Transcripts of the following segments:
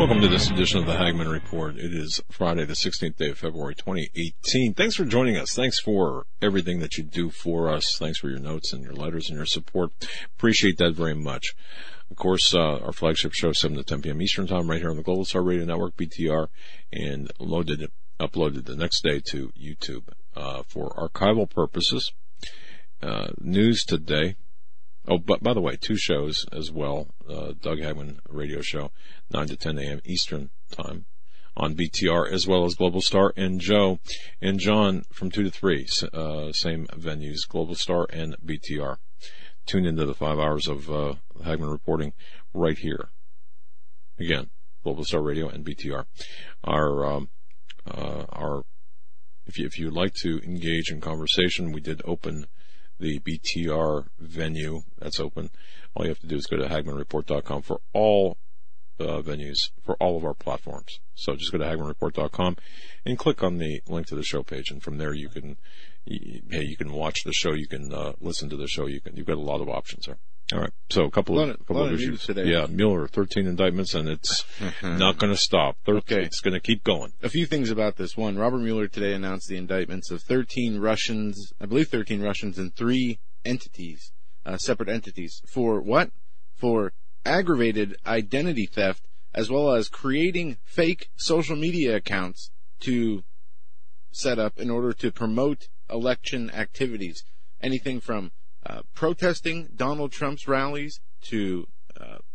Welcome to this edition of the Hagman Report. It is Friday, the 16th day of February, 2018. Thanks for joining us. Thanks for everything that you do for us. Thanks for your notes and your letters and your support. Appreciate that very much. Of course, our flagship show, 7 to 10 p.m. Eastern Time, right here on the Global Star Radio Network, BTR, and uploaded the next day to YouTube for archival purposes. News today. Oh, but by the way, two shows as well, Doug Hagman radio show, 9 to 10 a.m. Eastern Time on BTR, as well as Global Star and Joe and John from 2 to 3, same venues, Global Star and BTR. Tune into the 5 hours of Hagman reporting right here. Again, Global Star Radio and BTR. Our if you'd like to engage in conversation, we did open the BTR venue. That's open. All you have to do is go to HagmanReport.com for all venues, for all of our platforms. So just go to HagmanReport.com and click on the link to the show page, and from there you can, you can watch the show, you can listen to the show, you've got a lot of options there. All right. So a couple of issues today. Yeah, Mueller, 13 indictments, and it's not going to stop. Okay. It's going to keep going. A few things about this one. Robert Mueller today announced the indictments of 13 Russians, I believe 13 Russians and three entities, separate entities. For what? For aggravated identity theft, as well as creating fake social media accounts to set up in order to promote election activities. Anything from protesting Donald Trump's rallies to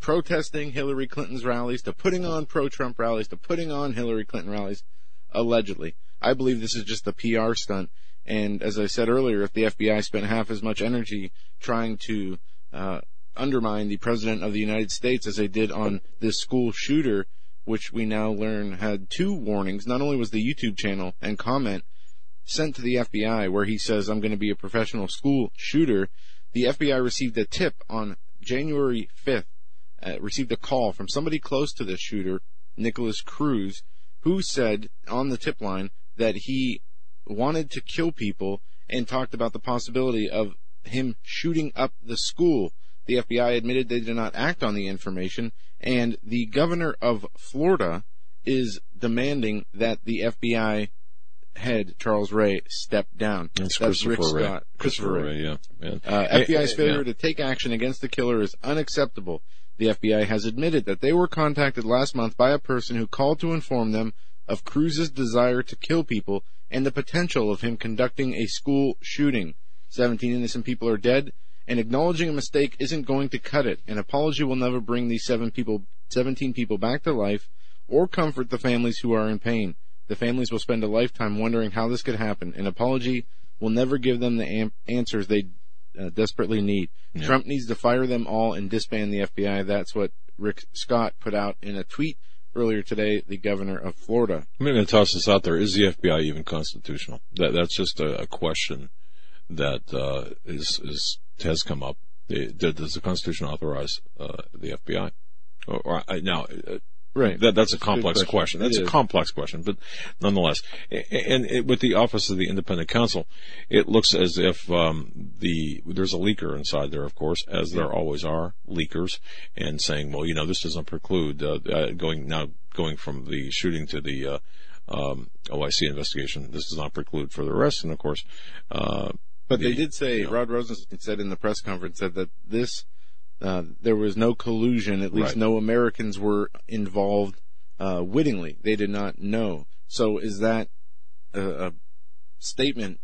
protesting Hillary Clinton's rallies to putting on pro-Trump rallies to putting on Hillary Clinton rallies, allegedly. I believe this is just a PR stunt. And as I said earlier, if the FBI spent half as much energy trying to undermine the President of the United States as they did on this school shooter, which we now learn had two warnings, not only was the YouTube channel and comment sent to the FBI where he says, I'm going to be a professional school shooter. The FBI received a tip on January 5th, received a call from somebody close to the shooter, Nicholas Cruz, who said on the tip line that he wanted to kill people and talked about the possibility of him shooting up the school. The FBI admitted they did not act on the information, and the governor of Florida is demanding that the FBI head Charles Ray stepped down. That's Rick Scott. Christopher Wray, yeah. FBI's failure to take action against the killer is unacceptable. The FBI has admitted that they were contacted last month by a person who called to inform them of Cruz's desire to kill people and the potential of him conducting a school shooting. 17 innocent people are dead, and acknowledging a mistake isn't going to cut it. An apology will never bring these 17 people back to life or comfort the families who are in pain. The families will spend a lifetime wondering how this could happen. An apology will never give them the answers they desperately need. Yeah. Trump needs to fire them all and disband the FBI. That's what Rick Scott put out in a tweet earlier today, the governor of Florida. I'm going to toss this out there. Is the FBI even constitutional? That's just a question that has come up. Does the Constitution authorize the FBI? Right. That's a complex question. That's a complex question, but nonetheless, and with the Office of the Independent Counsel, it looks as if there's a leaker inside there, of course, as there always are leakers, and saying, well, this doesn't preclude going from the shooting to the OIC investigation. This does not preclude further arrest, and of course, but they did say Rod Rosenstein said in the press conference that this. There was no collusion, at least no Americans were involved wittingly. They did not know. So is that a statement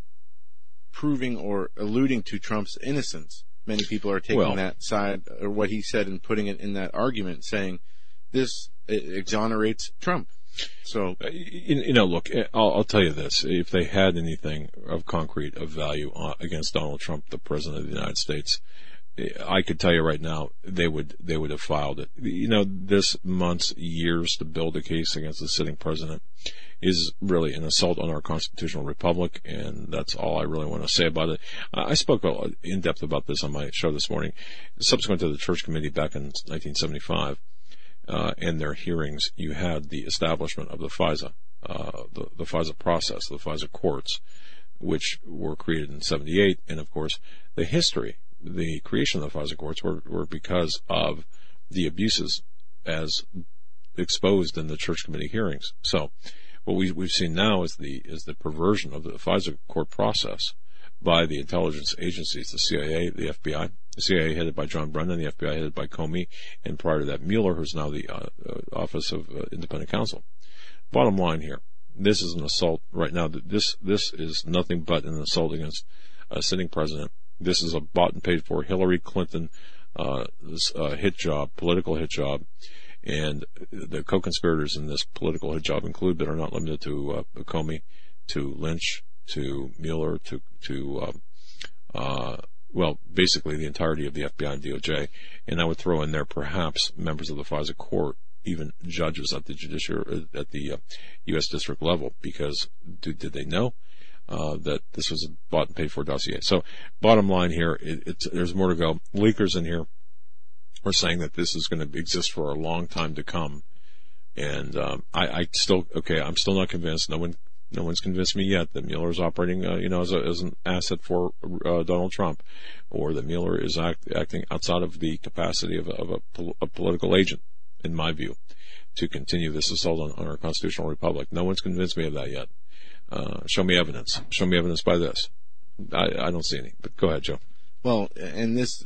proving or alluding to Trump's innocence? Many people are taking that side, or what he said, and putting it in that argument, saying this exonerates Trump. So, look, I'll tell you this. If they had anything of concrete of value against Donald Trump, the President of the United States, I could tell you right now, they would have filed it. You know, this month's years to build a case against the sitting president is really an assault on our constitutional republic, and that's all I really want to say about it. I spoke in depth about this on my show this morning. Subsequent to the Church Committee back in 1975 and their hearings, you had the establishment of the FISA, the FISA process, the FISA courts, which were created in 78, and of course the history, the creation of the FISA courts were because of the abuses as exposed in the Church Committee hearings. So what we've seen now is the perversion of the FISA court process by the intelligence agencies, the CIA, the FBI. The CIA headed by John Brennan, the FBI headed by Comey, and prior to that Mueller, who's now the Office of Independent Counsel. Bottom line here, this is an assault right now. This is nothing but an assault against a sitting president. This is a bought and paid for Hillary Clinton hit job, political hit job. And the co-conspirators in this political hit job include, but are not limited to, Comey, to Lynch, to Mueller, to basically the entirety of the FBI and DOJ. And I would throw in there perhaps members of the FISA court, even judges at the judiciary, at the U.S. district level, because did they know that this was a bought and paid for dossier? So, bottom line here, there's more to go. Leakers in here are saying that this is going to exist for a long time to come, and I'm still not convinced. No one's convinced me yet that Mueller is operating, as an asset for Donald Trump, or that Mueller is acting outside of the capacity of a political agent, in my view, to continue this assault on our constitutional republic. No one's convinced me of that yet. Show me evidence. Show me evidence by this. I don't see any, but go ahead, Joe. Well, and this,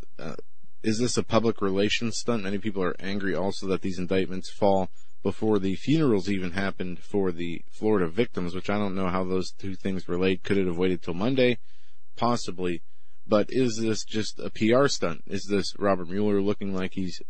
is this a public relations stunt? Many people are angry also that these indictments fall before the funerals even happened for the Florida victims, which I don't know how those two things relate. Could it have waited till Monday? Possibly. But is this just a PR stunt? Is this Robert Mueller looking like he's,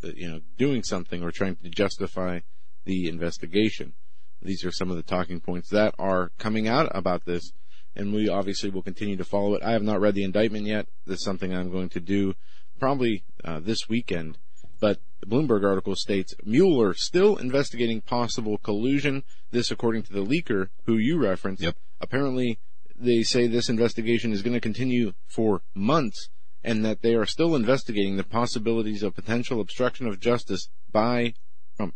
doing something or trying to justify the investigation? These are some of the talking points that are coming out about this, and we obviously will continue to follow it. I have not read the indictment yet. This is something I'm going to do probably this weekend. But the Bloomberg article states, Mueller still investigating possible collusion. This according to the leaker who you referenced. Yep. Apparently, they say this investigation is going to continue for months and that they are still investigating the possibilities of potential obstruction of justice by Trump.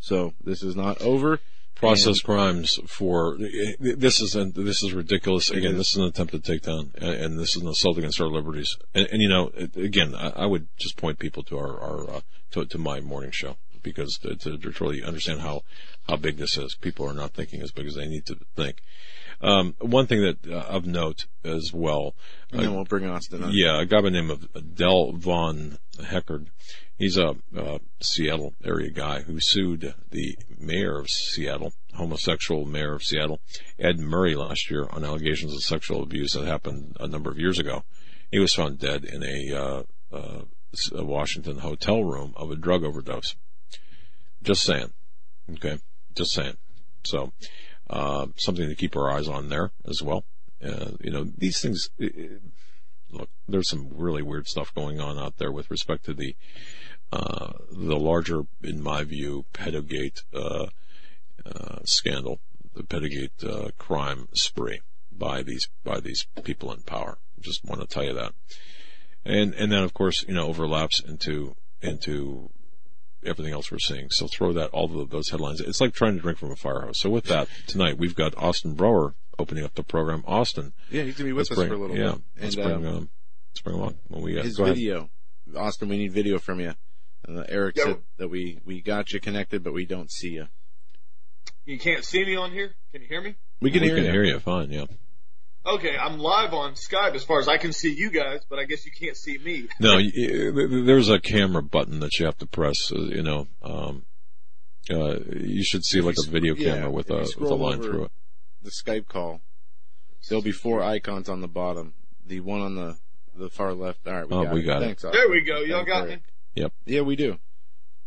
So this is not over. Process crimes this is ridiculous. Again, this is an attempt to take down, and this is an assault against our liberties. And again, I would just point people to to my morning show, because to truly understand how big this is. People are not thinking as big as they need to think. One thing that of note as well, and then we'll bring Austin on. Yeah, a guy by the name of Del Von Heckard. He's a Seattle area guy who sued the mayor of Seattle, homosexual mayor of Seattle, Ed Murray, last year on allegations of sexual abuse that happened a number of years ago. He was found dead in a Washington hotel room of a drug overdose. Just saying. Okay? Just saying. So, something to keep our eyes on there as well. These things, look, there's some really weird stuff going on out there with respect to the larger, in my view, Pedogate scandal, the Pedogate crime spree by these people in power. Just want to tell you that. And then, of course, overlaps into everything else we're seeing. So throw that, all of those headlines. It's like trying to drink from a fire hose. So with that, tonight we've got Austin Brower opening up the program. Austin. Yeah, he's going to be with us for a little bit. Yeah, let's bring him on. Well, his video. Austin, we need video from you. Eric said that we got you connected, but we don't see you. You can't see me on here? Can you hear me? We can hear you fine, yeah. Okay, I'm live on Skype as far as I can see you guys, but I guess you can't see me. No, there's a camera button that you have to press, you should see like a video camera with a line through it. The Skype call. There'll be four icons on the bottom. The one on the far left. All right, we got it. Thanks, Austin. There we go. Y'all got me? Yep. Yeah, we do.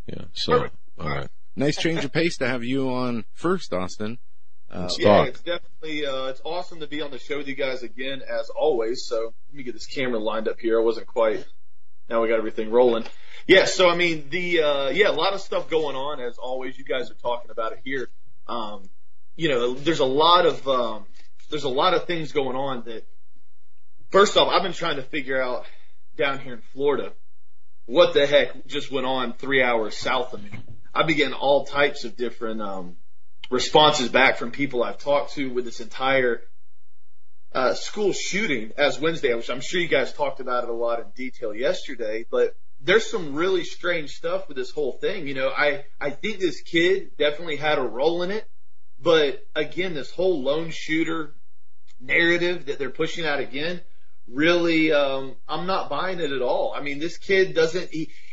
Yeah, so, perfect. All right. Nice change of pace to have you on first, Austin. It's definitely it's awesome to be on the show with you guys again, as always. So let me get this camera lined up here. I wasn't quite Now we got everything rolling. Yeah, so I mean, a lot of stuff going on as always. You guys are talking about it here. There's a lot of things going on that, first off, I've been trying to figure out down here in Florida what the heck just went on 3 hours south of me. I've been getting all types of different responses back from people I've talked to with this entire school shooting as Wednesday, which I'm sure you guys talked about it a lot in detail yesterday, but there's some really strange stuff with this whole thing. You know, I think this kid definitely had a role in it, but again, this whole lone shooter narrative that they're pushing out again, really, I'm not buying it at all. I mean, this kid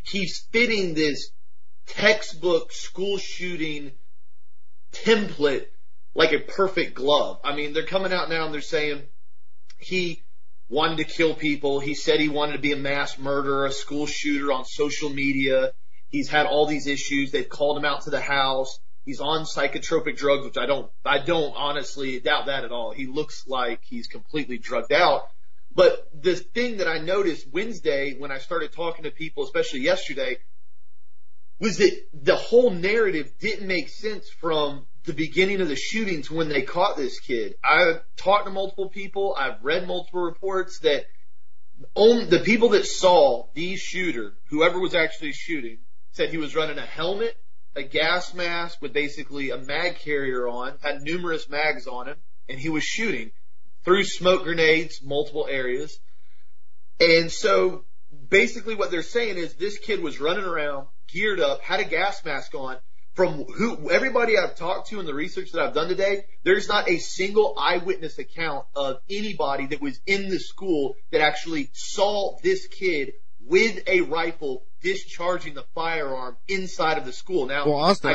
he's fitting this textbook school shooting template like a perfect glove. I mean, they're coming out now and they're saying he wanted to kill people. He said he wanted to be a mass murderer, a school shooter on social media. He's had all these issues. They've called him out to the house. He's on psychotropic drugs, which I don't honestly doubt that at all. He looks like he's completely drugged out. But the thing that I noticed Wednesday when I started talking to people, especially yesterday, was that the whole narrative didn't make sense from the beginning of the shootings when they caught this kid. I've talked to multiple people. I've read multiple reports that only the people that saw the shooter, whoever was actually shooting, said he was running a helmet, a gas mask with basically a mag carrier on, had numerous mags on him, and he was shooting through smoke grenades, multiple areas. And so basically what they're saying is this kid was running around, geared up, had a gas mask on. From everybody I've talked to in the research that I've done today, there's not a single eyewitness account of anybody that was in the school that actually saw this kid with a rifle discharging the firearm inside of the school. Now, well, Austin,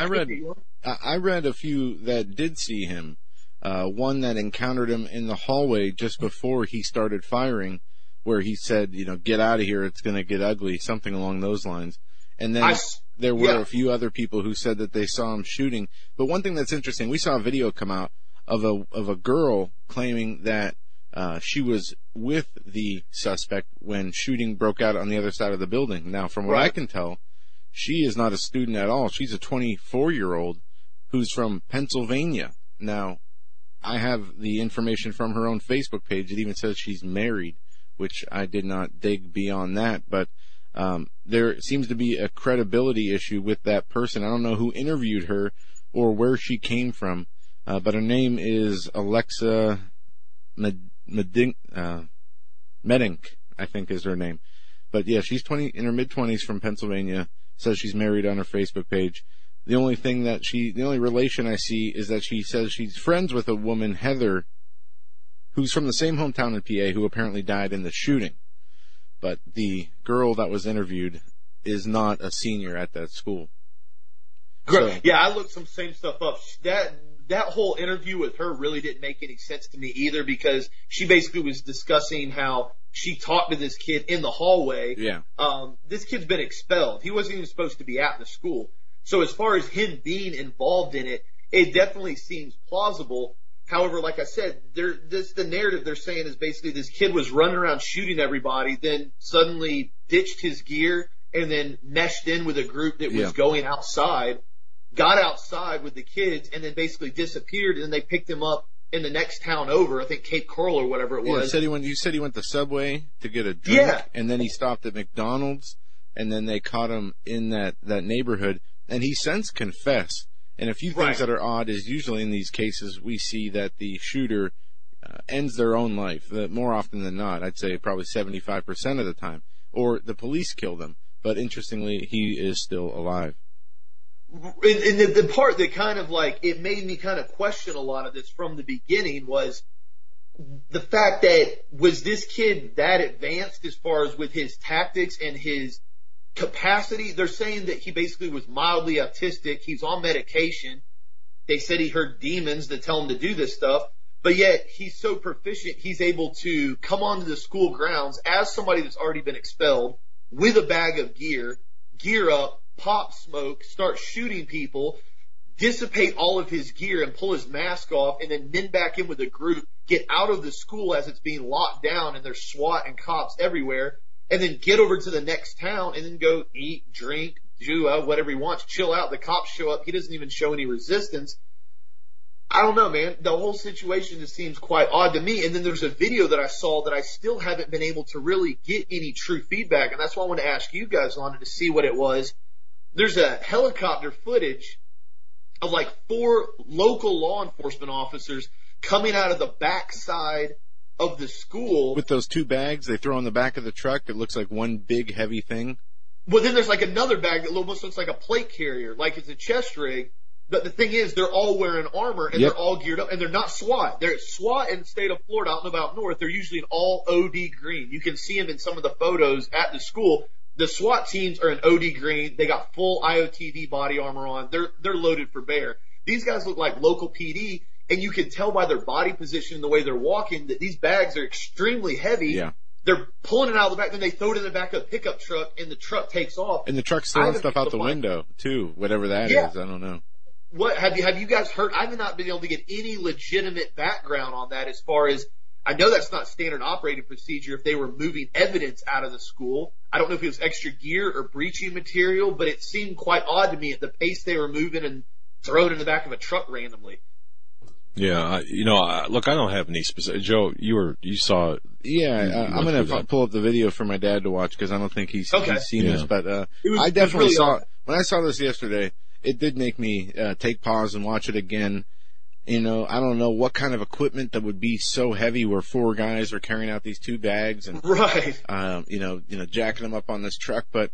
I read a few that did see him. One that encountered him in the hallway just before he started firing, where he said, you know, get out of here, it's going to get ugly, something along those lines. And then there were a few other people who said that they saw him shooting. But one thing that's interesting, we saw a video come out of a girl claiming that she was with the suspect when shooting broke out on the other side of the building. Now, from what I can tell, she is not a student at all. She's a 24-year-old who's from Pennsylvania. Now, I have the information from her own Facebook page. It even says she's married, which I did not dig beyond that, but there seems to be a credibility issue with that person. I don't know who interviewed her or where she came from, but her name is Alexa Medink, I think is her name. But yeah, she's in her mid-20s from Pennsylvania, says she's married on her Facebook page. The only relation I see is that she says she's friends with a woman, Heather, who's from the same hometown in PA, who apparently died in the shooting. But the girl that was interviewed is not a senior at that school. So, yeah, I looked some same stuff up. That whole interview with her really didn't make any sense to me either, because she basically was discussing how she talked to this kid in the hallway. Yeah. This kid's been expelled. He wasn't even supposed to be at the school. So as far as him being involved in it, it definitely seems plausible. However, like I said, the narrative they're saying is basically this kid was running around shooting everybody, then suddenly ditched his gear and then meshed in with a group that was going outside, got outside with the kids, and then basically disappeared, and then they picked him up in the next town over, I think Cape Coral or whatever it was. Yeah, you said he went to Subway to get a drink, and then he stopped at McDonald's, and then they caught him in that neighborhood. And he since confessed. And a few things that are odd is usually in these cases we see that the shooter ends their own life, more often than not. I'd say probably 75% of the time. Or the police kill them. But interestingly, he is still alive. And the part that kind of like, it made me kind of question a lot of this from the beginning was the fact that, was this kid that advanced as far as with his tactics and his capacity? They're saying that he basically was mildly autistic. He's on medication. They said he heard demons that tell him to do this stuff, but yet he's so proficient, he's able to come onto the school grounds as somebody that's already been expelled with a bag of gear, gear up, pop smoke, start shooting people, dissipate all of his gear and pull his mask off, and then mend back in with a group, get out of the school as it's being locked down and there's SWAT and cops everywhere. and then get over to the next town and then go eat, drink, do whatever he wants, chill out. The cops show up. He doesn't even show any resistance. I don't know, man. The whole situation just seems quite odd to me. And then there's a video that I saw that I still haven't been able to really get any true feedback, and that's why I want to ask you guys on it to see what it was. There's a helicopter footage of like 4 local law enforcement officers coming out of the backside of the school. With those 2 bags they throw on the back of the truck, it looks like one big heavy thing. Well, then there's like another bag that almost looks like a plate carrier, like it's a chest rig. But the thing is, they're all wearing armor, and they're all geared up, and they're not SWAT. They're SWAT in the state of Florida, out and about north. They're usually in all OD green. You can see them in some of the photos at the school. The SWAT teams are in OD green. They got full IOTV body armor on. They're loaded for bear. These guys look like local PD, and you can tell by their body position and the way they're walking that these bags are extremely heavy. Yeah. They're pulling it out of the back, then they throw it in the back of the pickup truck, and the truck takes off. And the truck's throwing stuff out the window, too, whatever that is. I don't know. What have you guys heard? I've not been able to get any legitimate background on that. As far as I know, that's not standard operating procedure. If they were moving evidence out of the school, I don't know if it was extra gear or breaching material, but it seemed quite odd to me at the pace they were moving and thrown in the back of a truck randomly. Yeah, you know, look, I don't have any specific. Joe, you saw it. Yeah, I'm gonna have to pull up the video for my dad to watch because I don't think he's seen this. But I definitely saw it. When I saw this yesterday, it did make me take pause and watch it again. You know, I don't know what kind of equipment that would be so heavy where 4 guys are carrying out these 2 bags and jacking them up on this truck. But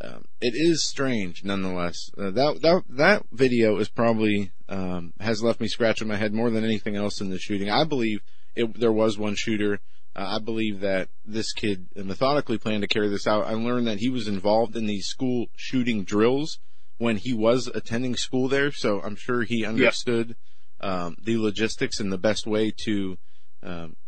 it is strange, nonetheless. That video is probably has left me scratching my head more than anything else in the shooting. I believe there was one shooter. I believe that this kid methodically planned to carry this out. I learned that he was involved in these school shooting drills when he was attending school there, so I'm sure he understood the logistics and the best way to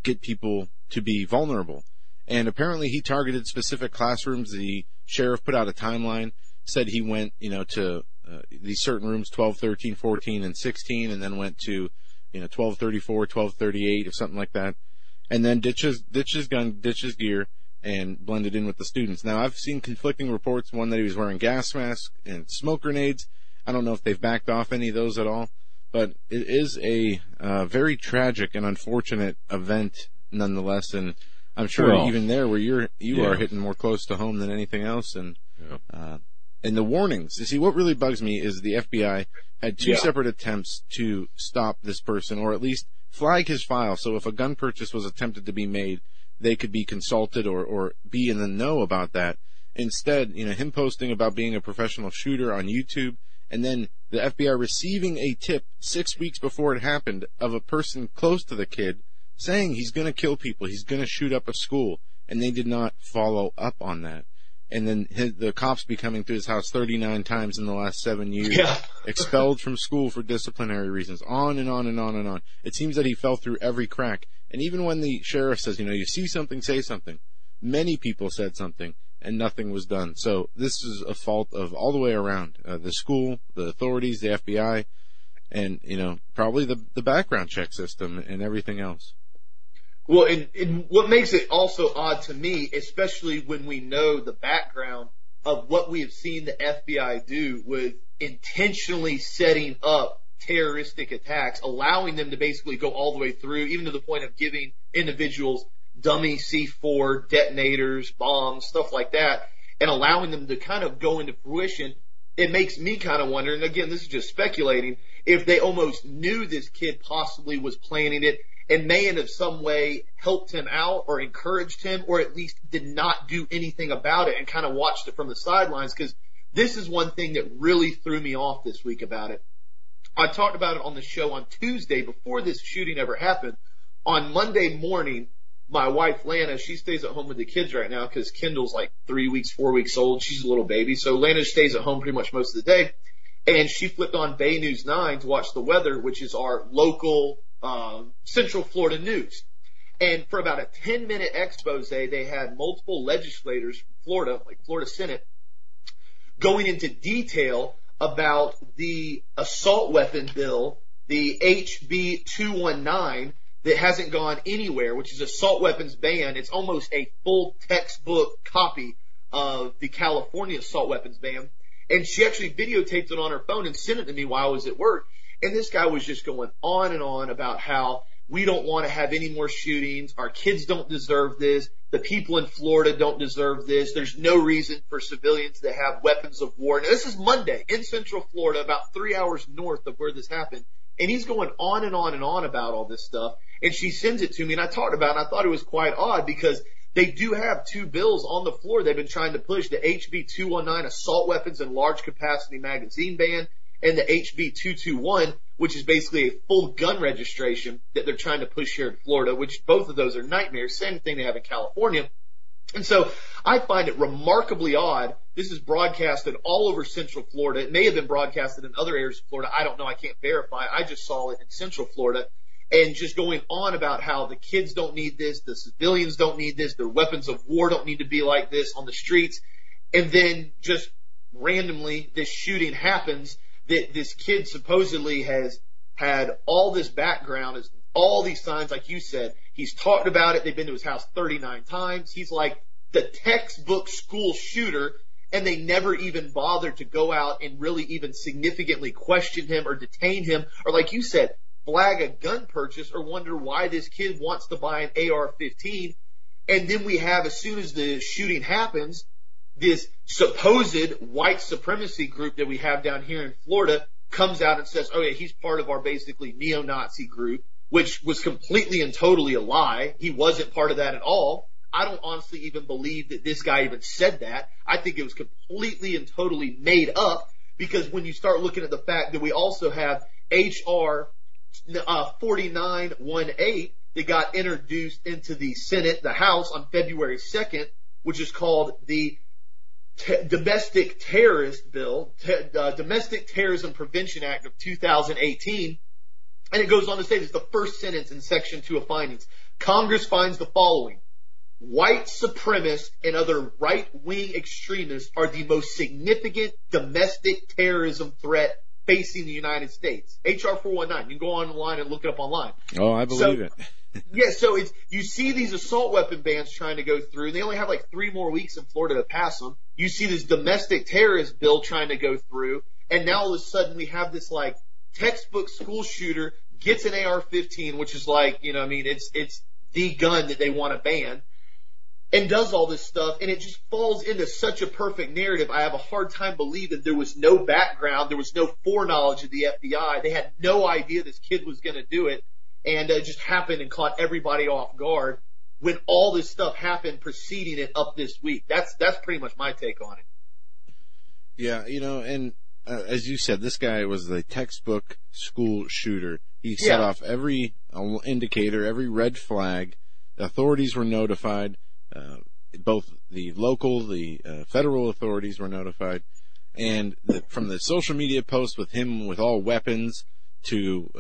get people to be vulnerable. And apparently he targeted specific classrooms. The sheriff put out a timeline, said he went, to these certain rooms, 12, 13, 14, and 16, and then went to, 1234, 1238, or something like that, and then ditches gun, ditches gear, and blended in with the students. Now, I've seen conflicting reports, one that he was wearing gas masks and smoke grenades. I don't know if they've backed off any of those at all, but it is a very tragic and unfortunate event nonetheless, and I'm sure even there where you are hitting more close to home than anything else. And the warnings. You see, what really bugs me is the FBI had 2 separate attempts to stop this person, or at least flag his file, so if a gun purchase was attempted to be made, they could be consulted or be in the know about that. Instead, him posting about being a professional shooter on YouTube, and then the FBI receiving a tip 6 weeks before it happened of a person close to the kid saying he's going to kill people, he's going to shoot up a school, and they did not follow up on that. And then the cops be coming to his house 39 times in the last 7 years, expelled from school for disciplinary reasons, on and on and on and on. It seems that he fell through every crack. And even when the sheriff says, you see something, say something, many people said something, and nothing was done. So this is a fault of all the way around, the school, the authorities, the FBI, and, probably the background check system and everything else. Well, and what makes it also odd to me, especially when we know the background of what we have seen the FBI do with intentionally setting up terroristic attacks, allowing them to basically go all the way through, even to the point of giving individuals dummy C4 detonators, bombs, stuff like that, and allowing them to kind of go into fruition. It makes me kind of wonder, and again, this is just speculating, if they almost knew this kid possibly was planning it and may in some way helped him out or encouraged him, or at least did not do anything about it and kind of watched it from the sidelines, because this is one thing that really threw me off this week about it. I talked about it on the show on Tuesday before this shooting ever happened. On Monday morning, my wife, Lana, she stays at home with the kids right now because Kendall's like 4 weeks old. She's a little baby. So Lana stays at home pretty much most of the day. And she flipped on Bay News 9 to watch the weather, which is our local Central Florida news. And for about a 10-minute expose, they had multiple legislators from Florida, like Florida Senate, going into detail about the assault weapon bill, the HB 219, that hasn't gone anywhere, which is assault weapons ban. It's almost a full textbook copy of the California assault weapons ban. And she actually videotaped it on her phone and sent it to me while I was at work. And this guy was just going on and on about how we don't want to have any more shootings. Our kids don't deserve this. The people in Florida don't deserve this. There's no reason for civilians to have weapons of war. Now, this is Monday in Central Florida, about 3 hours north of where this happened. And he's going on and on and on about all this stuff. And she sends it to me, and I talked about it, and I thought it was quite odd because they do have two bills on the floor they've been trying to push, the HB 219 assault weapons and large capacity magazine ban, and the HB 221, which is basically a full gun registration that they're trying to push here in Florida, which both of those are nightmares, same thing they have in California. And so I find it remarkably odd. This is broadcasted all over Central Florida. It may have been broadcasted in other areas of Florida. I don't know. I can't verify. I just saw it in Central Florida. And just going on about how the kids don't need this, the civilians don't need this, their weapons of war don't need to be like this on the streets. And then just randomly this shooting happens that this kid supposedly has had all this background, all these signs, like you said. He's talked about it. They've been to his house 39 times. He's like the textbook school shooter, and they never even bothered to go out and really even significantly question him or detain him or, like you said, flag a gun purchase or wonder why this kid wants to buy an AR-15. And then we have, as soon as the shooting happens, this supposed white supremacy group that we have down here in Florida comes out and says, oh, yeah, he's part of our basically neo-Nazi group, which was completely and totally a lie. He wasn't part of that at all. I don't honestly even believe that this guy even said that. I think it was completely and totally made up, because when you start looking at the fact that we also have H.R. 4918 that got introduced into the Senate, the House, on February 2nd, which is called the Domestic Terrorist Bill, Domestic Terrorism Prevention Act of 2018. And it goes on to say, this is the first sentence in Section 2 of findings. Congress finds the following. White supremacists and other right-wing extremists are the most significant domestic terrorism threat facing the United States. HR 419. You can go online and look it up online. Oh, I believe it. Yeah, so it's, you see these assault weapon bans trying to go through, and they only have like 3 more weeks in Florida to pass them. You see this domestic terrorist bill trying to go through, and now all of a sudden we have this like textbook school shooter gets an AR-15, which is like, you know, I mean, it's the gun that they want to ban, and does all this stuff, and it just falls into such a perfect narrative. I have a hard time believing there was no background, there was no foreknowledge of the FBI. They had no idea this kid was going to do it, and it just happened and caught everybody off guard when all this stuff happened preceding it up this week. That's pretty much my take on it. Yeah, you know, and as you said, this guy was the textbook school shooter. He set off every indicator, every red flag. The authorities were notified. Both the local, the federal authorities were notified, and from the social media post with him with all weapons to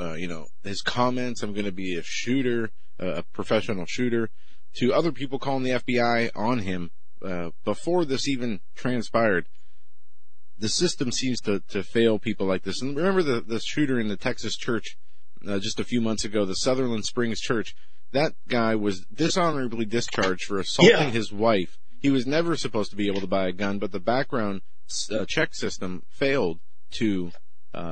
his comments, I'm going to be a shooter, a professional shooter, to other people calling the FBI on him before this even transpired. The system seems to fail people like this. And remember the shooter in the Texas church just a few months ago, the Sutherland Springs Church. That guy was dishonorably discharged for assaulting his wife. He was never supposed to be able to buy a gun, but the background check system failed to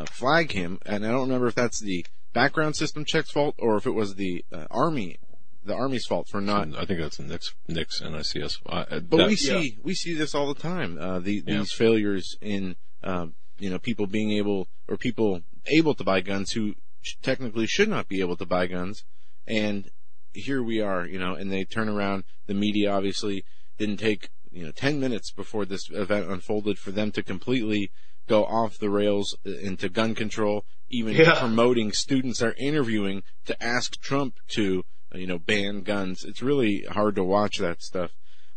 flag him. And I don't remember if that's the background system check's fault or if it was the Army's fault for not. I think that's the NICS NICS. We see this all the time. These failures in people being able, or people able to buy guns who technically should not be able to buy guns. And here we are, and they turn around. The media obviously didn't take, 10 minutes before this event unfolded for them to completely go off the rails into gun control, even promoting students are interviewing to ask Trump to, ban guns. It's really hard to watch that stuff.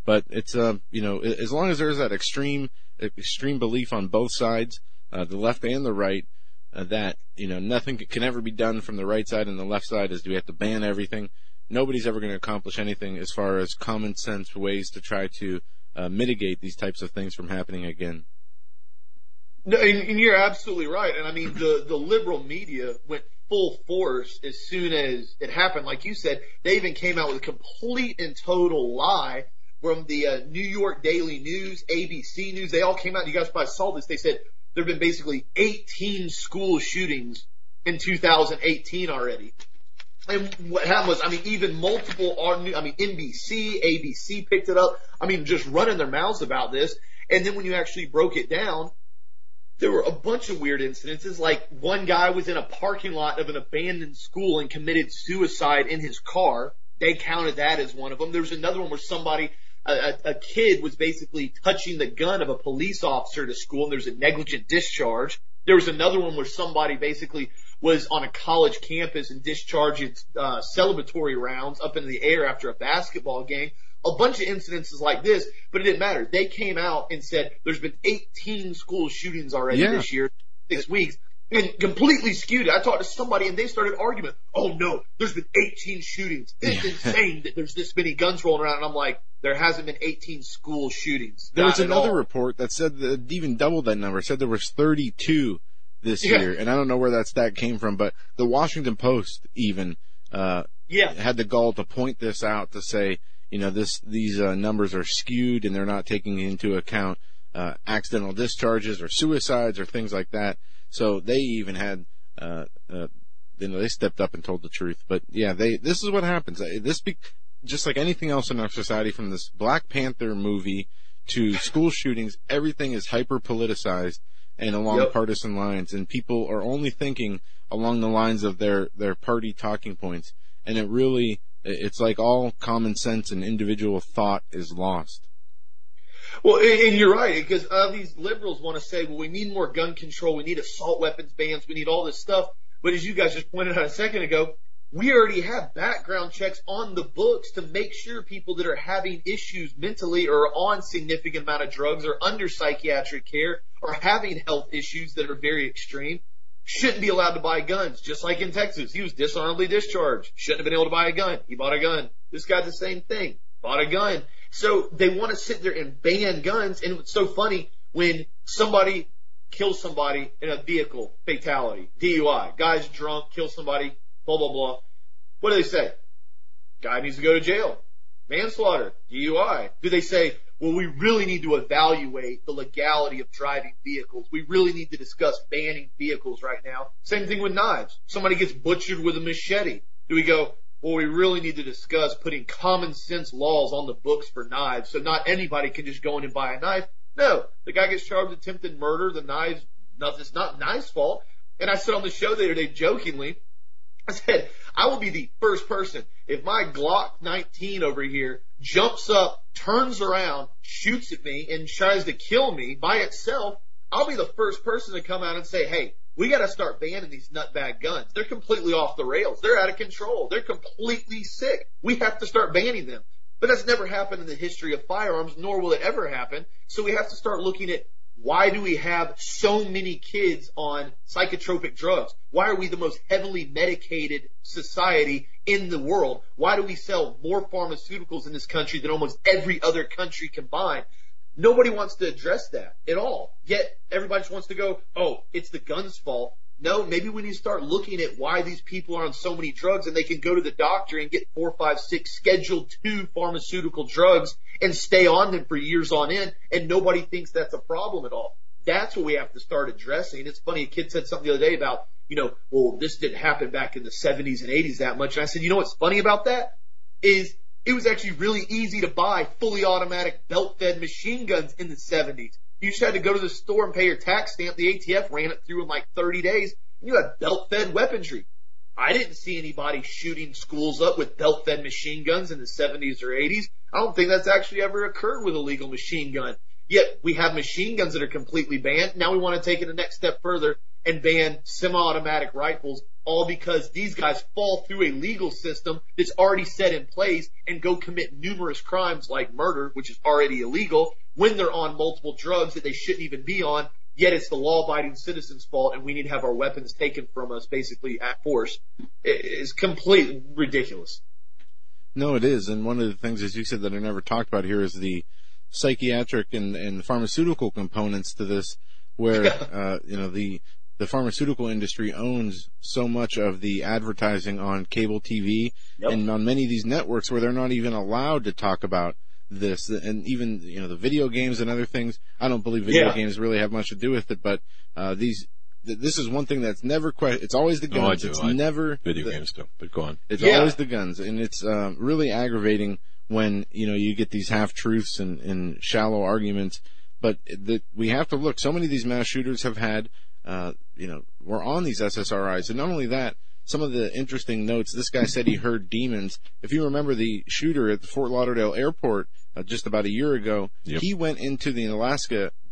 But it's, as long as there's that extreme belief on both sides, the left and the right, that, nothing can ever be done from the right side and the left side is we have to ban everything. Nobody's ever going to accomplish anything as far as common sense ways to try to mitigate these types of things from happening again. No, and you're absolutely right. And I mean, the liberal media went full force as soon as it happened. Like you said, they even came out with a complete and total lie from the New York Daily News, ABC News. They all came out. You guys probably saw this. They said there have been basically 18 school shootings in 2018 already. And what happened was, I mean, even multiple, I mean, NBC, ABC picked it up. I mean, just running their mouths about this. And then when you actually broke it down, there were a bunch of weird incidences, like one guy was in a parking lot of an abandoned school and committed suicide in his car. They counted that as one of them. There was another one where somebody, a kid was basically touching the gun of a police officer at a school, and there's a negligent discharge. There was another one where somebody basically was on a college campus and discharged its celebratory rounds up into the air after a basketball game. A bunch of incidences like this, but it didn't matter. They came out and said there's been 18 school shootings already this year, 6 weeks, and completely skewed it. I talked to somebody, and they started arguing, oh, no, there's been 18 shootings. It's insane that there's this many guns rolling around. And I'm like, there hasn't been 18 school shootings. There was another report that said that even doubled that number, said there was 32 this year, and I don't know where that stat came from, but the Washington Post even had the gall to point this out, to say, you know, these numbers are skewed and they're not taking into account accidental discharges or suicides or things like that. So they even had, they stepped up and told the truth. But yeah, this is what happens. Just like anything else in our society, from this Black Panther movie to school shootings, everything is hyper politicized and along partisan lines, and people are only thinking along the lines of their party talking points, and it really. It's like all common sense and individual thought is lost. Well, and you're right, because these liberals want to say, well, we need more gun control, we need assault weapons bans, we need all this stuff. But as you guys just pointed out a second ago, we already have background checks on the books to make sure people that are having issues mentally or on significant amount of drugs or under psychiatric care or having health issues that are very extreme shouldn't be allowed to buy guns. Just like in Texas, he was dishonorably discharged. Shouldn't have been able to buy a gun. He bought a gun. This guy's the same thing. Bought a gun. So they want to sit there and ban guns. And it's so funny when somebody kills somebody in a vehicle, fatality, DUI. Guy's drunk, kills somebody, blah, blah, blah. What do they say? Guy needs to go to jail. Manslaughter, DUI. Do they say, well, we really need to evaluate the legality of driving vehicles. We really need to discuss banning vehicles right now. Same thing with knives. Somebody gets butchered with a machete. Do we go, well, we really need to discuss putting common sense laws on the books for knives so not anybody can just go in and buy a knife? No. The guy gets charged with attempted murder. The knives, it's not knife's fault. And I said on the show the other day jokingly, I said, I will be the first person, if my Glock 19 over here jumps up, turns around, shoots at me, and tries to kill me by itself, I'll be the first person to come out and say, hey, we got to start banning these nutbag guns. They're completely off the rails. They're out of control. They're completely sick. We have to start banning them. But that's never happened in the history of firearms, nor will it ever happen. So we have to start looking at, why do we have so many kids on psychotropic drugs? Why are we the most heavily medicated society in the world? Why do we sell more pharmaceuticals in this country than almost every other country combined? Nobody wants to address that at all. Yet everybody just wants to go, oh, it's the gun's fault. No, maybe we need to start looking at why these people are on so many drugs, and they can go to the doctor and get 4, 5, 6 Schedule II pharmaceutical drugs and stay on them for years on end, and nobody thinks that's a problem at all. That's what we have to start addressing. It's funny, a kid said something the other day about, you know, well, this didn't happen back in the 70s and 80s that much. And I said, you know what's funny about that is it was actually really easy to buy fully automatic belt-fed machine guns in the 70s. You just had to go to the store and pay your tax stamp. The ATF ran it through in like 30 days. You had belt-fed weaponry. I didn't see anybody shooting schools up with belt-fed machine guns in the 70s or 80s. I don't think that's actually ever occurred with a legal machine gun. Yet we have machine guns that are completely banned. Now we want to take it a next step further and ban semi-automatic rifles, all because these guys fall through a legal system that's already set in place and go commit numerous crimes like murder, which is already illegal, when they're on multiple drugs that they shouldn't even be on, yet it's the law-abiding citizen's fault, and we need to have our weapons taken from us basically at force. It's completely ridiculous. No, it is, and one of the things, as you said, that I never talked about here is the psychiatric and pharmaceutical components to this, where the pharmaceutical industry owns so much of the advertising on cable TV and on many of these networks where they're not even allowed to talk about this, and even the video games and other things. I don't believe video games really have much to do with it, but this is one thing that's never questioned. It's always the guns. No, I do. Video games do, but go on. It's always the guns, and it's really aggravating when you get these half truths and shallow arguments. But we have to look. So many of these mass shooters have had, we're on these SSRIs, and not only that. Some of the interesting notes, this guy said he heard demons. If you remember the shooter at the Fort Lauderdale airport just about a year ago, he went into the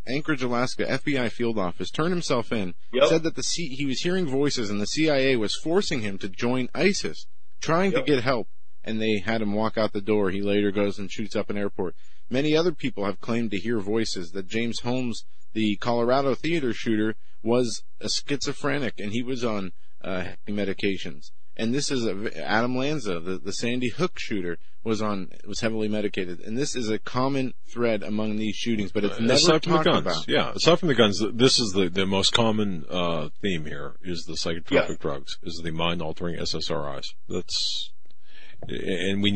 Anchorage, Alaska FBI field office, turned himself in, said that he was hearing voices and the CIA was forcing him to join ISIS, trying to get help, and they had him walk out the door. He later goes and shoots up an airport. Many other people have claimed to hear voices, that James Holmes, the Colorado theater shooter, was a schizophrenic, and he was on medications. And this is Adam Lanza, the Sandy Hook shooter, was heavily medicated. And this is a common thread among these shootings, but it's never talked about. Yeah, aside from the guns, this is the most common theme here, is the psychotropic drugs, is the mind-altering SSRIs. That's where we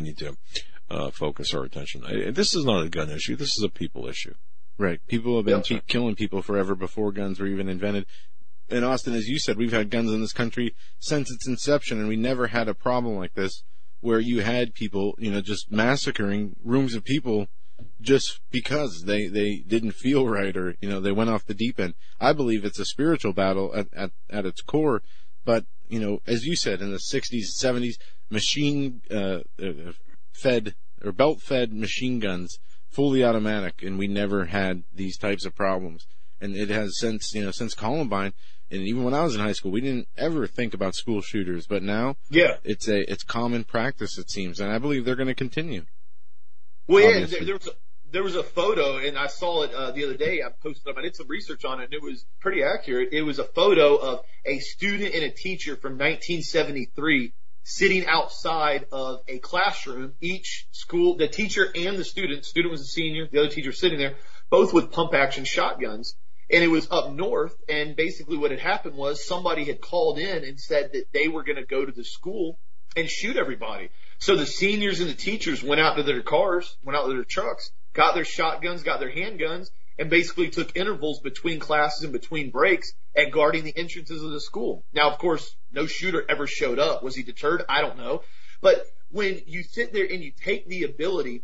need to focus our attention. This is not a gun issue. This is a people issue. Right. People have been killing people forever before guns were even invented. And Austin, as you said, we've had guns in this country since its inception, and we never had a problem like this where you had people, just massacring rooms of people just because they didn't feel right or, they went off the deep end. I believe it's a spiritual battle at its core, but, as you said, in the 60s, 70s, belt-fed machine guns, fully automatic, and we never had these types of problems. And it has since Columbine, and even when I was in high school, we didn't ever think about school shooters. But now, it's common practice, it seems, and I believe they're going to continue. Well, obviously. There was a photo, and I saw it the other day. I posted up. I did some research on it, and it was pretty accurate. It was a photo of a student and a teacher from 1973 sitting outside of a classroom. Each school, the teacher and the student. Student was a senior. The other teacher was sitting there, both with pump-action shotguns. And it was up north, and basically what had happened was somebody had called in and said that they were going to go to the school and shoot everybody. So the seniors and the teachers went out to their cars, went out to their trucks, got their shotguns, got their handguns, and basically took intervals between classes and between breaks at guarding the entrances of the school. Now, of course, no shooter ever showed up. Was he deterred? I don't know. But when you sit there and you take the ability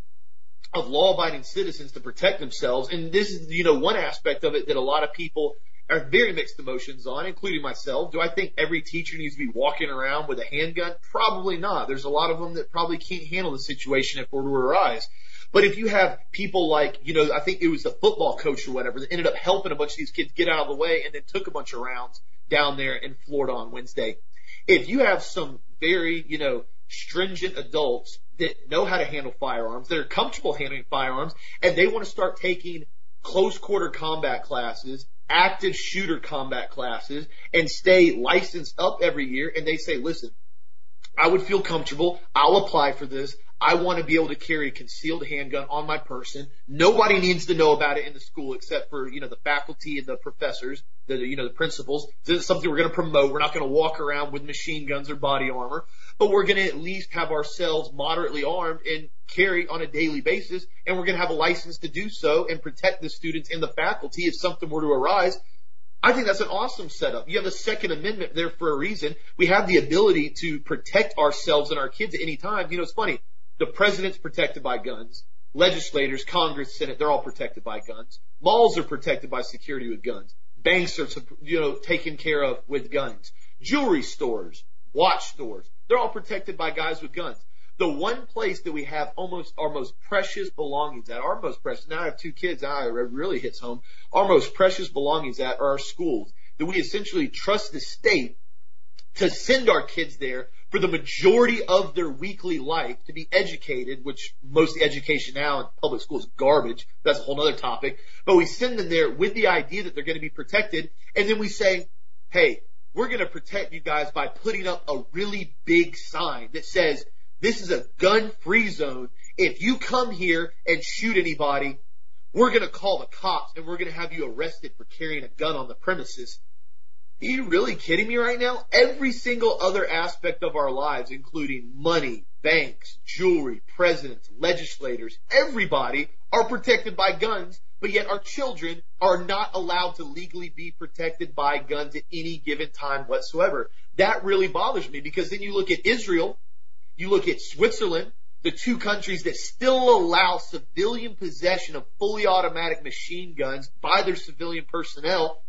of law-abiding citizens to protect themselves, and this is, one aspect of it that a lot of people are very mixed emotions on, including myself. Do I think every teacher needs to be walking around with a handgun? Probably not. There's a lot of them that probably can't handle the situation if it were to arise. But if you have people like, I think it was the football coach or whatever that ended up helping a bunch of these kids get out of the way and then took a bunch of rounds down there in Florida on Wednesday. If you have some very, stringent adults that know how to handle firearms, that are comfortable handling firearms, and they want to start taking close-quarter combat classes, active shooter combat classes, and stay licensed up every year, and they say, listen, I would feel comfortable, I'll apply for this, I want to be able to carry a concealed handgun on my person, nobody needs to know about it in the school except for, the faculty and the professors, the principals. This is something we're going to promote, we're not going to walk around with machine guns or body armor. But we're going to at least have ourselves moderately armed and carry on a daily basis, and we're going to have a license to do so and protect the students and the faculty if something were to arise. I think that's an awesome setup. You have the Second Amendment there for a reason. We have the ability to protect ourselves and our kids at any time. It's funny. The president's protected by guns. Legislators, Congress, Senate, they're all protected by guns. Malls are protected by security with guns. Banks are, taken care of with guns. Jewelry stores, watch stores. They're all protected by guys with guns. The one place that we have almost our most precious belongings at, now I have two kids, now it really hits home, our most precious belongings at are our schools, that we essentially trust the state to send our kids there for the majority of their weekly life to be educated, which most education now in public school is garbage. That's a whole other topic. But we send them there with the idea that they're going to be protected, and then we say, hey, we're going to protect you guys by putting up a really big sign that says, this is a gun-free zone. If you come here and shoot anybody, We're going to call the cops and we're going to have you arrested for carrying a gun on the premises. Are you really kidding me right now? Every single other aspect of our lives, including money, banks, jewelry, presidents, legislators, everybody are protected by guns, but yet our children are not allowed to legally be protected by guns at any given time whatsoever. That really bothers me, because then you look at Israel, you look at Switzerland, the two countries that still allow civilian possession of fully automatic machine guns by their civilian personnel.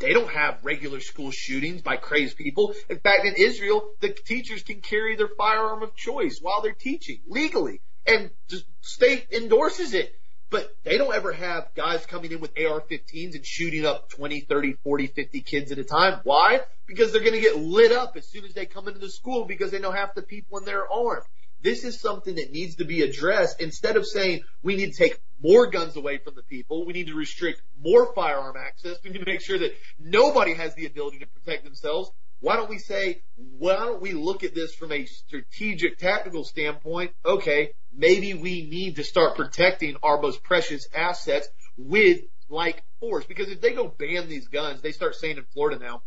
They don't have regular school shootings by crazed people. In fact, in Israel, the teachers can carry their firearm of choice while they're teaching legally, and the state endorses it. But they don't ever have guys coming in with AR-15s and shooting up 20, 30, 40, 50 kids at a time. Why? Because they're going to get lit up as soon as they come into the school, because they know half the people in there are armed. This is something that needs to be addressed. Instead of saying we need to take more guns away from the people, we need to restrict more firearm access, we need to make sure that nobody has the ability to protect themselves, why don't we look at this from a strategic, tactical standpoint? Okay, maybe we need to start protecting our most precious assets with like force. Because if they go ban these guns, they start saying in Florida now,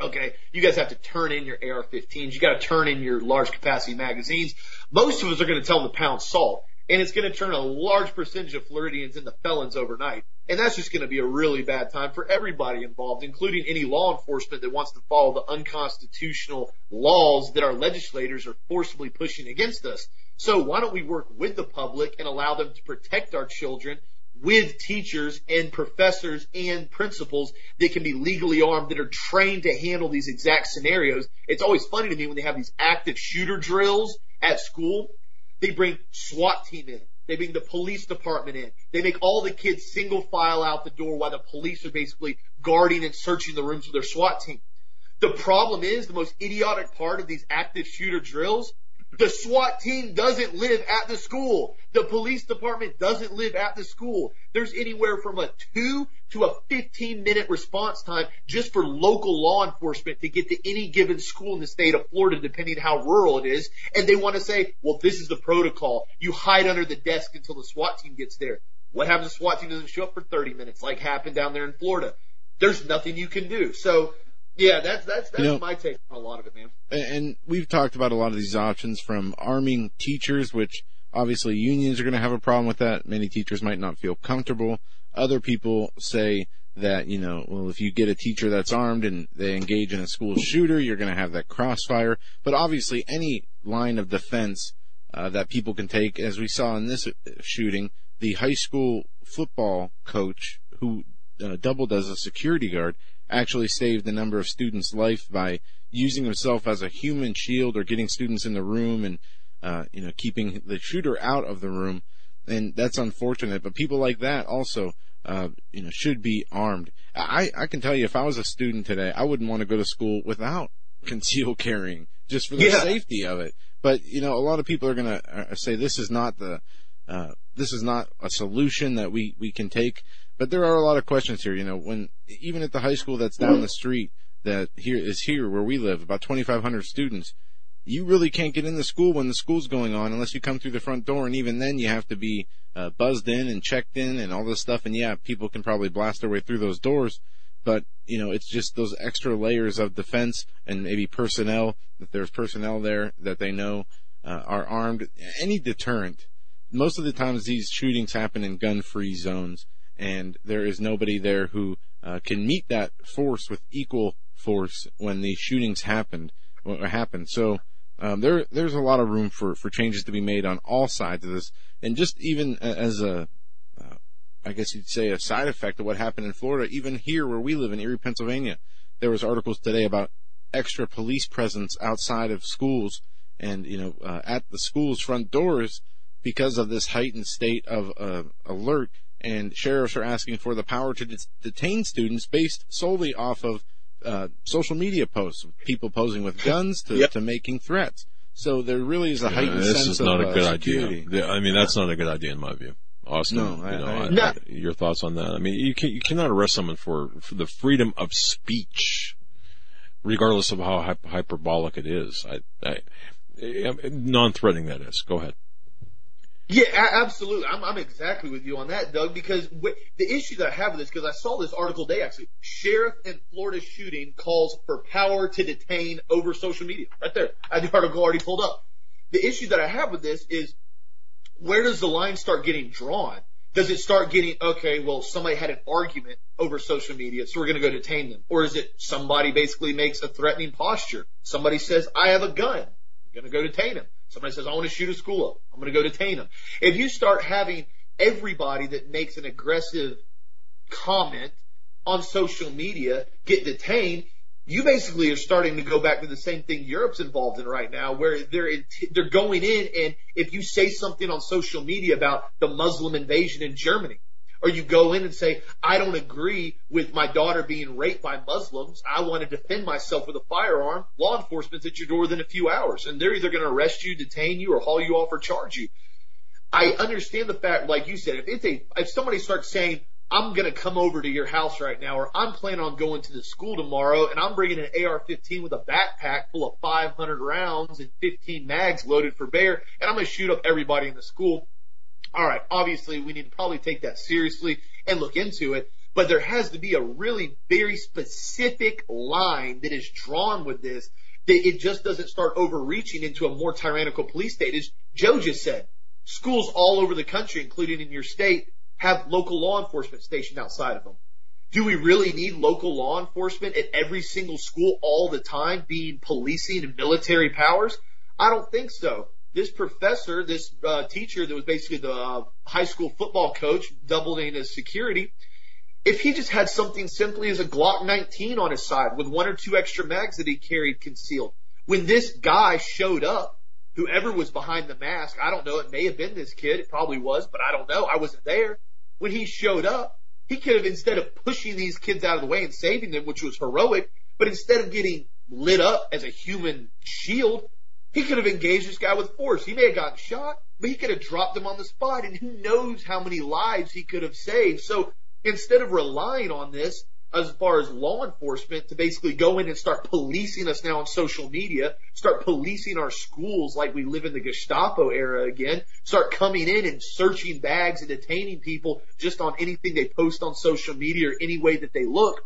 okay, you guys have to turn in your AR-15s. You got to turn in your large capacity magazines. Most of us are going to tell them to pound salt, and it's going to turn a large percentage of Floridians into felons overnight. And that's just going to be a really bad time for everybody involved, including any law enforcement that wants to follow the unconstitutional laws that our legislators are forcibly pushing against us. So why don't we work with the public and allow them to protect our children with teachers and professors and principals that can be legally armed, that are trained to handle these exact scenarios. It's always funny to me when they have these active shooter drills at school. They bring SWAT team in. They bring the police department in. They make all the kids single file out the door while the police are basically guarding and searching the rooms with their SWAT team. The problem is, the most idiotic part of these active shooter drills, the SWAT team doesn't live at the school. The police department doesn't live at the school. There's anywhere from a 2 to a 15-minute response time just for local law enforcement to get to any given school in the state of Florida, depending on how rural it is. And they want to say, well, this is the protocol. You hide under the desk until the SWAT team gets there. What happens if the SWAT team doesn't show up for 30 minutes like happened down there in Florida? There's nothing you can do. So yeah, that's my take on a lot of it, man. And we've talked about a lot of these options, from arming teachers, which obviously unions are going to have a problem with that. Many teachers might not feel comfortable. Other people say that, you know, well, if you get a teacher that's armed and they engage in a school shooter, you're going to have that crossfire. But obviously any line of defense that people can take, as we saw in this shooting, the high school football coach who doubled as a security guard actually saved a number of students' life by using himself as a human shield, or getting students in the room and, keeping the shooter out of the room. And that's unfortunate, but people like that also, should be armed. I can tell you, if I was a student today, I wouldn't want to go to school without concealed carrying, just for the safety of it. But, a lot of people are going to say this is not this is not a solution that we can take. But there are a lot of questions here, when even at the high school that's down the street that here where we live, about 2,500 students, you really can't get in the school when the school's going on unless you come through the front door, and even then you have to be buzzed in and checked in and all this stuff. And yeah, people can probably blast their way through those doors, but it's just those extra layers of defense, and maybe personnel, that there's personnel there that they know are armed. Any deterrent. Most of the times these shootings happen in gun-free zones, and there is nobody there who can meet that force with equal force when these shootings happen. So there's a lot of room for changes to be made on all sides of this. And just even as a, I guess you'd say, a side effect of what happened in Florida, even here where we live in Erie, Pennsylvania, there was articles today about extra police presence outside of schools and at the schools' front doors because of this heightened state of alert. And sheriffs are asking for the power to detain students based solely off of social media posts, people posing with guns to making threats. So there really is a heightened sense of security. I mean, that's not a good idea in my view. Austin, your thoughts on that? I mean, you cannot arrest someone for the freedom of speech, regardless of how hyperbolic it is. Non-threatening, that is. Go ahead. Yeah, absolutely. I'm exactly with you on that, Doug, because the issue that I have with this, because I saw this article today, actually, Sheriff in Florida shooting calls for power to detain over social media. Right there. I had the article already pulled up. The issue that I have with this is, where does the line start getting drawn? Does it start getting, okay, well, somebody had an argument over social media, so we're going to go detain them? Or is it somebody basically makes a threatening posture? Somebody says, I have a gun. I'm going to go detain him. Somebody says, I want to shoot a school up. I'm going to go detain him. If you start having everybody that makes an aggressive comment on social media get detained, you basically are starting to go back to the same thing Europe's involved in right now, where they're going in, and if you say something on social media about the Muslim invasion in Germany, or you go in and say, I don't agree with my daughter being raped by Muslims, I want to defend myself with a firearm, law enforcement's at your door within a few hours, and they're either going to arrest you, detain you, or haul you off or charge you. I understand the fact, like you said, if somebody starts saying, I'm going to come over to your house right now, or I'm planning on going to the school tomorrow, and I'm bringing an AR-15 with a backpack full of 500 rounds and 15 mags loaded for bear, and I'm going to shoot up everybody in the school. All right, obviously, we need to probably take that seriously and look into it, but there has to be a really very specific line that is drawn with this, that it just doesn't start overreaching into a more tyrannical police state. As Joe just said, schools all over the country, including in your state, have local law enforcement stationed outside of them. Do we really need local law enforcement at every single school all the time being policing and military powers? I don't think so. This professor, this teacher that was basically the high school football coach doubling as security, if he just had something simply as a Glock 19 on his side with one or two extra mags that he carried concealed, when this guy showed up, whoever was behind the mask, I don't know, it may have been this kid, it probably was, but I don't know, I wasn't there. When he showed up, he could have, instead of pushing these kids out of the way and saving them, which was heroic, but instead of getting lit up as a human shield, he could have engaged this guy with force. He may have gotten shot, but he could have dropped him on the spot, and who knows how many lives he could have saved. So instead of relying on this as far as law enforcement to basically go in and start policing us now on social media, start policing our schools like we live in the Gestapo era again, start coming in and searching bags and detaining people just on anything they post on social media or any way that they look,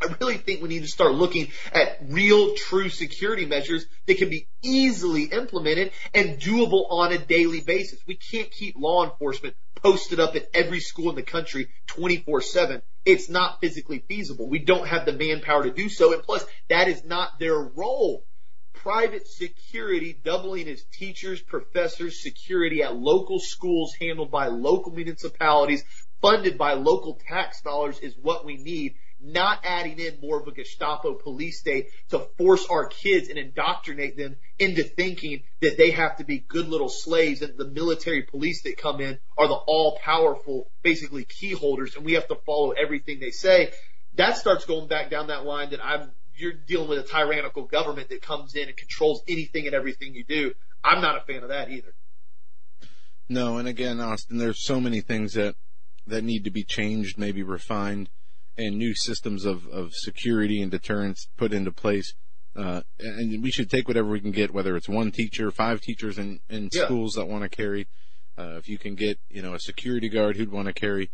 I really think we need to start looking at real, true security measures that can be easily implemented and doable on a daily basis. We can't keep law enforcement posted up at every school in the country 24/7. It's not physically feasible. We don't have the manpower to do so, and plus, that is not their role. Private security doubling as teachers, professors, security at local schools handled by local municipalities, funded by local tax dollars is what we need, not adding in more of a Gestapo police state to force our kids and indoctrinate them into thinking that they have to be good little slaves, and the military police that come in are the all-powerful, basically, key holders, and we have to follow everything they say. That starts going back down that line that you're dealing with a tyrannical government that comes in and controls anything and everything you do. I'm not a fan of that either. No, and again, Austin, there's so many things that need to be changed, maybe refined, and new systems of security and deterrence put into place. And we should take whatever we can get, whether it's one teacher, five teachers in schools that want to carry. If you can get, a security guard who'd want to carry.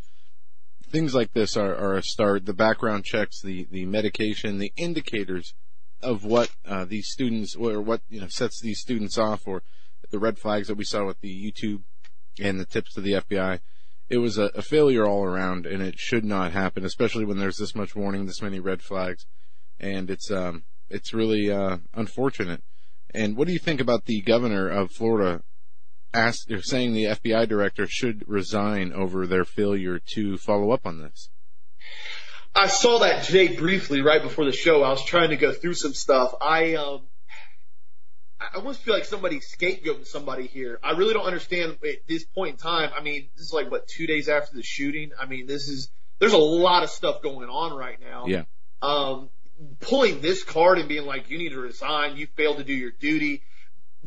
Things like this are a start. The background checks, the medication, the indicators of what these students, or what sets these students off, or the red flags that we saw with the YouTube and the tips to the FBI. It was a failure all around, and it should not happen, especially when there's this much warning, this many red flags, and it's really unfortunate. And what do you think about the governor of Florida saying the FBI director should resign over their failure to follow up on this? I saw that today briefly right before the show. I was trying to go through some stuff. I almost feel like somebody's scapegoating somebody here. I really don't understand at this point in time. I mean, this is like, 2 days after the shooting? I mean, there's a lot of stuff going on right now. Yeah. Pulling this card and being like, you need to resign, you failed to do your duty.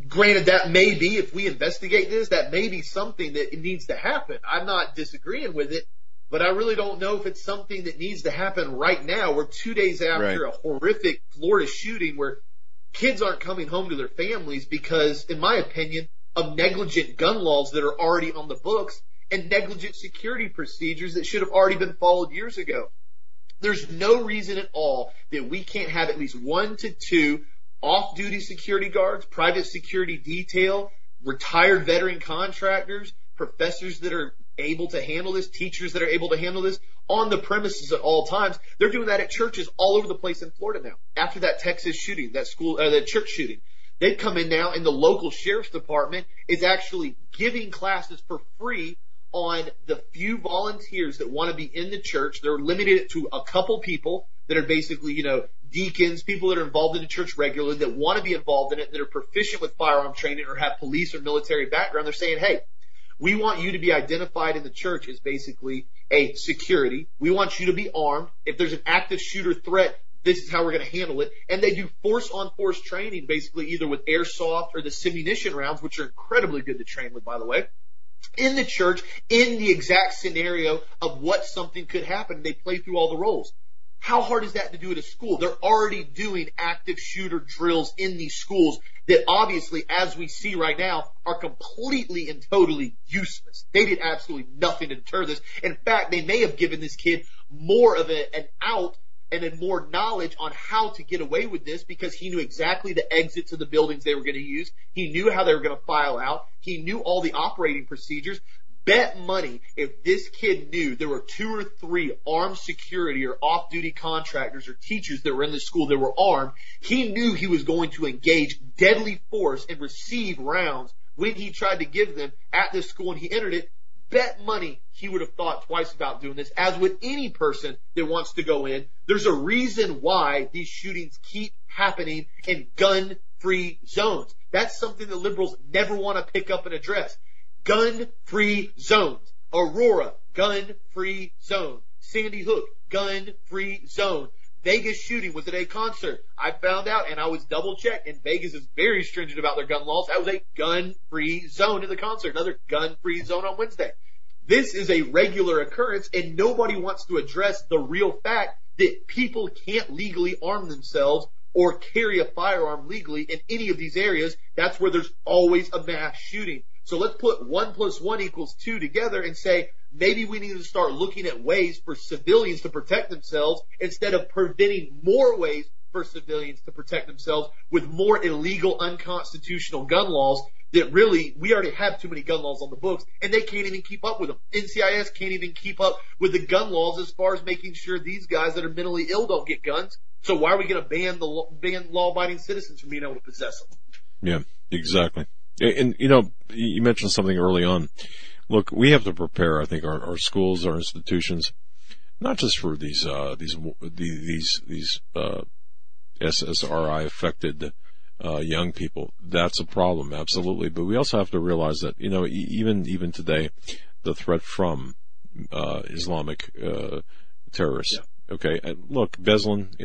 Granted, that may be, if we investigate this, that may be something that needs to happen. I'm not disagreeing with it, but I really don't know if it's something that needs to happen right now. We're 2 days after a horrific Florida shooting where kids aren't coming home to their families because, in my opinion, of negligent gun laws that are already on the books and negligent security procedures that should have already been followed years ago. There's no reason at all that we can't have at least 1 to 2 off-duty security guards, private security detail, retired veteran contractors, professors that are able to handle this, teachers that are able to handle this on the premises at all times. They're doing that at churches all over the place in Florida now. After that Texas shooting, that church shooting, they've come in now and the local sheriff's department is actually giving classes for free on the few volunteers that want to be in the church. They're limited to a couple people that are basically, deacons, people that are involved in the church regularly that want to be involved in it, that are proficient with firearm training or have police or military background. They're saying, hey, we want you to be identified in the church as basically a security. We want you to be armed. If there's an active shooter threat, this is how we're going to handle it. And they do force-on-force training, basically either with airsoft or the simunition rounds, which are incredibly good to train with, by the way, in the church, in the exact scenario of what something could happen. They play through all the roles. How hard is that to do at a school? They're already doing active shooter drills in these schools that obviously, as we see right now, are completely and totally useless. They did absolutely nothing to deter this. In fact, they may have given this kid more of an out and then more knowledge on how to get away with this because he knew exactly the exits of the buildings they were going to use. He knew how they were going to file out. He knew all the operating procedures. Bet money if this kid knew there were 2 or 3 armed security or off-duty contractors or teachers that were in the school that were armed, he knew he was going to engage deadly force and receive rounds when he tried to give them at this school and he entered it. Bet money he would have thought twice about doing this, as would any person that wants to go in. There's a reason why these shootings keep happening in gun-free zones. That's something that liberals never want to pick up and address. Gun-free zones. Aurora, gun-free zone. Sandy Hook, gun-free zone. Vegas shooting was at a concert. I found out, and I was double-checked, and Vegas is very stringent about their gun laws. That was a gun-free zone in the concert. Another gun-free zone on Wednesday. This is a regular occurrence, and nobody wants to address the real fact that people can't legally arm themselves or carry a firearm legally in any of these areas. That's where there's always a mass shooting. So let's put 1 + 1 = 2 together and say maybe we need to start looking at ways for civilians to protect themselves instead of preventing more ways for civilians to protect themselves with more illegal, unconstitutional gun laws that really, we already have too many gun laws on the books and they can't even keep up with them. NCIS can't even keep up with the gun laws as far as making sure these guys that are mentally ill don't get guns. So why are we going to ban law-abiding citizens from being able to possess them? Yeah, exactly. And, you mentioned something early on. Look, we have to prepare, I think, our schools, our institutions, not just for these SSRI-affected young people. That's a problem, absolutely. But we also have to realize that, even today, the threat from Islamic terrorists. Yeah. Okay, and look, Beslan,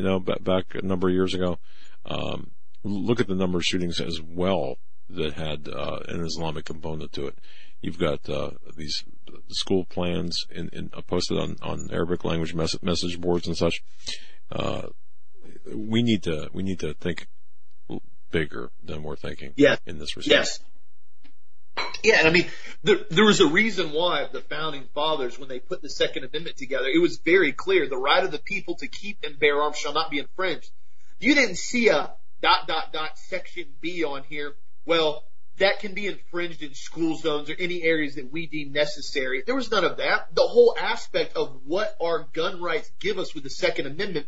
back a number of years ago, look at the number of shootings as well that had an Islamic component to it. You've got these school plans posted on Arabic language message boards and such. We need to think bigger than we're thinking in this respect. Yes. Yeah, and I mean, there was a reason why the founding fathers, when they put the Second Amendment together, it was very clear the right of the people to keep and bear arms shall not be infringed. You didn't see a ... section B on here. Well, that can be infringed in school zones or any areas that we deem necessary. There was none of that. The whole aspect of what our gun rights give us with the Second Amendment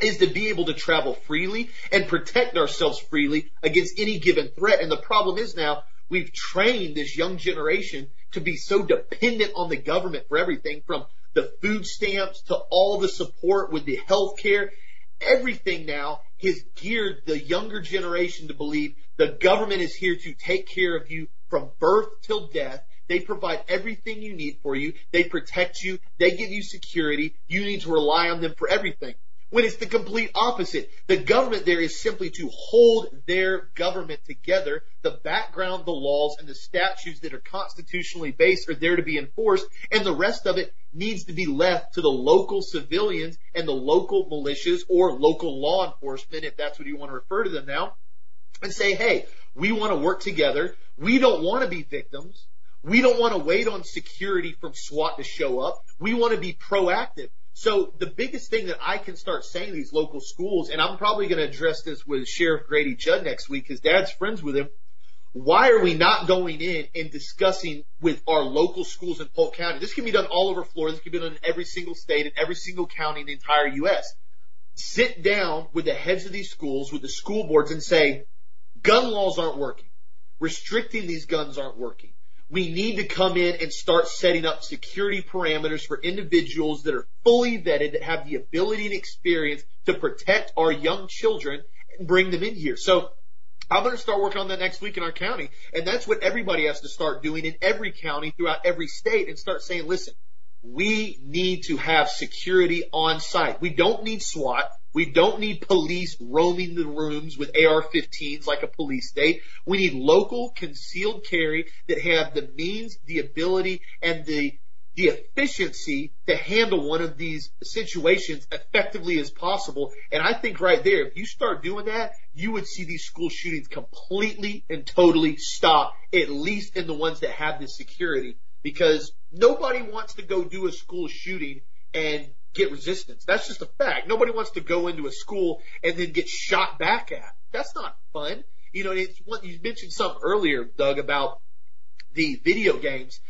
is to be able to travel freely and protect ourselves freely against any given threat. And the problem is now we've trained this young generation to be so dependent on the government for everything, from the food stamps to all the support with the health care. Everything now has geared the younger generation to believe the government is here to take care of you from birth till death. They provide everything you need for you. They protect you. They give you security. You need to rely on them for everything. When it's the complete opposite. The government there is simply to hold their government together. The background, the laws, and the statutes that are constitutionally based are there to be enforced, and the rest of it needs to be left to the local civilians and the local militias or local law enforcement, if that's what you want to refer to them now, and say, hey, We want to work together. We don't want to be victims. We don't want to wait on security from SWAT to show up. We want to be proactive. So the biggest thing that I can start saying to these local schools, and I'm probably going to address this with Sheriff Grady Judd next week, his dad's friends with him. Why are we not going in and discussing with our local schools in Polk County? This can be done all over Florida. This can be done in every single state, in every single county in the entire U.S. Sit down with the heads of these schools, with the school boards, and say, gun laws aren't working. Restricting these guns aren't working. We need to come in and start setting up security parameters for individuals that are fully vetted, that have the ability and experience to protect our young children and bring them in here. So I'm going to start working on that next week in our county. And that's what everybody has to start doing in every county throughout every state, and start saying, listen, we need to have security on site. We don't need SWAT. We don't need police roaming the rooms with AR-15s like a police state. We need local concealed carry that have the means, the ability, and the efficiency to handle one of these situations effectively as possible. And I think right there, if you start doing that, you would see these school shootings completely and totally stop, at least in the ones that have this security, because nobody wants to go do a school shooting and get resistance. That's just a fact. Nobody wants to go into a school and then get shot back at. That's not fun. You know, it's what you mentioned something earlier, Doug, about the video games.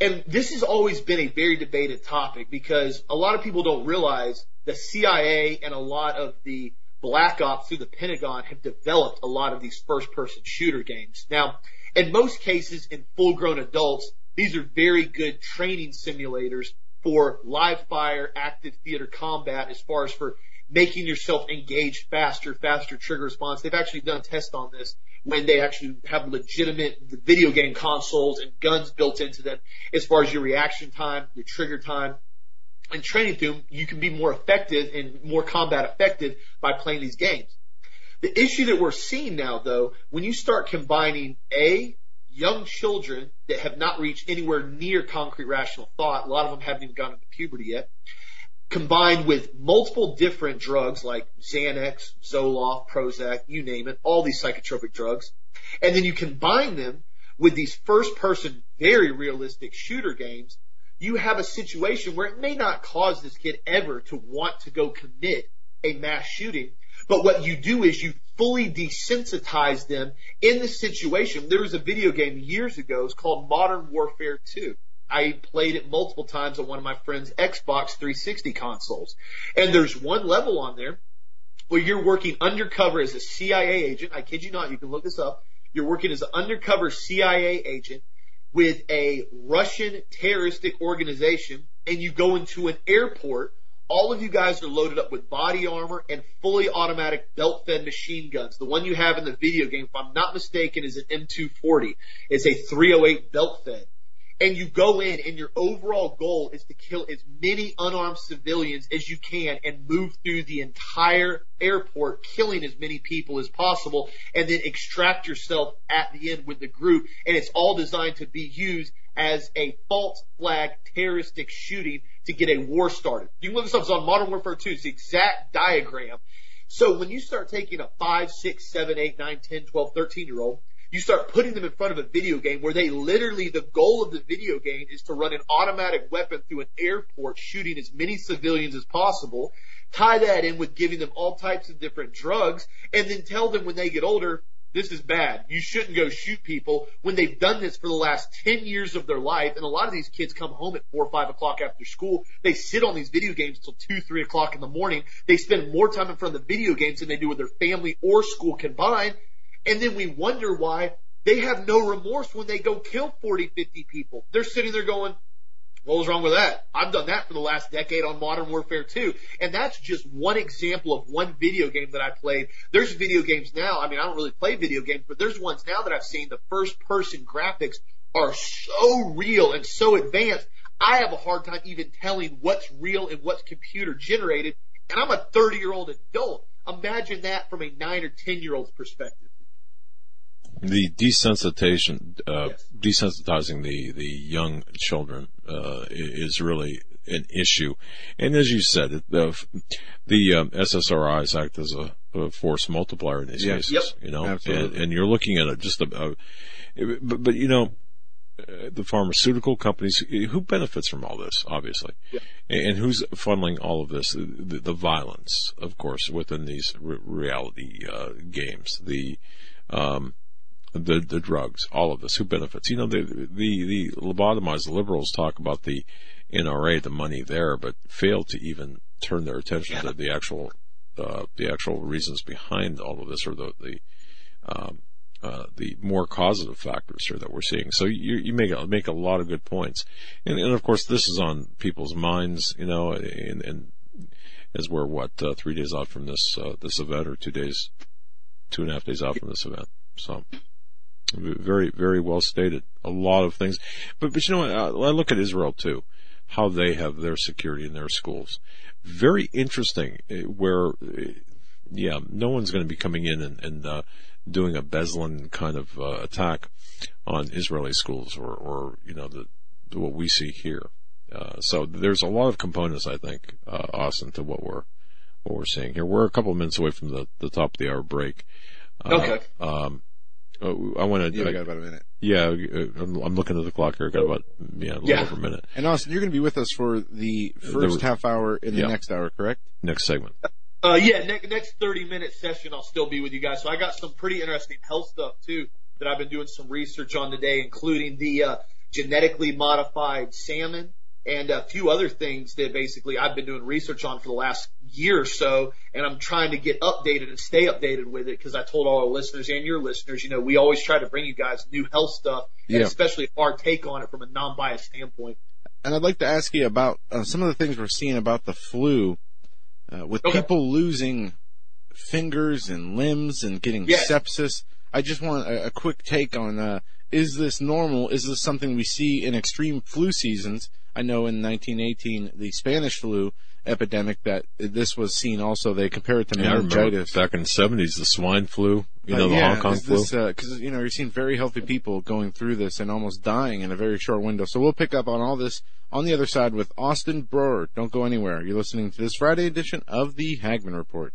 And this has always been a very debated topic, because a lot of people don't realize the CIA and a lot of the black ops through the Pentagon have developed a lot of these first-person shooter games. Now, in most cases, in full-grown adults, these are very good training simulators for live fire, active theater combat, as far as for making yourself engage faster trigger response. They've actually done tests on this when they actually have legitimate video game consoles and guns built into them, as far as your reaction time, your trigger time, and training through them. You can be more effective and more combat effective by playing these games. The issue that we're seeing now, though, when you start combining young children that have not reached anywhere near concrete rational thought, a lot of them haven't even gotten into puberty yet, combined with multiple different drugs like Xanax, Zoloft, Prozac, you name it, all these psychotropic drugs, and then you combine them with these first-person, very realistic shooter games, you have a situation where it may not cause this kid ever to want to go commit a mass shooting, but what you do is you fully desensitize them in the situation. There was a video game years ago. It's called Modern Warfare 2. I played it multiple times on one of my friend's Xbox 360 consoles. And there's one level on there where you're working undercover as a CIA agent. I kid you not, you can look this up. You're working as an undercover CIA agent with a Russian terroristic organization, and you go into an airport. All of you guys are loaded up with body armor and fully automatic belt-fed machine guns. The one you have in the video game, if I'm not mistaken, is an M240. It's a 308 belt-fed. And you go in, and your overall goal is to kill as many unarmed civilians as you can and move through the entire airport, killing as many people as possible, and then extract yourself at the end with the group. And it's all designed to be used as a false flag terroristic shooting to get a war started. You can look this up. It's on Modern Warfare 2. It's the exact diagram. So when you start taking a 5, 6, 7, 8, 9, 10, 12, 13-year-old, you start putting them in front of a video game where they literally, the goal of the video game is to run an automatic weapon through an airport, shooting as many civilians as possible, tie that in with giving them all types of different drugs, and then tell them when they get older, this is bad. You shouldn't go shoot people, when they've done this for the last 10 years of their life. And a lot of these kids come home at 4 or 5 o'clock after school. They sit on these video games till 2, 3 o'clock in the morning. They spend more time in front of the video games than they do with their family or school combined. And then we wonder why they have no remorse when they go kill 40, 50 people. They're sitting there going, what was wrong with that? I've done that for the last decade on Modern Warfare 2. And that's just one example of one video game that I played. There's video games now. I mean, I don't really play video games, but there's ones now that I've seen. The first-person graphics are so real and so advanced, I have a hard time even telling what's real and what's computer-generated. And I'm a 30-year-old adult. Imagine that from a 9 or 10-year-old's perspective. The desensitizing the young children is really an issue, and as you said, the SSRIs act as a force multiplier in these cases. Yep. You know, and you're looking at just the, but you know, the pharmaceutical companies, who benefits from all this, obviously, yeah. And who's funneling all of this? The violence, of course, within these reality games, the drugs, all of this. Who benefits? You know, the lobotomized liberals talk about the NRA, the money there, but fail to even turn their attention to the actual reasons behind all of this, or the more causative factors here that we're seeing. So you make a lot of good points, and of course this is on people's minds, you know, and as we're 3 days out from this this event, or 2 days, 2.5 days out from this event. So very, very well stated. A lot of things, but you know, I look at Israel too, how they have their security in their schools. Very interesting. Where, yeah, no one's going to be coming in and doing a Beslan kind of attack on Israeli schools, or you know, what we see here. So there's a lot of components, I think, Austin, to what we're seeing here. We're a couple of minutes away from the top of the hour break. Okay. I want to. Yeah, we got about a minute. Yeah, I'm looking at the clock here. I got about a little over a minute. And Austin, you're going to be with us for the first half hour in the next hour, correct? Next segment. Next 30-minute session, I'll still be with you guys. So I got some pretty interesting health stuff too that I've been doing some research on today, including the genetically modified salmon and a few other things that basically I've been doing research on for the last year or so, and I'm trying to get updated and stay updated with it, because I told all our listeners and your listeners, you know, we always try to bring you guys new health stuff, and especially our take on it from a non-biased standpoint. And I'd like to ask you about some of the things we're seeing about the flu. With people losing fingers and limbs and getting sepsis, I just want a quick take on, is this normal? Is this something we see in extreme flu seasons? I know in 1918, the Spanish flu epidemic, that this was seen also. They compare it to meningitis. Back in the 70s, the swine flu, the Hong Kong flu. Because, you know, you're seeing very healthy people going through this and almost dying in a very short window. So we'll pick up on all this on the other side with Austin Broer. Don't go anywhere. You're listening to this Friday edition of the Hagman Report.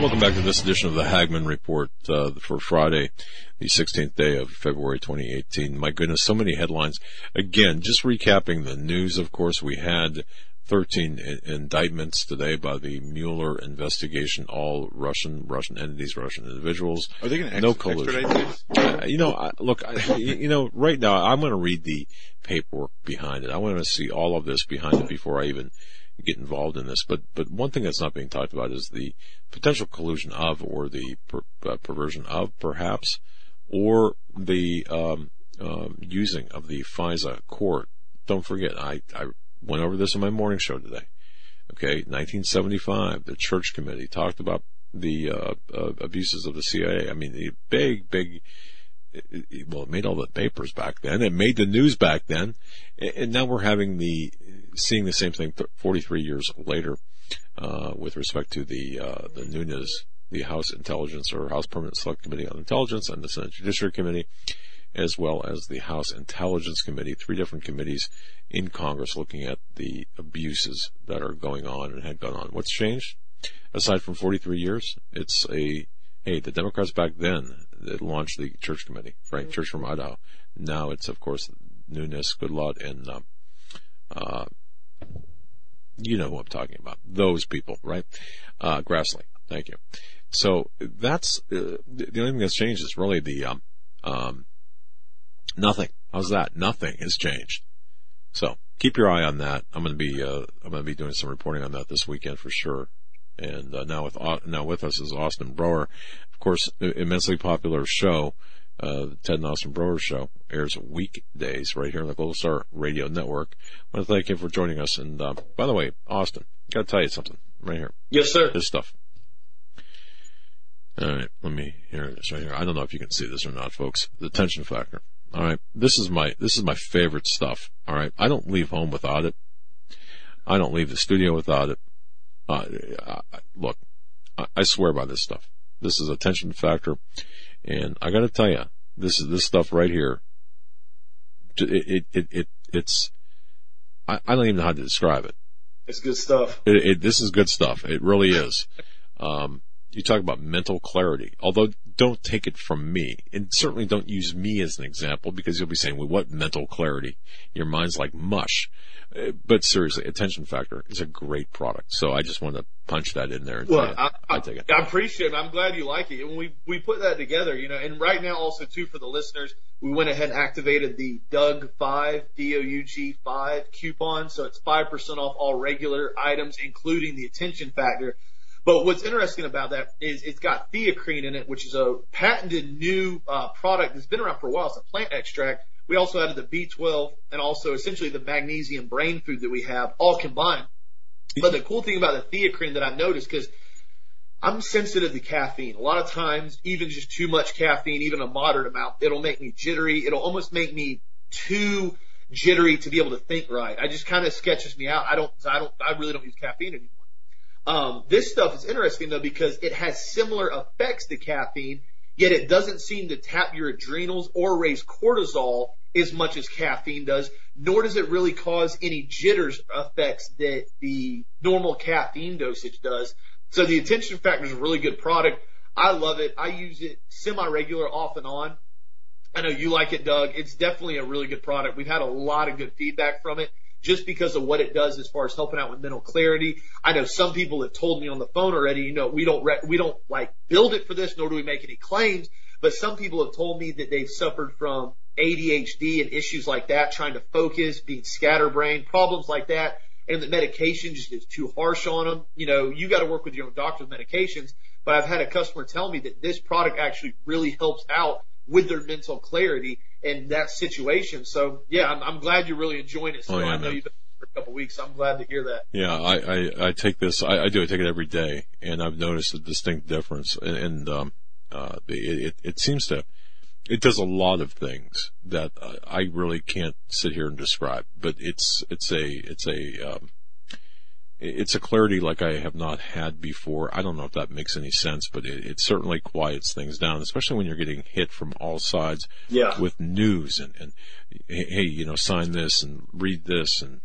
Welcome back to this edition of the Hagman Report for Friday, the 16th day of February 2018. My goodness, so many headlines. Again, just recapping the news, of course, we had 13 indictments today by the Mueller investigation, all Russian entities, Russian individuals. Are they going to collusion? You know, right now I'm going to read the paperwork behind it. I want to see all of this behind it before I even get involved in this, but one thing that's not being talked about is the potential collusion of, or the perversion of, perhaps, or the using of the FISA court. Don't forget, I went over this in my morning show today. Okay, 1975, the Church Committee talked about the abuses of the CIA. I mean, the big. It made all the papers back then. It made the news back then, and now we're seeing the same thing 43 years later, with respect to the Nunes, the House Intelligence, or House Permanent Select Committee on Intelligence, and the Senate Judiciary Committee, as well as the House Intelligence Committee. 3 different committees in Congress looking at the abuses that are going on and had gone on. What's changed aside from 43 years? It's the Democrats back then that launched the Church Committee, Frank Church from Idaho. Now it's, of course, Nunes, Goodlatte, and you know who I'm talking about. Those people, right? Grassley. Thank you. So that's the only thing that's changed is really the nothing. How's that? Nothing has changed. So keep your eye on that. I'm going to be doing some reporting on that this weekend for sure. And now with us is Austin Broer, of course, immensely popular show, Ted and Austin Broer Show, airs weekdays right here on the Gold Star Radio Network. I want to thank you for joining us. And by the way, Austin, got to tell you something right here. Yes, sir. This stuff. All right, let me hear this right here. I don't know if you can see this or not, folks. The tension factor. All right, this is my favorite stuff. All right, I don't leave home without it. I don't leave the studio without it. Look, I swear by this stuff. This is attention factor. And I got to tell you, this stuff right here, it's I don't even know how to describe it. It's good stuff. This is good stuff. It really is. You talk about mental clarity, although don't take it from me, and certainly don't use me as an example, because you'll be saying, well, what mental clarity? Your mind's like mush. But seriously, attention factor is a great product. So I just want to punch that in there. And well, I take it. I appreciate it. I'm glad you like it. And we put that together, you know, and right now also too, for the listeners, we went ahead and activated the Doug5, DOUG5 coupon. So it's 5% off all regular items, including the attention factor. But what's interesting about that is it's got theocrine in it, which is a patented new product that's been around for a while. It's a plant extract. We also added the B12 and also essentially the magnesium brain food that we have all combined. But the cool thing about the theocrine that I noticed, because I'm sensitive to caffeine. A lot of times, even just too much caffeine, even a moderate amount, it'll make me jittery. It'll almost make me too jittery to be able to think right. I just kind of sketches me out. I really don't use caffeine anymore. This stuff is interesting though, because it has similar effects to caffeine, yet it doesn't seem to tap your adrenals or raise cortisol as much as caffeine does, nor does it really cause any jitters effects that the normal caffeine dosage does. So the attention factor is a really good product. I love it. I use it semi-regular, off and on. I know you like it, Doug. It's definitely a really good product. We've had a lot of good feedback from it, just because of what it does as far as helping out with mental clarity. I know some people have told me on the phone already, you know, we don't like build it for this, nor do we make any claims, but some people have told me that they've suffered from ADHD and issues like that, trying to focus, being scatterbrained, problems like that, and the medication just is too harsh on them. You know, you got to work with your own doctor's medications, but I've had a customer tell me that this product actually really helps out with their mental clarity in that situation. So yeah, I'm glad you're really enjoying it. So I know you've been for a couple of weeks. I'm glad to hear that. Yeah, I take this. I do. I take it every day, and I've noticed a distinct difference. And it seems to, it does a lot of things that I really can't sit here and describe. But it's a clarity like I have not had before. I don't know if that makes any sense, but it certainly quiets things down, especially when you're getting hit from all sides with news and hey, you know, sign this and read this, and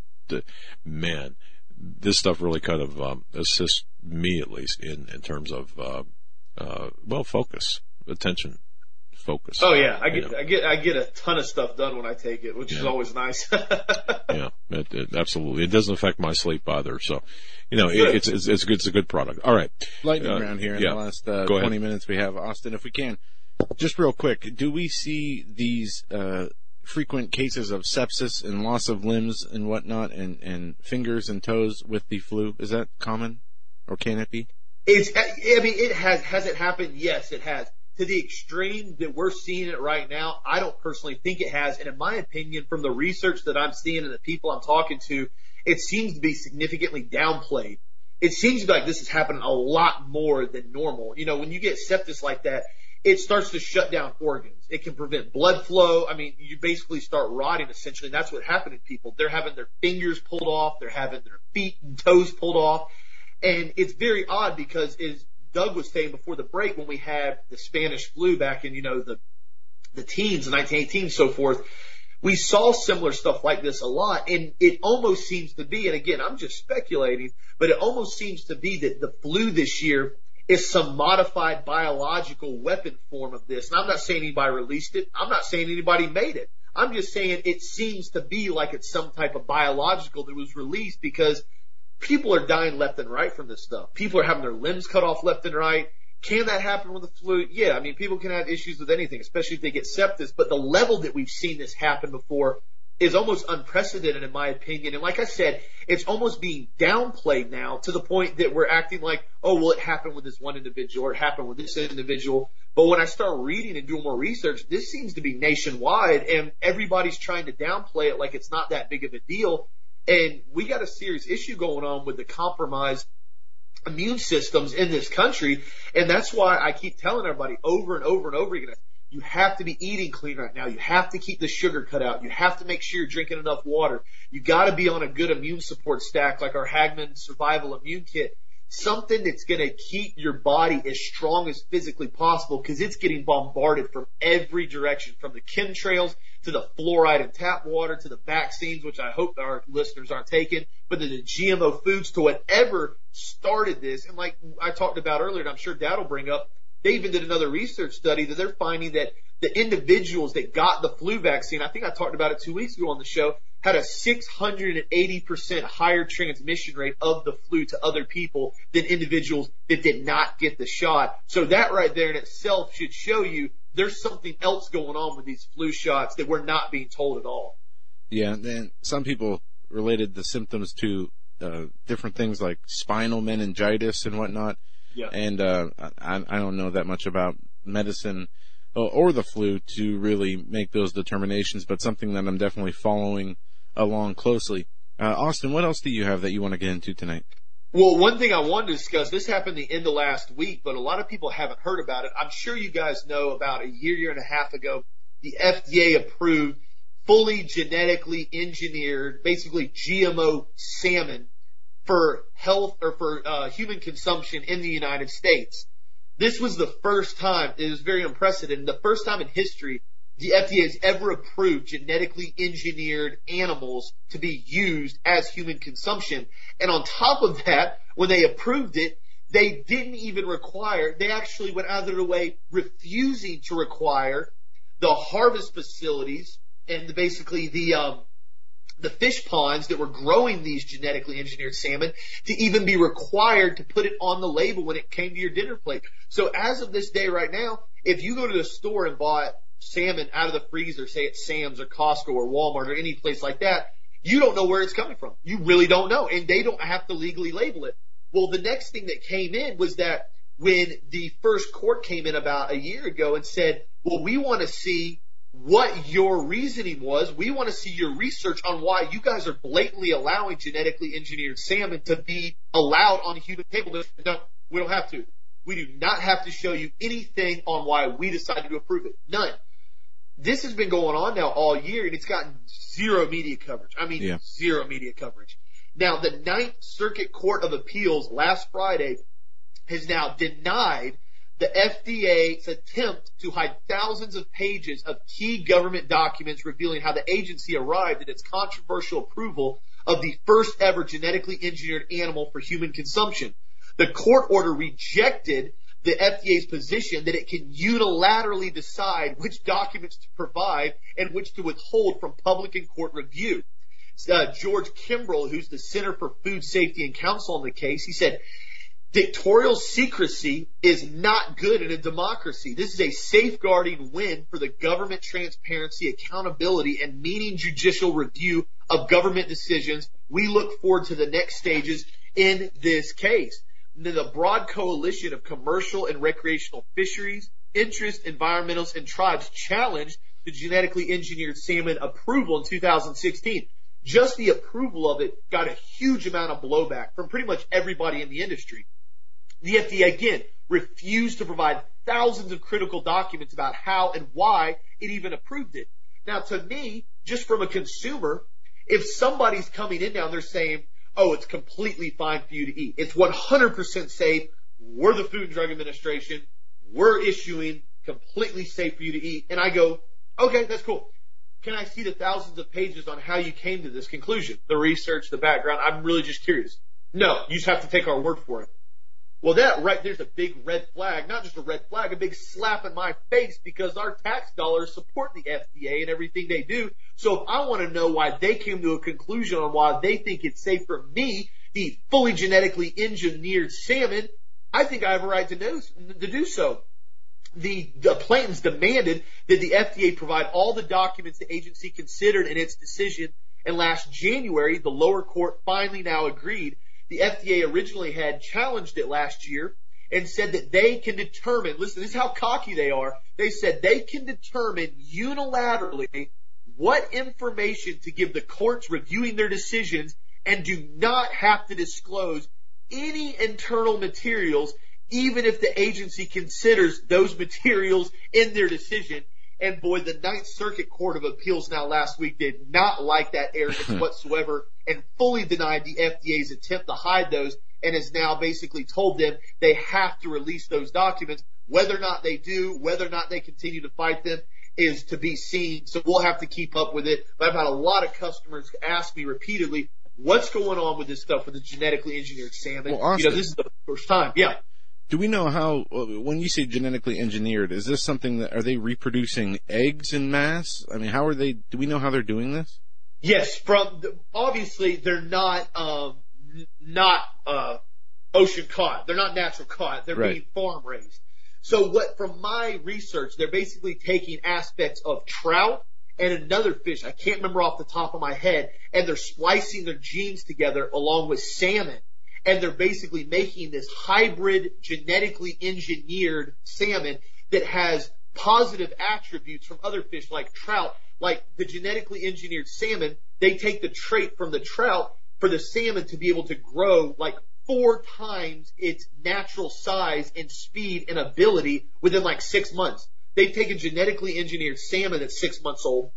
man, this stuff really kind of assists me, at least in terms of focus, attention, focus. Oh yeah, I get a ton of stuff done when I take it, which is always nice. Yeah, it absolutely. It doesn't affect my sleep either, so you know it's good. It's a good product. All right, lightning round here in the last 20 minutes we have, Austin. If we can, just real quick, do we see these frequent cases of sepsis and loss of limbs and whatnot, and fingers and toes with the flu? Is that common, or can it be? It has it happened? Yes, it has. To the extreme that we're seeing it right now, I don't personally think it has. And in my opinion, from the research that I'm seeing and the people I'm talking to, it seems to be significantly downplayed. It seems like this is happening a lot more than normal. You know, when you get sepsis like that, it starts to shut down organs. It can prevent blood flow. I mean, you basically start rotting, essentially. And that's what happened to people. They're having their fingers pulled off. They're having their feet and toes pulled off. And it's very odd because it's, Doug was saying before the break, when we had the Spanish flu back in, you know, the teens, the 1918 and so forth, we saw similar stuff like this a lot. And it almost seems to be, and again, I'm just speculating, but it almost seems to be that the flu this year is some modified biological weapon form of this. And I'm not saying anybody released it. I'm not saying anybody made it. I'm just saying it seems to be like it's some type of biological that was released, because people are dying left and right from this stuff. People are having their limbs cut off left and right. Can that happen with the flu? Yeah, I mean, people can have issues with anything, especially if they get sepsis. But the level that we've seen this happen before is almost unprecedented, in my opinion. And like I said, it's almost being downplayed now to the point that we're acting like, oh, well, it happened with this one individual, or it happened with this individual. But when I start reading and doing more research, this seems to be nationwide, and everybody's trying to downplay it like it's not that big of a deal. And we got a serious issue going on with the compromised immune systems in this country. And that's why I keep telling everybody over and over and over again, you have to be eating clean right now. You have to keep the sugar cut out. You have to make sure you're drinking enough water. You got to be on a good immune support stack like our Hagman Survival Immune Kit. something that's going to keep your body as strong as physically possible, because it's getting bombarded from every direction, from the chemtrails to the fluoride and tap water to the vaccines, which I hope our listeners aren't taking, but to the GMO foods, to whatever started this. And like I talked about earlier, and I'm sure Dad will bring up, they even did another research study that they're finding that the individuals that got the flu vaccine, I think I talked about it 2 weeks ago on the show, had a 680% higher transmission rate of the flu to other people than individuals that did not get the shot. So that right there in itself should show you there's something else going on with these flu shots that we're not being told at all. Yeah, and some people related the symptoms to different things like spinal meningitis and whatnot. Yeah. And I don't know that much about medicine or the flu to really make those determinations, but something that I'm definitely following along closely. Austin, what else do you have that you want to get into tonight? Well, one thing I wanted to discuss, this happened the end of last week, but a lot of people haven't heard about it. I'm sure you guys know about a year and a half ago, the FDA approved fully genetically engineered, basically GMO salmon for health or for human consumption in the United States. This was the first time, it was very unprecedented, the first time in history the FDA has ever approved genetically engineered animals to be used as human consumption. And on top of that, when they approved it, they didn't even require, they actually went out of their way refusing to require the harvest facilities and basically the fish ponds that were growing these genetically engineered salmon to even be required to put it on the label when it came to your dinner plate. So as of this day right now, if you go to the store and buy salmon out of the freezer, say at Sam's or Costco or Walmart or any place like that, you don't know where it's coming from. You really don't know. And they don't have to legally label it. Well, the next thing that came in was that when the first court came in about a year ago and said, well, we want to see what your reasoning was. We want to see your research on why you guys are blatantly allowing genetically engineered salmon to be allowed on a human table. No, we don't have to. We do not have to show you anything on why we decided to approve it. None. This has been going on now all year, and it's gotten zero media coverage. I mean, zero media coverage. Now, the Ninth Circuit Court of Appeals last Friday has now denied the FDA's attempt to hide thousands of pages of key government documents revealing how the agency arrived at its controversial approval of the first ever genetically engineered animal for human consumption. The court order rejected the FDA's position that it can unilaterally decide which documents to provide and which to withhold from public and court review. George Kimbrell, who's the Center for Food Safety and Counsel on the case, he said, dictatorial secrecy is not good in a democracy. This is a safeguarding win for the government transparency, accountability, and meaning judicial review of government decisions. We look forward to the next stages in this case. The broad coalition of commercial and recreational fisheries, interests, environmentalists, and tribes challenged the genetically engineered salmon approval in 2016. Just the approval of it got a huge amount of blowback from pretty much everybody in the industry. The FDA, again, refused to provide thousands of critical documents about how and why it even approved it. Now, to me, just from a consumer, if somebody's coming in now and they're saying, oh, it's completely fine for you to eat, it's 100% safe, we're the Food and Drug Administration, we're issuing completely safe for you to eat, and I go, okay, that's cool. Can I see the thousands of pages on how you came to this conclusion? The research, the background, I'm really just curious. No, you just have to take our word for it. Well, that right there's a big red flag, not just a red flag, a big slap in my face, because our tax dollars support the FDA and everything they do. So if I want to know why they came to a conclusion on why they think it's safe for me to eat fully genetically engineered salmon, I think I have a right to do so. The plaintiffs demanded that the FDA provide all the documents the agency considered in its decision, and last January, the lower court finally now agreed. The FDA originally had challenged it last year and said that they can determine, listen, this is how cocky they are, they said they can determine unilaterally what information to give the courts reviewing their decisions and do not have to disclose any internal materials, even if the agency considers those materials in their decision. And boy, the Ninth Circuit Court of Appeals now last week did not like that arrogance whatsoever and fully denied the FDA's attempt to hide those and has now basically told them they have to release those documents. Whether or not they do, whether or not they continue to fight them is to be seen. So we'll have to keep up with it. But I've had a lot of customers ask me repeatedly, what's going on with this stuff with the genetically engineered salmon? Well, Austin, this is the first time. Yeah. Do we know how, when you say genetically engineered, is this something that, are they reproducing eggs in mass? I mean, how are they, do we know how they're doing this? Yes, obviously they're not ocean caught. They're not natural caught. They're being farm raised. So from my research, they're basically taking aspects of trout and another fish, I can't remember off the top of my head, and they're splicing their genes together along with salmon, and they're basically making this hybrid, genetically engineered salmon that has positive attributes from other fish like trout. Like the genetically engineered salmon, they take the trait from the trout for the salmon to be able to grow like 4 times its natural size and speed and ability within like 6 months. They've taken genetically engineered salmon that's 6 months old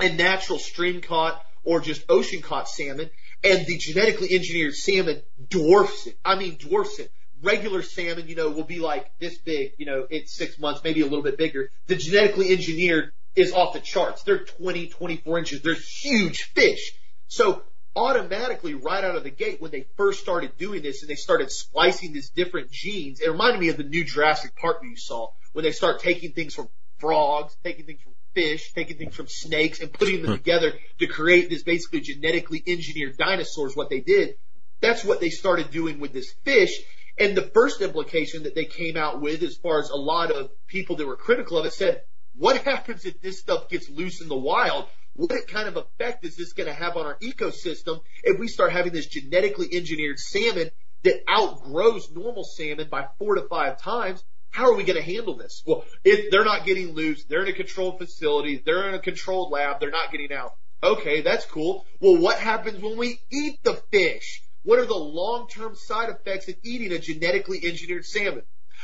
and natural stream caught or just ocean caught salmon, and the genetically engineered salmon dwarfs it. I mean, dwarfs it. Regular salmon, will be like this big, it's 6 months, maybe a little bit bigger. The genetically engineered is off the charts. They're 20, 24 inches. They're huge fish. So automatically, right out of the gate, when they first started doing this and they started splicing these different genes, it reminded me of the new Jurassic Park you saw, when they start taking things from frogs, taking things from fish, taking things from snakes, and putting them together to create this basically genetically engineered dinosaurs. What they did, that's what they started doing with this fish. And the first implication that they came out with, as far as a lot of people that were critical of it said, what happens if this stuff gets loose in the wild? What kind of effect is this going to have on our ecosystem if we start having this genetically engineered salmon that outgrows normal salmon by 4 to 5 times? How are we going to handle this? Well, if they're not getting loose, they're in a controlled facility, they're in a controlled lab, they're not getting out. Okay, that's cool. Well, what happens when we eat the fish? What are the long-term side effects of eating a genetically engineered salmon?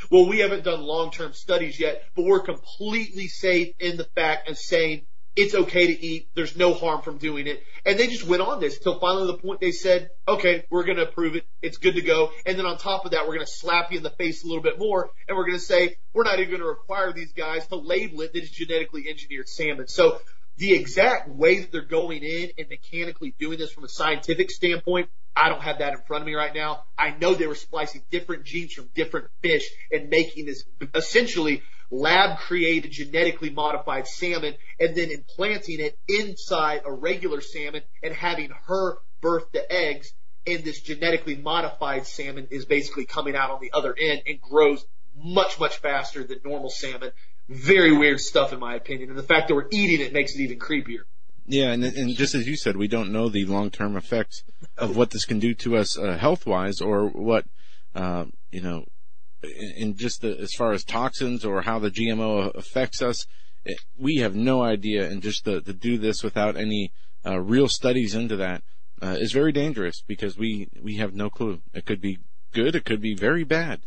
Well, we haven't done long-term studies yet, but we're completely safe in the fact of saying it's okay to eat. There's no harm from doing it. And they just went on this till finally the point they said, okay, we're going to approve it. It's good to go. And then on top of that, we're going to slap you in the face a little bit more. And we're going to say, we're not even going to require these guys to label it that it's genetically engineered salmon. So the exact way that they're going in and mechanically doing this from a scientific standpoint, I don't have that in front of me right now. I know they were splicing different genes from different fish and making this essentially lab-created, genetically modified salmon and then implanting it inside a regular salmon and having her birth the eggs, and this genetically modified salmon is basically coming out on the other end and grows much, much faster than normal salmon. Very weird stuff, in my opinion, and the fact that we're eating it makes it even creepier. Yeah, and just as you said, we don't know the long-term effects of what this can do to us health-wise, or what, in just as far as toxins or how the GMO affects us. We have no idea, and just to do this without any real studies into that is very dangerous, because we have no clue. It could be good, it could be very bad.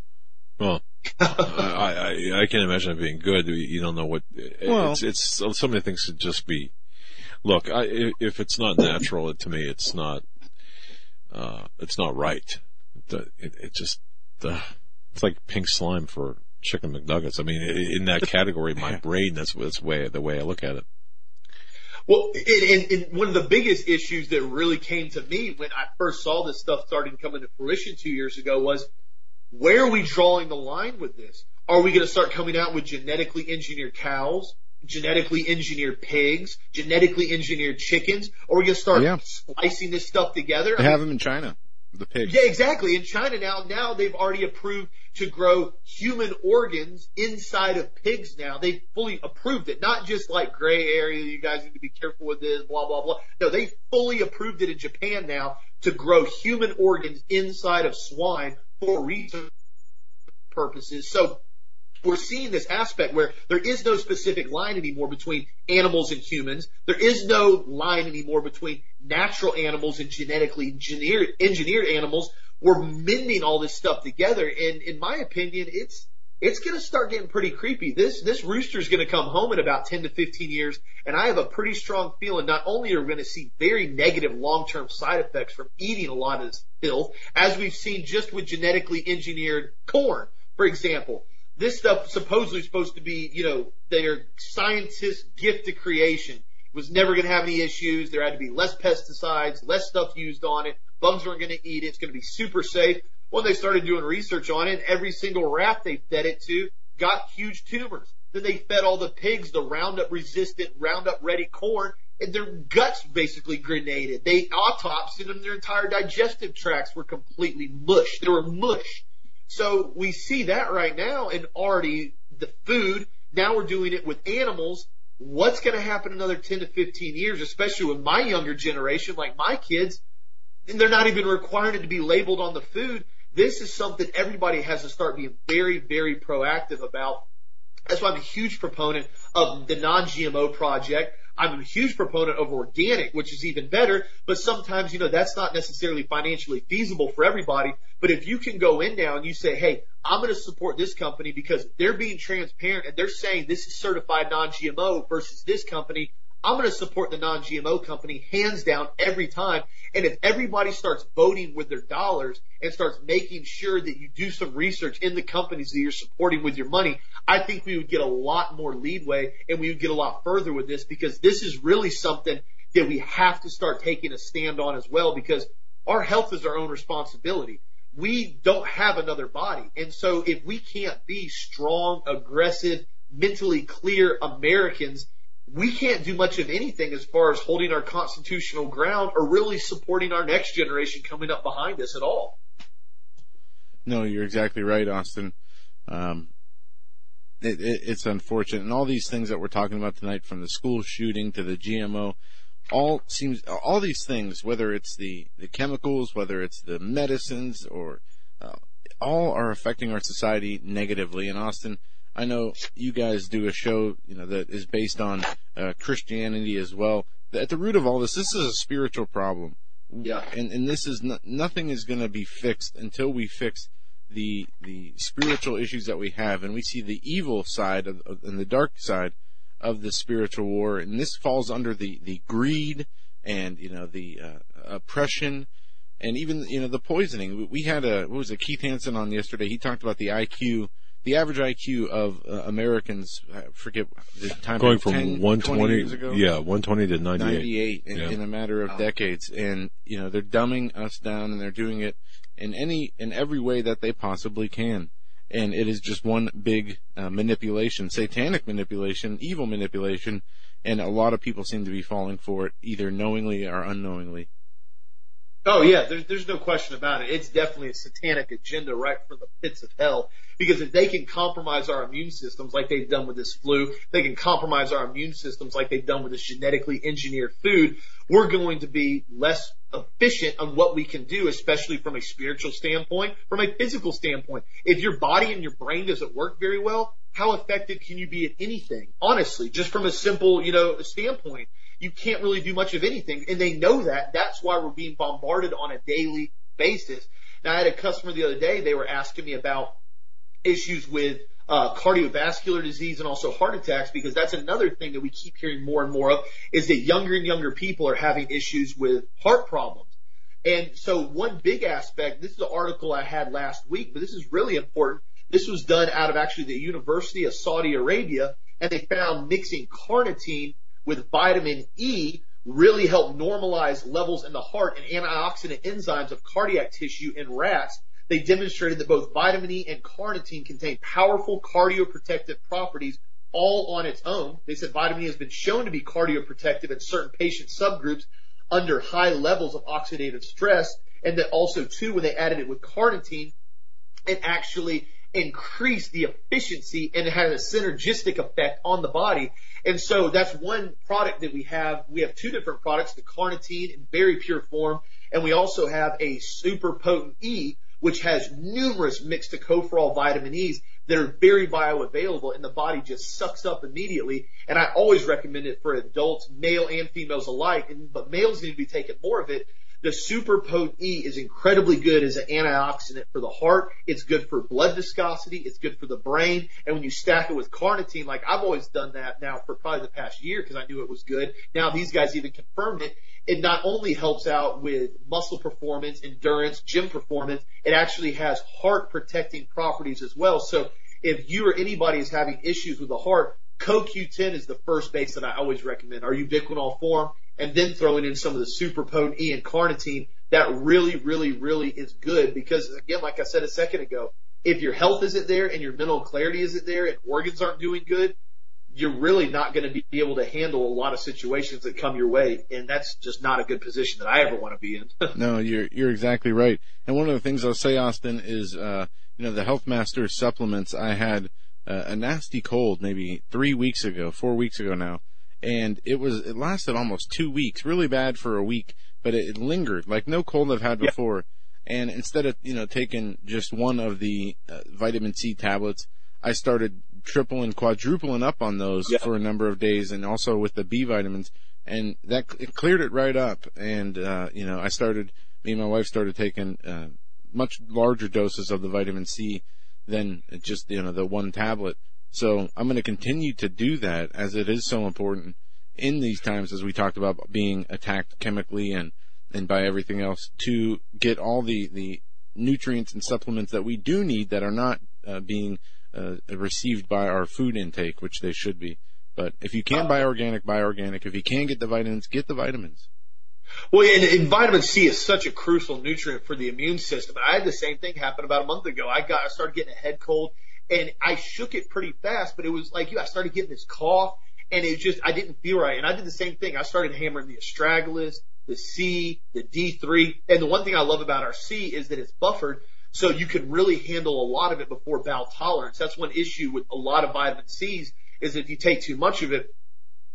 Well, I can't imagine it being good. You don't know what. It's so many things could just be. Look, if it's not natural, to me, it's not right. It just it's like pink slime for chicken McNuggets. I mean, in that category, my brain, that's the way I look at it. Well, and one of the biggest issues that really came to me when I first saw this stuff starting to come into fruition 2 years ago was, where are we drawing the line with this? Are we going to start coming out with genetically engineered cows, genetically engineered pigs, genetically engineered chickens, or we're going to start splicing this stuff together? They have them in China, the pigs. Yeah, exactly. In China now they've already approved to grow human organs inside of pigs now. They've fully approved it, not just like gray area, you guys need to be careful with this, blah, blah, blah. No, they fully approved it in Japan now to grow human organs inside of swine for research purposes. So we're seeing this aspect where there is no specific line anymore between animals and humans. There is no line anymore between natural animals and genetically engineered animals. We're mending all this stuff together, and in my opinion, it's it's going to start getting pretty creepy. This rooster's going to come home in about 10 to 15 years, and I have a pretty strong feeling not only are we going to see very negative long-term side effects from eating a lot of this filth, as we've seen just with genetically engineered corn, for example. This stuff supposedly is supposed to be, you know, their scientist's gift to creation. It was never going to have any issues. There had to be less pesticides, less stuff used on it. Bugs weren't going to eat it. It's going to be super safe. Well, they started doing research on it, and every single rat they fed it to got huge tumors. Then they fed all the pigs the Roundup-resistant, Roundup-ready corn, and their guts basically grenaded. They autopsied them. Their entire digestive tracts were completely mush. They were mush. So we see that right now, and already the food, now we're doing it with animals. What's going to happen in another 10 to 15 years, especially with my younger generation, like my kids, and they're not even requiring it to be labeled on the food. This is something everybody has to start being very, very proactive about. That's why I'm a huge proponent of the non-GMO project. I'm a huge proponent of organic, which is even better, but sometimes, you know, that's not necessarily financially feasible for everybody. But if you can go in now and you say, hey, I'm going to support this company because they're being transparent and they're saying this is certified non-GMO versus this company, I'm going to support the non-GMO company hands down every time. And if everybody starts voting with their dollars and starts making sure that you do some research in the companies that you're supporting with your money, I think we would get a lot more leadway and we would get a lot further with this, because this is really something that we have to start taking a stand on as well, because our health is our own responsibility. We don't have another body. And so if we can't be strong, aggressive, mentally clear Americans, we can't do much of anything as far as holding our constitutional ground or really supporting our next generation coming up behind us at all. No, you're exactly right, Austin. It's unfortunate. And all these things that we're talking about tonight, from the school shooting to the GMO, all these things, whether it's the chemicals, whether it's the medicines, or all are affecting our society negatively. And Austin, I know you guys do a show, you know, that is based on Christianity as well. At the root of all this, this is a spiritual problem. Yeah. And this is nothing is going to be fixed until we fix the spiritual issues that we have, and we see the evil side and the dark side of the spiritual war. And this falls under the greed and, you know, the oppression, and even, you know, the poisoning. We had Keith Hansen on yesterday. He talked about the IQ. The average IQ of Americans, I forget the time, going from 10, 120 years ago, 120 to 98 in a matter of decades, and you know they're dumbing us down, and they're doing it in every way that they possibly can, and it is just one big manipulation, satanic manipulation, evil manipulation, and a lot of people seem to be falling for it, either knowingly or unknowingly. Oh yeah, there's no question about it. It's definitely a satanic agenda right from the pits of hell, because if they can compromise our immune systems like they've done with this flu, they can compromise our immune systems like they've done with this genetically engineered food, we're going to be less efficient on what we can do, especially from a spiritual standpoint, from a physical standpoint. If your body and your brain doesn't work very well, how effective can you be at anything? Honestly, just from a simple, you know, standpoint. You can't really do much of anything, and they know that. That's why we're being bombarded on a daily basis. Now, I had a customer the other day. They were asking me about issues with cardiovascular disease and also heart attacks, because that's another thing that we keep hearing more and more of, is that younger and younger people are having issues with heart problems. And so one big aspect, this is an article I had last week, but this is really important. This was done out of actually the University of Saudi Arabia, and they found mixing carnitine with vitamin E really help normalize levels in the heart and antioxidant enzymes of cardiac tissue in rats. They demonstrated that both vitamin E and carnitine contain powerful cardioprotective properties all on its own. They said vitamin E has been shown to be cardioprotective in certain patient subgroups under high levels of oxidative stress, and that also, too, when they added it with carnitine, it actually increased the efficiency and it had a synergistic effect on the body. And so that's one product that we have. We have two different products, the carnitine in very pure form, and we also have a super potent E, which has numerous mixed to tocopherol vitamin E's that are very bioavailable, and the body just sucks up immediately. And I always recommend it for adults, male and females alike, but males need to be taking more of it. The Super Pot E is incredibly good as an antioxidant for the heart. It's good for blood viscosity. It's good for the brain. And when you stack it with carnitine, like I've always done that now for probably the past year because I knew it was good. Now these guys even confirmed it. It not only helps out with muscle performance, endurance, gym performance, it actually has heart protecting properties as well. So if you or anybody is having issues with the heart, CoQ10 is the first base that I always recommend, our ubiquinol form, and then throwing in some of the Super Potent E and carnitine. That really, really, really is good because, again, like I said a second ago, if your health isn't there and your mental clarity isn't there and organs aren't doing good, you're really not going to be able to handle a lot of situations that come your way, and that's just not a good position that I ever want to be in. No, you're exactly right. And one of the things I'll say, Austin, is the Health Master supplements. I had a nasty cold maybe 4 weeks ago now, and it lasted almost 2 weeks, really bad for a week, but it lingered like no cold I've had before. Yeah. And instead of taking just one of the vitamin C tablets, I started triple and quadrupling up on those for a number of days, and also with the B vitamins, and that it cleared it right up. And me and my wife started taking much larger doses of the vitamin C than just the one tablet. So I'm going to continue to do that, as it is so important in these times, as we talked about being attacked chemically and by everything else, to get all the nutrients and supplements that we do need that are not being received by our food intake, which they should be. But if you can buy organic, buy organic. If you can get the vitamins, get the vitamins. Well, and vitamin C is such a crucial nutrient for the immune system. I had the same thing happen about a month ago. I started getting a head cold, and I shook it pretty fast, but it was like I started getting this cough, and it just, I didn't feel right. And I did the same thing. I started hammering the astragalus, the C, the D3. And the one thing I love about our C is that it's buffered, so you can really handle a lot of it before bowel tolerance. That's one issue with a lot of vitamin C's, is if you take too much of it,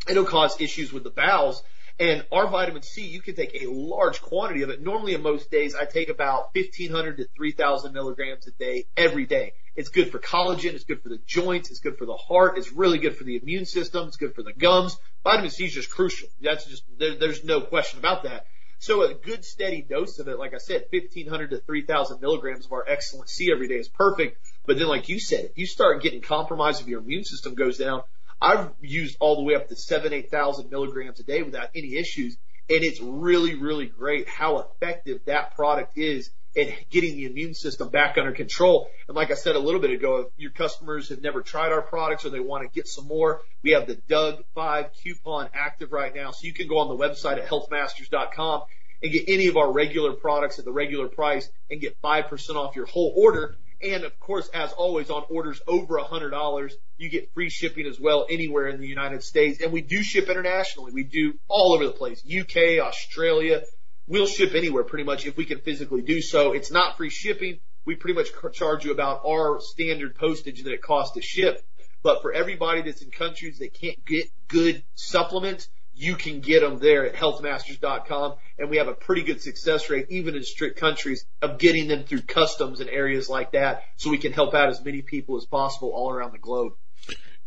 it'll cause issues with the bowels. And our vitamin C, you can take a large quantity of it. Normally in most days, I take about 1,500 to 3,000 milligrams a day, every day. It's good for collagen. It's good for the joints. It's good for the heart. It's really good for the immune system. It's good for the gums. Vitamin C is just crucial. That's just, there's no question about that. So a good steady dose of it, like I said, 1,500 to 3,000 milligrams of our excellent C every day is perfect. But then, like you said, if you start getting compromised, if your immune system goes down, I've used all the way up to 8,000 milligrams a day without any issues. And it's really, really great how effective that product is in getting the immune system back under control. And like I said a little bit ago, if your customers have never tried our products or they want to get some more, we have the Doug 5 coupon active right now. So you can go on the website at healthmasters.com and get any of our regular products at the regular price and get 5% off your whole order. And, of course, as always, on orders over $100, you get free shipping as well anywhere in the United States. And we do ship internationally. We do all over the place, UK, Australia. We'll ship anywhere pretty much if we can physically do so. It's not free shipping. We pretty much charge you about our standard postage that it costs to ship. But for everybody that's in countries that can't get good supplements, you can get them there at healthmasters.com, and we have a pretty good success rate, even in strict countries, of getting them through customs and areas like that, so we can help out as many people as possible all around the globe.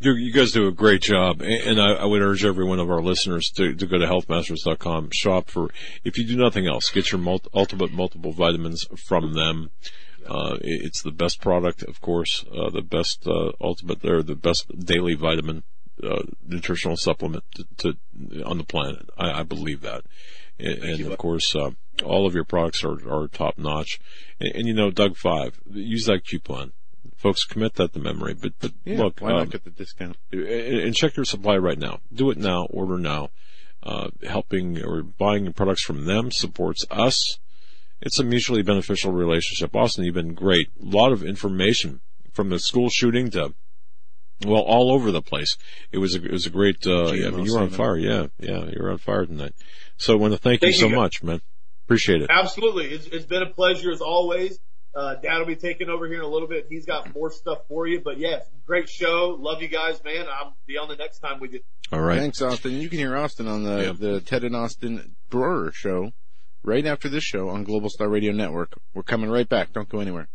You guys do a great job, and I would urge every one of our listeners to go to healthmasters.com, shop for, if you do nothing else, get your ultimate multiple vitamins from them. It's the best product, of course, the best ultimate, they're the best daily vitamin. Nutritional supplement to on the planet. I believe that, and of course, all of your products are top notch. And Doug 5, use that coupon, folks. Commit that to memory. But yeah, look, why not get the discount? And check your supply right now. Do it now. Order now. Helping or buying products from them supports us. It's a mutually beneficial relationship. Austin, you've been great. A lot of information from the school shooting to. Well, all over the place. It was a great, you were on fire. Yeah. You were on fire tonight. So I want to thank you so much, man. Appreciate it. Absolutely. It's been a pleasure as always. Dad will be taking over here in a little bit. He's got more stuff for you, but yeah, great show. Love you guys, man. I'll be on the next time with you. All right. Thanks, Austin. You can hear Austin on the Ted and Austin Brewer show right after this show on Global Star Radio Network. We're coming right back. Don't go anywhere.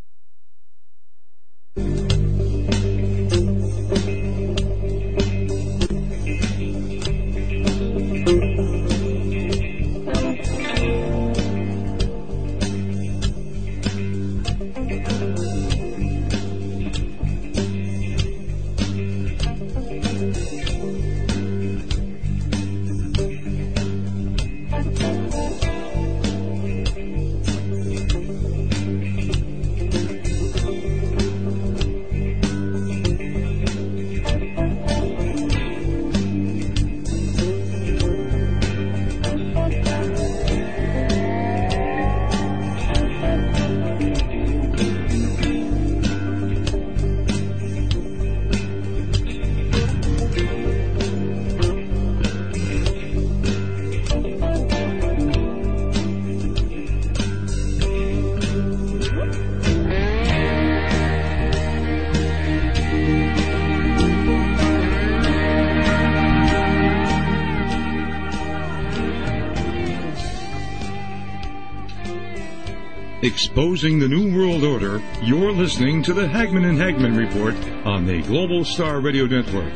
Exposing the New World Order, you're listening to the Hagman & Hagman Report on the Global Star Radio Network.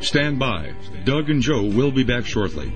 Stand by. Doug and Joe will be back shortly.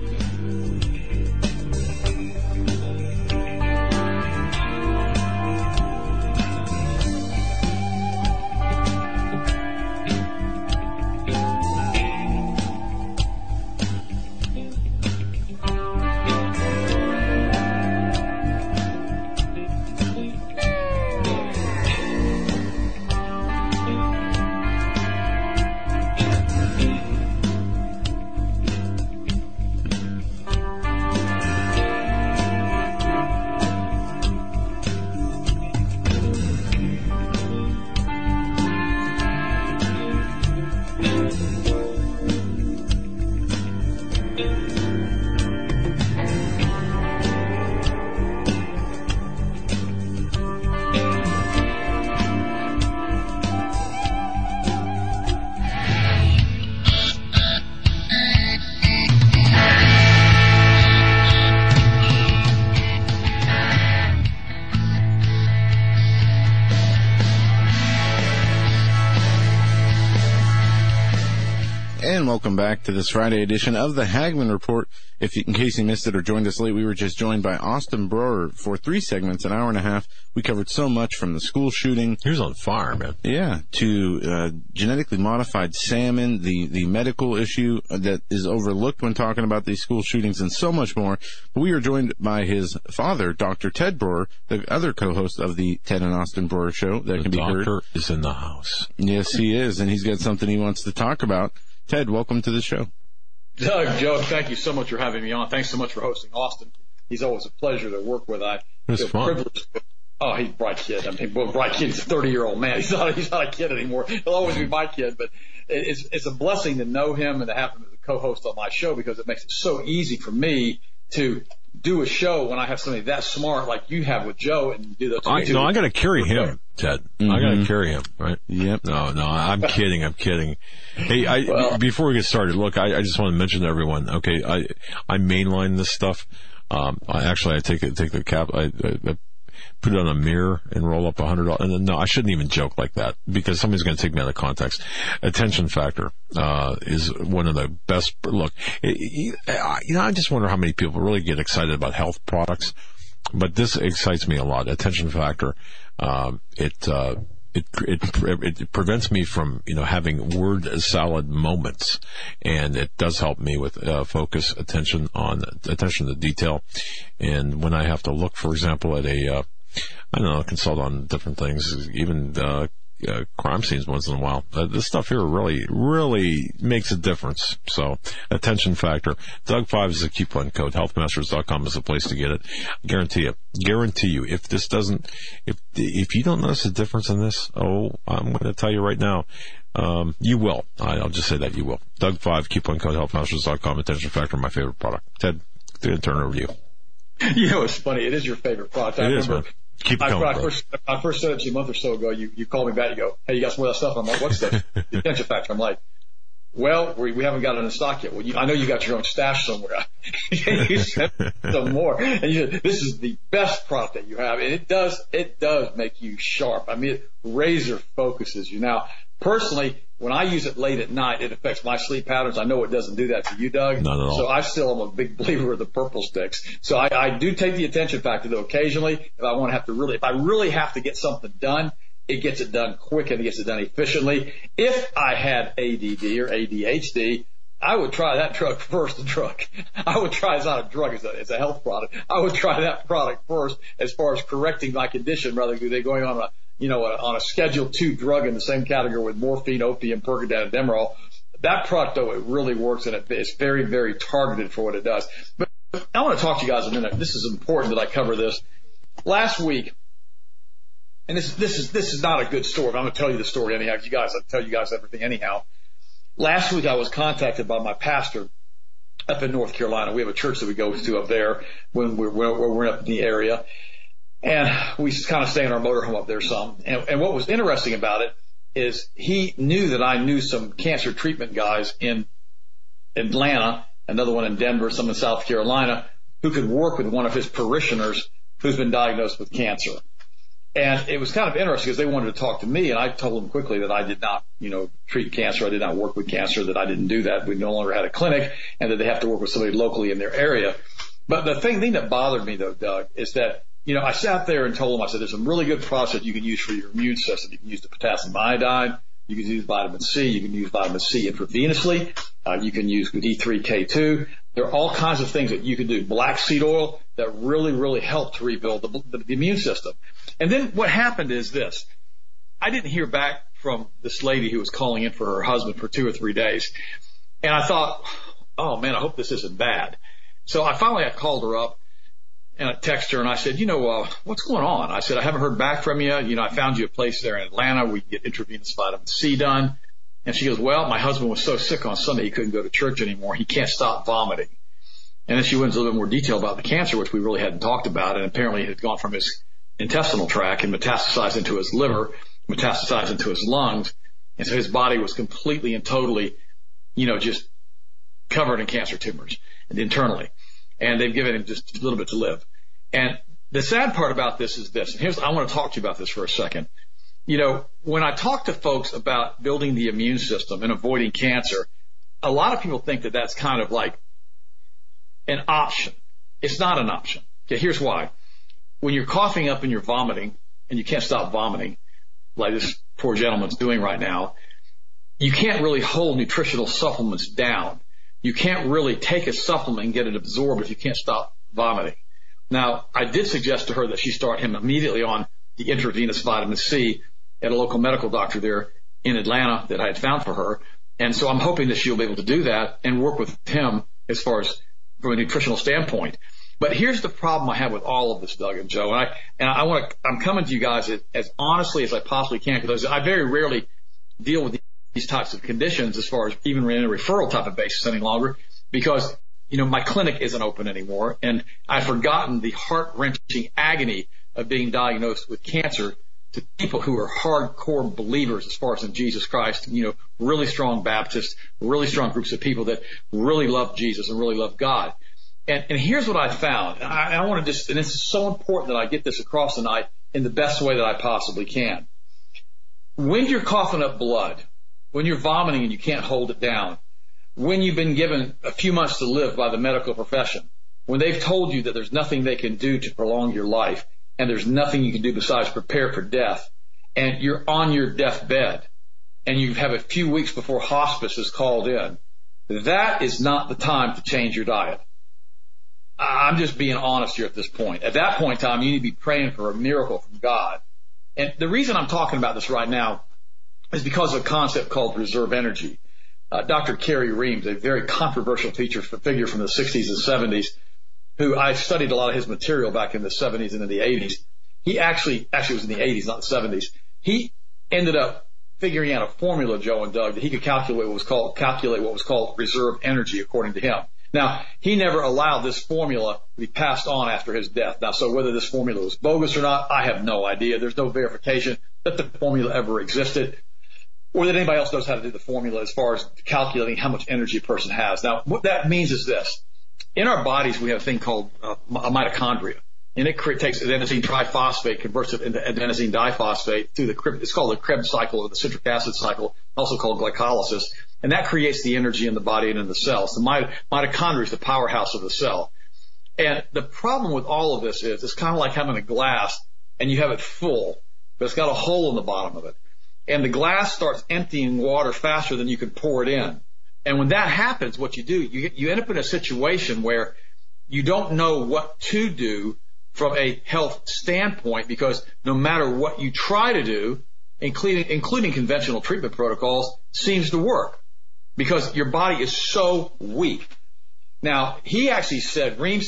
Welcome back to this Friday edition of the Hagman Report. In case you missed it or joined us late, we were just joined by Austin Brower for three segments, an hour and a half. We covered so much, from the school shooting. He was on fire, man. Yeah, to genetically modified salmon, the medical issue that is overlooked when talking about these school shootings, and so much more. But we are joined by his father, Dr. Ted Brower, the other co-host of the Ted and Austin Brower Show that can be heard. The doctor is in the house. Yes, he is, and he's got something he wants to talk about. Ted, welcome to the show. Doug, Joe, thank you so much for having me on. Thanks so much for hosting Austin. He's always a pleasure to work with. I feel privileged. Oh, he's a bright kid. I mean, well, bright kid's a 30-year-old man. He's not a kid anymore. He'll always be my kid. But it's a blessing to know him and to have him as a co-host on my show, because it makes it so easy for me to do a show when I have somebody that smart like you have with Joe and do those. I got to carry him, Ted. Mm-hmm. I got to carry him, right? Yep. No, I'm kidding. I'm kidding. Hey, before we get started, look, I just want to mention to everyone, okay, I mainline this stuff. I take the cap, I put it on a mirror and roll up $100. And then, no, I shouldn't even joke like that, because somebody's going to take me out of context. Attention factor is one of the best. Look, I just wonder how many people really get excited about health products, but this excites me a lot. Attention factor, it prevents me from, having word salad moments, and it does help me with focus, attention to detail. And when I have to look, for example, at consult on different things, even crime scenes once in a while, this stuff here really, really makes a difference. So, attention factor. Doug5 is a coupon code. Healthmasters.com is the place to get it. I guarantee you. If this doesn't, if you don't notice a difference in this, I'm going to tell you right now, you will. I'll just say that you will. Doug5, coupon code, healthmasters.com, attention factor, my favorite product. Ted, I'm going to turn it over to you. It's funny. It is your favorite product. I remember. Man. Keep going, I first said it to you a month or so ago. You called me back. You go, hey, you got some of that stuff? I'm like, what's that? The attention factor. I'm like, well, we haven't got it in stock yet. Well, I know you got your own stash somewhere. You sent some more. And you said, this is the best product that you have. And it does make you sharp. I mean, it razor focuses you. Now, personally, when I use it late at night, it affects my sleep patterns. I know it doesn't do that to you, Doug. Not at all. So I still am a big believer of the purple sticks. So I do take the attention factor, though, occasionally. If I really have to get something done, it gets it done quick and it gets it done efficiently. If I had ADD or ADHD, I would try that drug first. I would try, it's not a drug, it's a health product. I would try that product first as far as correcting my condition, rather than going on a Schedule II drug in the same category with morphine, opium, Percodan, and Demerol. That product, though, it really works, and it's very, very targeted for what it does. But I want to talk to you guys a minute. This is important that I cover this. Last week, and this is not a good story, but I'm going to tell you the story anyhow. I'll tell you guys everything anyhow. Last week, I was contacted by my pastor up in North Carolina. We have a church that we go to up there when we're up in the area. And we kind of stay in our motorhome up there some. And what was interesting about it is he knew that I knew some cancer treatment guys in Atlanta, another one in Denver, some in South Carolina, who could work with one of his parishioners who's been diagnosed with cancer. And it was kind of interesting because they wanted to talk to me, and I told them quickly that I did not, treat cancer. I did not work with cancer, that I didn't do that. We no longer had a clinic, and that they have to work with somebody locally in their area. But the thing that bothered me, though, Doug, is that, I sat there and told them, I said, there's some really good products that you can use for your immune system. You can use the potassium iodine. You can use vitamin C. You can use vitamin C intravenously. You can use D3K2. There are all kinds of things that you can do. Black seed oil that really, really helped to rebuild the immune system. And then what happened is this. I didn't hear back from this lady who was calling in for her husband for 2 or 3 days. And I thought, oh, man, I hope this isn't bad. So I called her up and I texted her and I said, what's going on? I said, I haven't heard back from you. I found you a place there in Atlanta where you can get intravenous vitamin C done. And she goes, well, my husband was so sick on Sunday he couldn't go to church anymore. He can't stop vomiting. And then she went into a little bit more detail about the cancer, which we really hadn't talked about. And apparently it had gone from his intestinal tract and metastasized into his liver, metastasized into his lungs. And so his body was completely and totally, just covered in cancer tumors internally. And they've given him just a little bit to live. And the sad part about this is this. And I want to talk to you about this for a second. When I talk to folks about building the immune system and avoiding cancer, a lot of people think that that's kind of like an option. It's not an option. Okay, here's why. When you're coughing up and you're vomiting and you can't stop vomiting, like this poor gentleman's doing right now, you can't really hold nutritional supplements down. You can't really take a supplement and get it absorbed if you can't stop vomiting. Now, I did suggest to her that she start him immediately on the intravenous vitamin C at a local medical doctor there in Atlanta that I had found for her. And so I'm hoping that she'll be able to do that and work with him as far as from a nutritional standpoint. But here's the problem I have with all of this, Doug and Joe. And I want to, I'm coming to you guys as honestly as I possibly can, because I very rarely deal with these types of conditions as far as even in a referral type of basis any longer, because, my clinic isn't open anymore. And I've forgotten the heart-wrenching agony of being diagnosed with cancer to people who are hardcore believers as far as in Jesus Christ, really strong Baptists, really strong groups of people that really love Jesus and really love God. And here's what I found. I want to just, and this is so important that I get this across tonight in the best way that I possibly can. When you're coughing up blood, when you're vomiting and you can't hold it down, when you've been given a few months to live by the medical profession, when they've told you that there's nothing they can do to prolong your life, and there's nothing you can do besides prepare for death, and you're on your deathbed, and you have a few weeks before hospice is called in, that is not the time to change your diet. I'm just being honest here at this point. At that point in time, you need to be praying for a miracle from God. And the reason I'm talking about this right now is because of a concept called reserve energy. Dr. Carrie Reams, a very controversial figure from the 60s and 70s, who I studied a lot of his material back in the 70s and in the 80s. He actually was in the 80s, not the 70s. He ended up figuring out a formula, Joe and Doug, that he could calculate what was called reserve energy, according to him. Now, he never allowed this formula to be passed on after his death. Now, so whether this formula was bogus or not, I have no idea. There's no verification that the formula ever existed or that anybody else knows how to do the formula as far as calculating how much energy a person has. Now, what that means is this. In our bodies, we have a thing called mitochondria, and it takes adenosine triphosphate, converts it into adenosine diphosphate through it's called the Krebs cycle or the citric acid cycle, also called glycolysis, and that creates the energy in the body and in the cells. The mitochondria is the powerhouse of the cell. And the problem with all of this is it's kind of like having a glass, and you have it full, but it's got a hole in the bottom of it. And the glass starts emptying water faster than you can pour it in. And when that happens, what you do, you end up in a situation where you don't know what to do from a health standpoint, because no matter what you try to do, including conventional treatment protocols, seems to work because your body is so weak. Now, Reams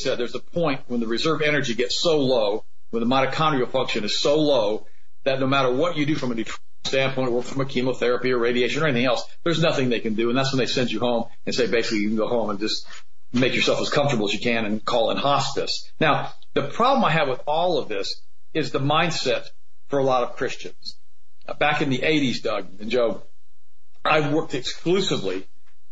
said there's a point when the reserve energy gets so low, when the mitochondrial function is so low, that no matter what you do from a nutrition standpoint or from a chemotherapy or radiation or anything else, there's nothing they can do. And that's when they send you home and say, basically, you can go home and just make yourself as comfortable as you can and call in hospice. Now, the problem I have with all of this is the mindset for a lot of Christians. Back in the 80s, Doug and Joe, I worked exclusively,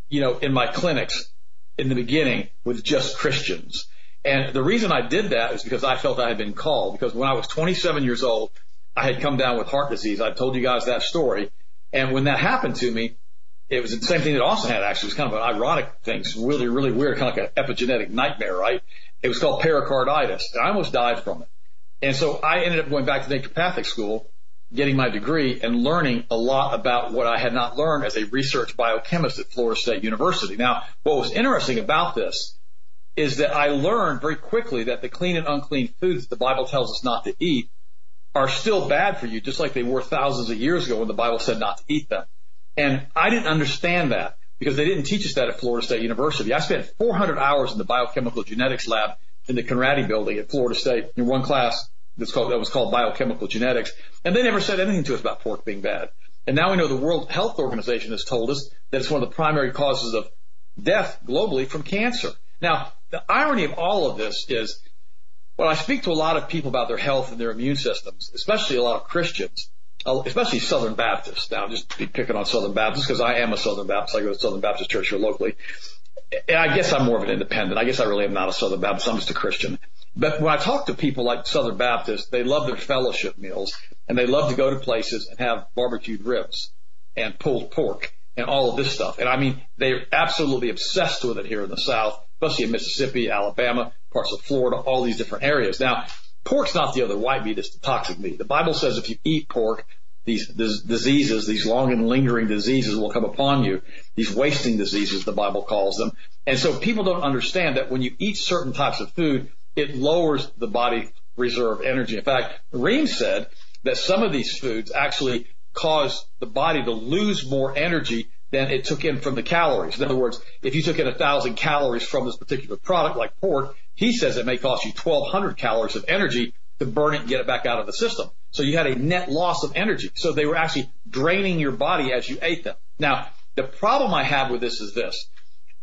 in my clinics in the beginning with just Christians. And the reason I did that is because I felt I had been called, because when I was 27 years old, I had come down with heart disease. I've told you guys that story. And when that happened to me, it was the same thing that Austin had, actually. It was kind of an ironic thing. It's really, really weird, kind of like an epigenetic nightmare, right? It was called pericarditis, and I almost died from it. And so I ended up going back to naturopathic school, getting my degree, and learning a lot about what I had not learned as a research biochemist at Florida State University. Now, what was interesting about this is that I learned very quickly that the clean and unclean foods the Bible tells us not to eat are still bad for you, just like they were thousands of years ago when the Bible said not to eat them. And I didn't understand that because they didn't teach us that at Florida State University. I spent 400 hours in the biochemical genetics lab in the Conradi building at Florida State in one class that was called biochemical genetics, and they never said anything to us about pork being bad. And now we know the World Health Organization has told us that it's one of the primary causes of death globally from cancer. Now, the irony of all of this is, well, I speak to a lot of people about their health and their immune systems, especially a lot of Christians, especially Southern Baptists. Now, I'll just be picking on Southern Baptists because I am a Southern Baptist. I go to Southern Baptist Church here locally. And I guess I'm more of an independent. I guess I really am not a Southern Baptist. I'm just a Christian. But when I talk to people like Southern Baptists, they love their fellowship meals, and they love to go to places and have barbecued ribs and pulled pork and all of this stuff. And, I mean, they're absolutely obsessed with it here in the South, especially in Mississippi, Alabama, parts of Florida, all these different areas. Now, pork's not the other white meat. It's the toxic meat. The Bible says if you eat pork, these diseases, these long and lingering diseases will come upon you, these wasting diseases, the Bible calls them. And so people don't understand that when you eat certain types of food, it lowers the body reserve energy. In fact, Reams said that some of these foods actually cause the body to lose more energy than it took in from the calories. In other words, if you took in 1,000 calories from this particular product, like pork, he says it may cost you 1,200 calories of energy to burn it and get it back out of the system. So you had a net loss of energy. So they were actually draining your body as you ate them. Now, the problem I have with this is this.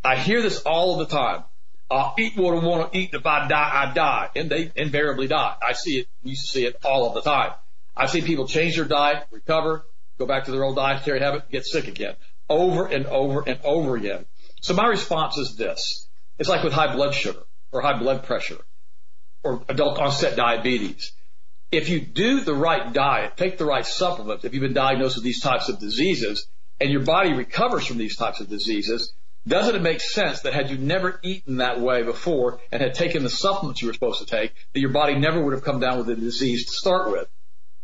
I hear this all of the time. I'll eat what I want to eat, and if I die, I die. And they invariably die. I see it. You see it all of the time. I've seen people change their diet, recover, go back to their old dietary habit, get sick again, over and over and over again. So my response is this. It's like with high blood sugar or high blood pressure or adult onset diabetes. If you do the right diet, take the right supplements, if you've been diagnosed with these types of diseases and your body recovers from these types of diseases, doesn't it make sense that had you never eaten that way before and had taken the supplements you were supposed to take, that your body never would have come down with the disease to start with?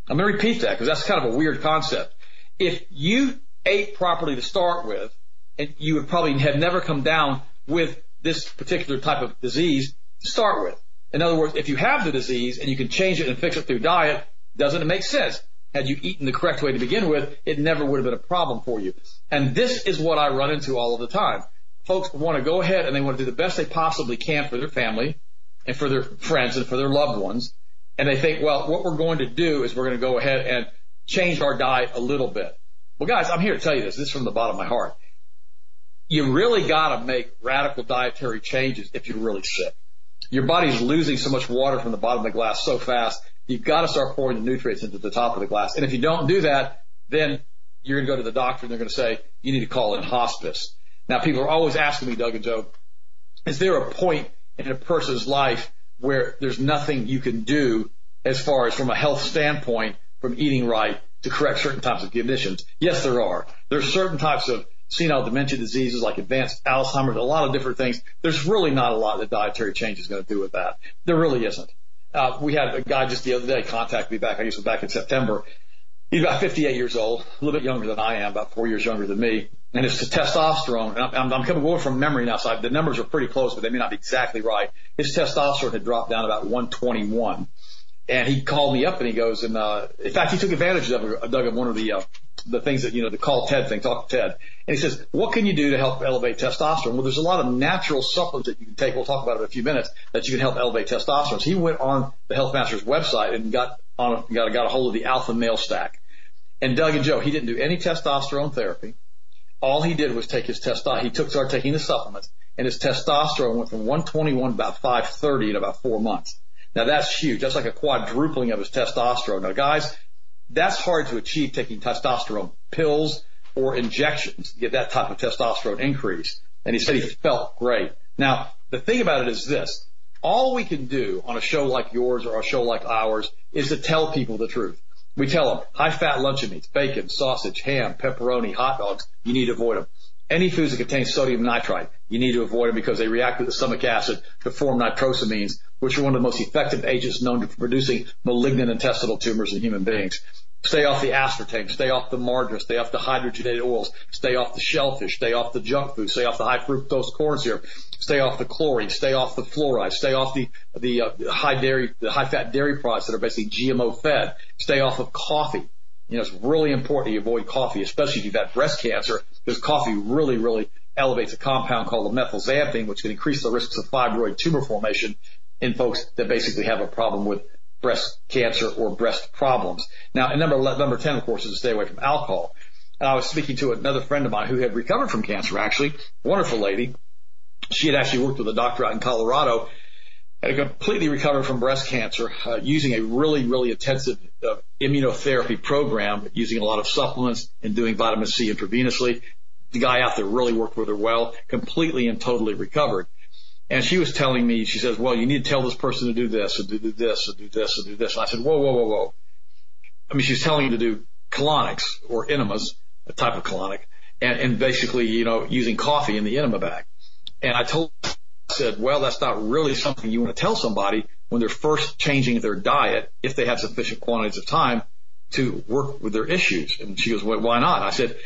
I'm going to repeat that because that's kind of a weird concept. If you ate properly to start with, and you would probably have never come down with this particular type of disease to start with. In other words, if you have the disease and you can change it and fix it through diet, doesn't it make sense? Had you eaten the correct way to begin with, it never would have been a problem for you. And this is what I run into all of the time. Folks want to go ahead and they want to do the best they possibly can for their family and for their friends and for their loved ones. And they think, well, what we're going to do is we're going to go ahead and change our diet a little bit. Well, guys, I'm here to tell you this. This is from the bottom of my heart. You really got to make radical dietary changes if you're really sick. Your body's losing so much water from the bottom of the glass so fast. You've got to start pouring the nutrients into the top of the glass. And if you don't do that, then you're going to go to the doctor and they're going to say, you need to call in hospice. Now, people are always asking me, Doug and Joe, is there a point in a person's life where there's nothing you can do as far as from a health standpoint, from eating right to correct certain types of conditions? Yes, there are. There's certain types of senile dementia diseases like advanced Alzheimer's, a lot of different things. There's really not a lot that dietary change is going to do with that. There really isn't. We had a guy just the other day contact me back. I guess it was back in September. He's about 58 years old, a little bit younger than I am, about 4 years younger than me. And his testosterone, and I'm coming over from memory now, so the numbers are pretty close, but they may not be exactly right. His testosterone had dropped down about 121. And he called me up and he goes, and in fact, he took advantage of, Doug, of one of the things that, you know, the call Ted thing, talk to Ted. And he says, what can you do to help elevate testosterone? Well, there's a lot of natural supplements that you can take. We'll talk about it in a few minutes that you can help elevate testosterone. So he went on the Health Masters website and got a hold of the Alpha Male Stack. And Doug and Joe, he didn't do any testosterone therapy. All he did was take his testosterone. He started taking the supplements, and his testosterone went from 121 to about 530 in about 4 months. Now, that's huge. That's like a quadrupling of his testosterone. Now, guys, that's hard to achieve taking testosterone pills or injections to get that type of testosterone increase. And he said he felt great. Now, the thing about it is this. All we can do on a show like yours or a show like ours is to tell people the truth. We tell them high-fat luncheon meats, bacon, sausage, ham, pepperoni, hot dogs, you need to avoid them. Any foods that contain sodium nitrite, you need to avoid them because they react with acetic acid to form nitrosamines, which are one of the most effective agents known to producing malignant intestinal tumors in human beings. Stay off the aspartame, stay off the margarine, stay off the hydrogenated oils, stay off the shellfish, stay off the junk food, stay off the high fructose corn syrup, stay off the chlorine, stay off the fluoride, stay off the high fat dairy products that are basically GMO fed, stay off of coffee. You know, it's really important you avoid coffee, especially if you've had breast cancer, because coffee really, really elevates a compound called the methylxanthine, which can increase the risks of fibroid tumor formation in folks that basically have a problem with breast cancer or breast problems. Now, and number 10, of course, is to stay away from alcohol. And I was speaking to another friend of mine who had recovered from cancer, actually, wonderful lady. She had actually worked with a doctor out in Colorado and completely recovered from breast cancer using a really, really intensive immunotherapy program, using a lot of supplements and doing vitamin C intravenously. The guy out there really worked with her well, completely and totally recovered. And she was telling me, she says, well, you need to tell this person to do this and do this and do this and do this. And I said, whoa. I mean, she's telling you to do colonics or enemas, a type of colonic, and basically, you know, using coffee in the enema bag. And I told her, I said, well, that's not really something you want to tell somebody when they're first changing their diet, if they have sufficient quantities of time to work with their issues. And she goes, well, why not? I said,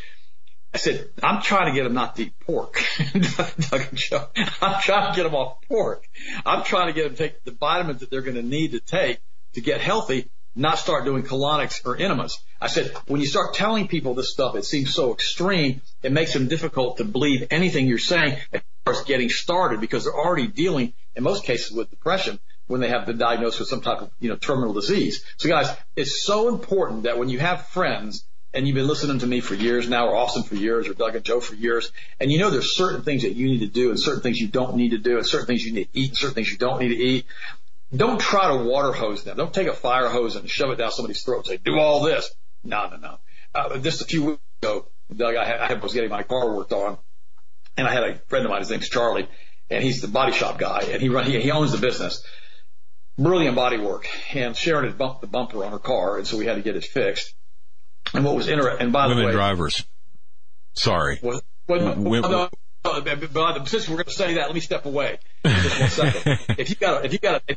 I'm trying to get them not to eat pork. I'm trying to get them off pork. I'm trying to get them to take the vitamins that they're going to need to take to get healthy, not start doing colonics or enemas. I said, when you start telling people this stuff, it seems so extreme, it makes them difficult to believe anything you're saying as far as getting started, because they're already dealing, in most cases, with depression when they have been diagnosed with some type of, you know, terminal disease. So, guys, it's so important that when you have friends, and you've been listening to me for years now, or Austin for years, or Doug and Joe for years, and you know there's certain things that you need to do and certain things you don't need to do and certain things you need to eat and certain things you don't need to eat. Don't try to water hose them. Don't take a fire hose and shove it down somebody's throat and say, do all this. No. Just a few weeks ago, Doug, I was getting my car worked on, and I had a friend of mine, his name's Charlie, and he's the body shop guy, and he owns the business. Brilliant body work. And Sharon had bumped the bumper on her car, and so we had to get it fixed. And what was interesting, and by the way, women drivers. Sorry. But since we're going to say that, let me step away for just 1 second. If you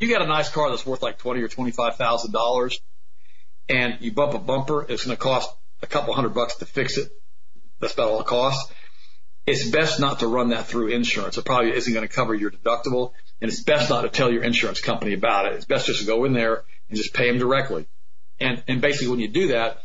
got a nice car that's worth like $20,000 or $25,000, and you bump a bumper, it's going to cost a couple $100 to fix it. That's about all it costs. It's best not to run that through insurance. It probably isn't going to cover your deductible, and it's best not to tell your insurance company about it. It's best just to go in there and just pay them directly. And basically, when you do that,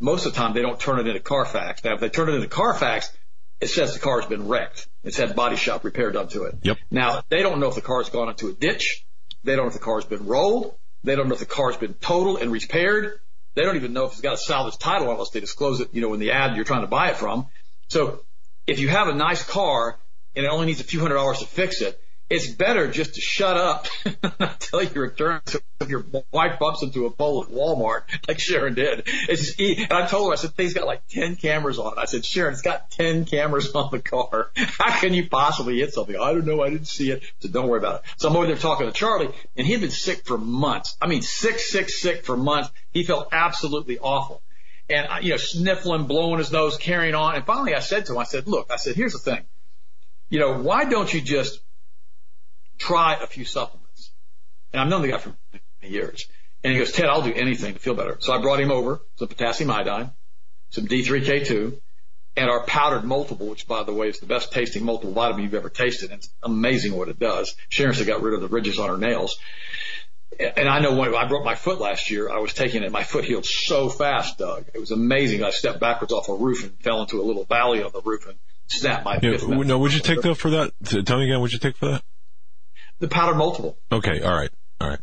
most of the time, they don't turn it into Carfax. Now, if they turn it into Carfax, it says the car's been wrecked. It's had body shop repair done to it. Yep. Now, they don't know if the car's gone into a ditch. They don't know if the car's been rolled. They don't know if the car's been totaled and repaired. They don't even know if it's got a salvage title unless they disclose it, you know, in the ad you're trying to buy it from. So if you have a nice car and it only needs a few $100s to fix it, it's better just to shut up until your insurance, if your wife bumps into a pole at Walmart like Sharon did. And I told her, I said, thing's got like 10 cameras on it. I said, Sharon, it's got 10 cameras on the car. How can you possibly hit something? I don't know. I didn't see it. So don't worry about it. So I'm over there talking to Charlie, and he had been sick for months. I mean, sick for months. He felt absolutely awful. And, you know, sniffling, blowing his nose, carrying on. And finally I said to him, I said, look, I said, here's the thing. You know, why don't you just try a few supplements? And I've known the guy for years. And he goes, Ted, I'll do anything to feel better. So I brought him over some potassium iodine, some D3K2, and our powdered multiple, which, by the way, is the best tasting multiple vitamin you've ever tasted. And it's amazing what it does. Sharon's got rid of the ridges on her nails. And I know when I broke my foot last year, I was taking it. My foot healed so fast, Doug. It was amazing. I stepped backwards off a roof and fell into a little valley on the roof and snapped my fifth. No, would you take that for that? Tell me again, would you take for that? The powder multiple. Okay, all right.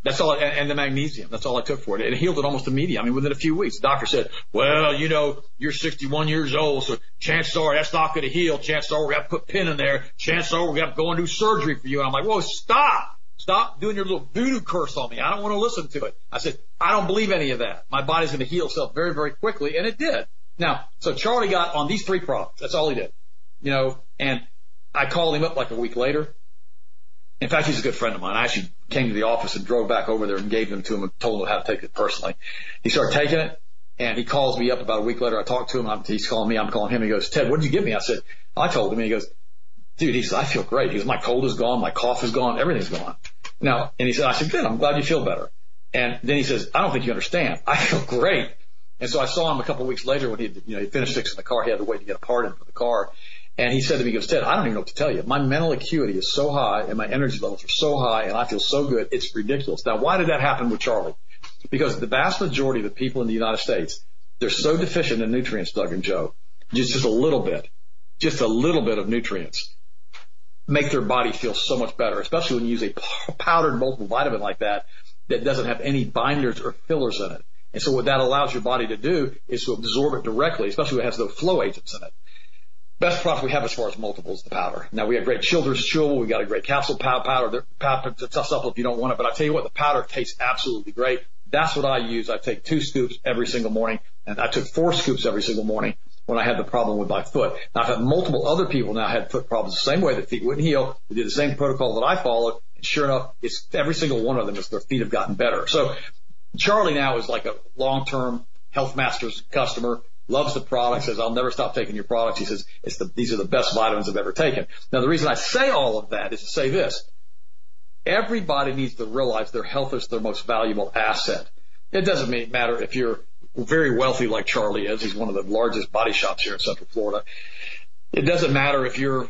That's all, and the magnesium. That's all I took for it. It healed it almost immediately. I mean, within a few weeks, the doctor said, well, you know, you're 61 years old, so chances are that's not going to heal. Chances are we're going to put a pin in there. Chances are we're going to go and do surgery for you. And I'm like, whoa, stop. Stop doing your little voodoo curse on me. I don't want to listen to it. I said, I don't believe any of that. My body's going to heal itself very, very quickly, and it did. Now, so Charlie got on these three problems. That's all he did. You know, and I called him up like a week later. In fact, he's a good friend of mine. I actually came to the office and drove back over there and gave them to him and told him how to take it personally. He started taking it. And he calls me up about a week later. I talked to him. He's calling me. I'm calling him. He goes, Ted, what did you give me? I said, I told him. And he goes, dude, he says, I feel great. He goes, my cold is gone. My cough is gone. Everything's gone. Now, and he said, I said, good. I'm glad you feel better. And then he says, I don't think you understand. I feel great. And so I saw him a couple of weeks later when he finished fixing the car. He had to wait to get a part in for the car. And he said to me, he goes, Ted, I don't even know what to tell you. My mental acuity is so high and my energy levels are so high and I feel so good. It's ridiculous. Now, why did that happen with Charlie? Because the vast majority of the people in the United States, they're so deficient in nutrients, Doug and Joe, just a little bit of nutrients make their body feel so much better, especially when you use a powdered multivitamin like that that doesn't have any binders or fillers in it. And so what that allows your body to do is to absorb it directly, especially when it has those flow agents in it. Best product we have as far as multiples, the powder. Now, we have great Children's Chewable. We've got a great capsule powder. It's a supplement if you don't want it. But I tell you what, the powder tastes absolutely great. That's what I use. I take 2 scoops every single morning, and I took 4 scoops every single morning when I had the problem with my foot. Now, I've had multiple other people now had foot problems the same way that feet wouldn't heal. They did the same protocol that I followed, and sure enough, it's every single one of them is their feet have gotten better. So Charlie now is like a long-term Health Masters customer. Loves the product, says, I'll never stop taking your products. He says, these are the best vitamins I've ever taken. Now, the reason I say all of that is to say this. Everybody needs to realize their health is their most valuable asset. It doesn't matter if you're very wealthy like Charlie is. He's one of the largest body shops here in Central Florida. It doesn't matter if you're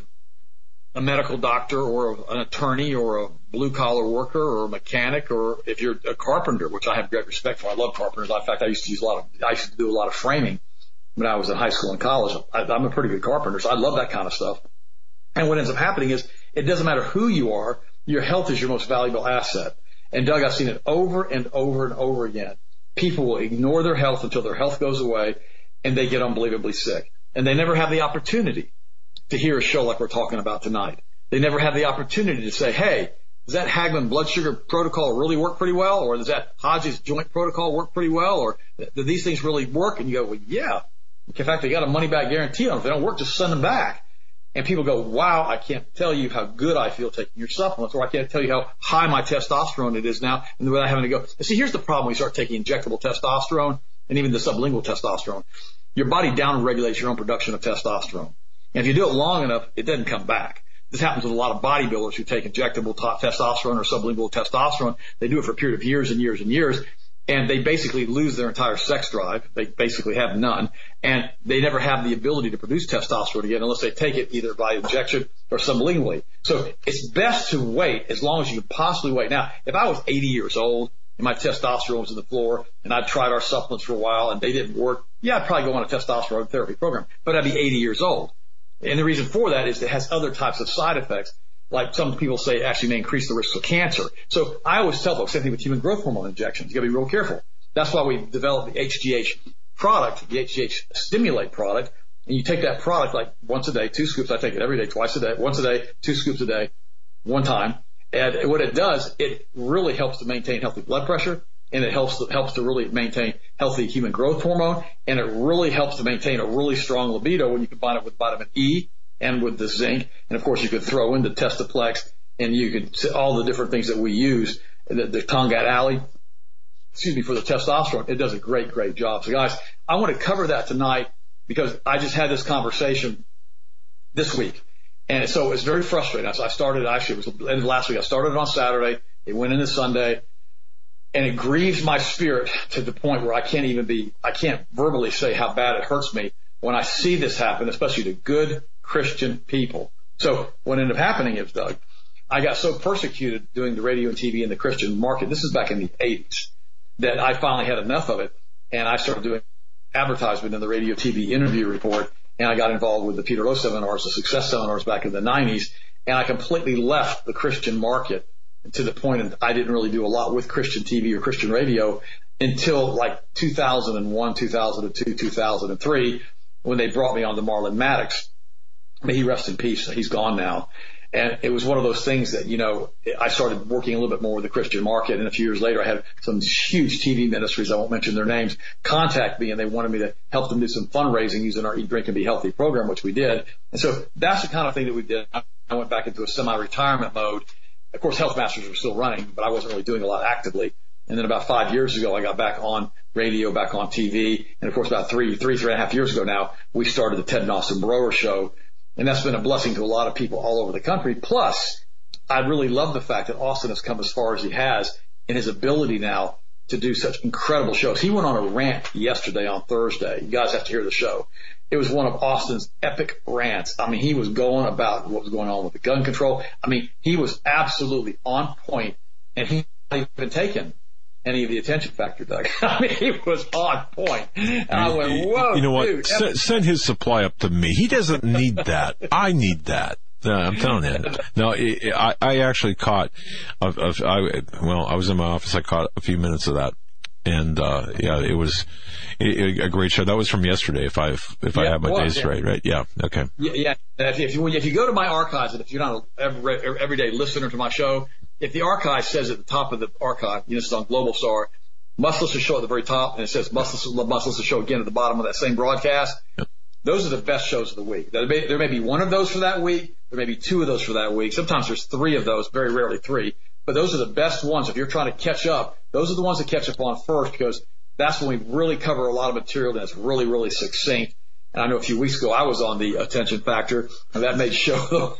a medical doctor or an attorney or a blue-collar worker or a mechanic or if you're a carpenter, which I have great respect for. I love carpenters. In fact, I used to do a lot of framing when I was in high school and college. I'm a pretty good carpenter, so I love that kind of stuff. And what ends up happening is it doesn't matter who you are, your health is your most valuable asset. And, Doug, I've seen it over and over and over again. People will ignore their health until their health goes away, and they get unbelievably sick. And they never have the opportunity to hear a show like we're talking about tonight. They never have the opportunity to say, hey, does that Hagelin blood sugar protocol really work pretty well? Or does that Hodges joint protocol work pretty well? Or do these things really work? And you go, well, yeah. In fact, they got a money-back guarantee on them. If they don't work, just send them back. And people go, wow, I can't tell you how good I feel taking your supplements, or I can't tell you how high my testosterone it is now, and without having to go. And see, here's the problem. We start taking injectable testosterone and even the sublingual testosterone. Your body downregulates your own production of testosterone. And if you do it long enough, it doesn't come back. This happens with a lot of bodybuilders who take injectable testosterone or sublingual testosterone. They do it for a period of years and years and years. And they basically lose their entire sex drive. They basically have none. And they never have the ability to produce testosterone again unless they take it either by injection or sublingually. So it's best to wait as long as you can possibly wait. Now, if I was 80 years old and my testosterone was in the floor and I tried our supplements for a while and they didn't work, yeah, I'd probably go on a testosterone therapy program. But I'd be 80 years old. And the reason for that is it has other types of side effects. Like some people say, actually may increase the risk of cancer. So I always tell folks, same thing with human growth hormone injections. You got to be real careful. That's why we've developed the HGH product, the HGH Stimulate product. And you take that product like once a day, 2 scoops. I take it every day, twice a day, once a day, 2 scoops a day, one time. And what it does, it really helps to maintain healthy blood pressure, and it helps to really maintain healthy human growth hormone, and it really helps to maintain a really strong libido when you combine it with vitamin E and with the zinc, and of course you could throw in the Testaplex, and you could all the different things that we use, the Tongat Alley, for the testosterone. It does a great job. So guys, I want to cover that tonight because I just had this conversation this week, and so it's very frustrating. So I started, actually it was the end of last week, I started it on Saturday, it went into Sunday, and it grieves my spirit to the point where I can't verbally say how bad it hurts me when I see this happen, especially to good Christian people. So what ended up happening is, Doug, I got so persecuted doing the radio and TV in the Christian market, this is back in the 80s, that I finally had enough of it, and I started doing advertisement in the radio TV interview report, and I got involved with the Peter Low seminars, the success seminars back in the 90s, and I completely left the Christian market to the point that I didn't really do a lot with Christian TV or Christian radio until like 2001, 2002, 2003, when they brought me on to Marlon Maddox. May he rest in peace. He's gone now. And it was one of those things that, I started working a little bit more with the Christian market. And a few years later, I had some huge TV ministries, I won't mention their names, contact me, and they wanted me to help them do some fundraising using our Eat, Drink, and Be Healthy program, which we did. And so that's the kind of thing that we did. I went back into a semi-retirement mode. Of course, Health Masters were still running, but I wasn't really doing a lot actively. And then about 5 years ago, I got back on radio, back on TV. And of course, about three and a half years ago now, we started the Ted Nelson Brower Show. And that's been a blessing to a lot of people all over the country. Plus, I really love the fact that Austin has come as far as he has in his ability now to do such incredible shows. He went on a rant yesterday on Thursday. You guys have to hear the show. It was one of Austin's epic rants. I mean, he was going about what was going on with the gun control. I mean, he was absolutely on point, and he hadn't even taken any of the attention factor, Doug. I mean, he was on point. And I went, whoa, you know what? Dude, send his supply up to me. He doesn't need that. I need that. No, I'm telling you. No, I actually caught. I was in my office. I caught a few minutes of that, and it was a great show. That was from yesterday. If I have my days straight, right? Yeah. Okay. Yeah. If you go to my archives, and if you're not an everyday listener to my show, if the archive says at the top of the archive, this is on Global Star, must listen to the show at the very top, and it says must listen to the show again at the bottom of that same broadcast. Yep. Those are the best shows of the week. There may be one of those for that week. There may be two of those for that week. Sometimes there's three of those, very rarely three. But those are the best ones. If you're trying to catch up, those are the ones to catch up on first, because that's when we really cover a lot of material that's really, really succinct. And I know a few weeks ago I was on the attention factor, and that made show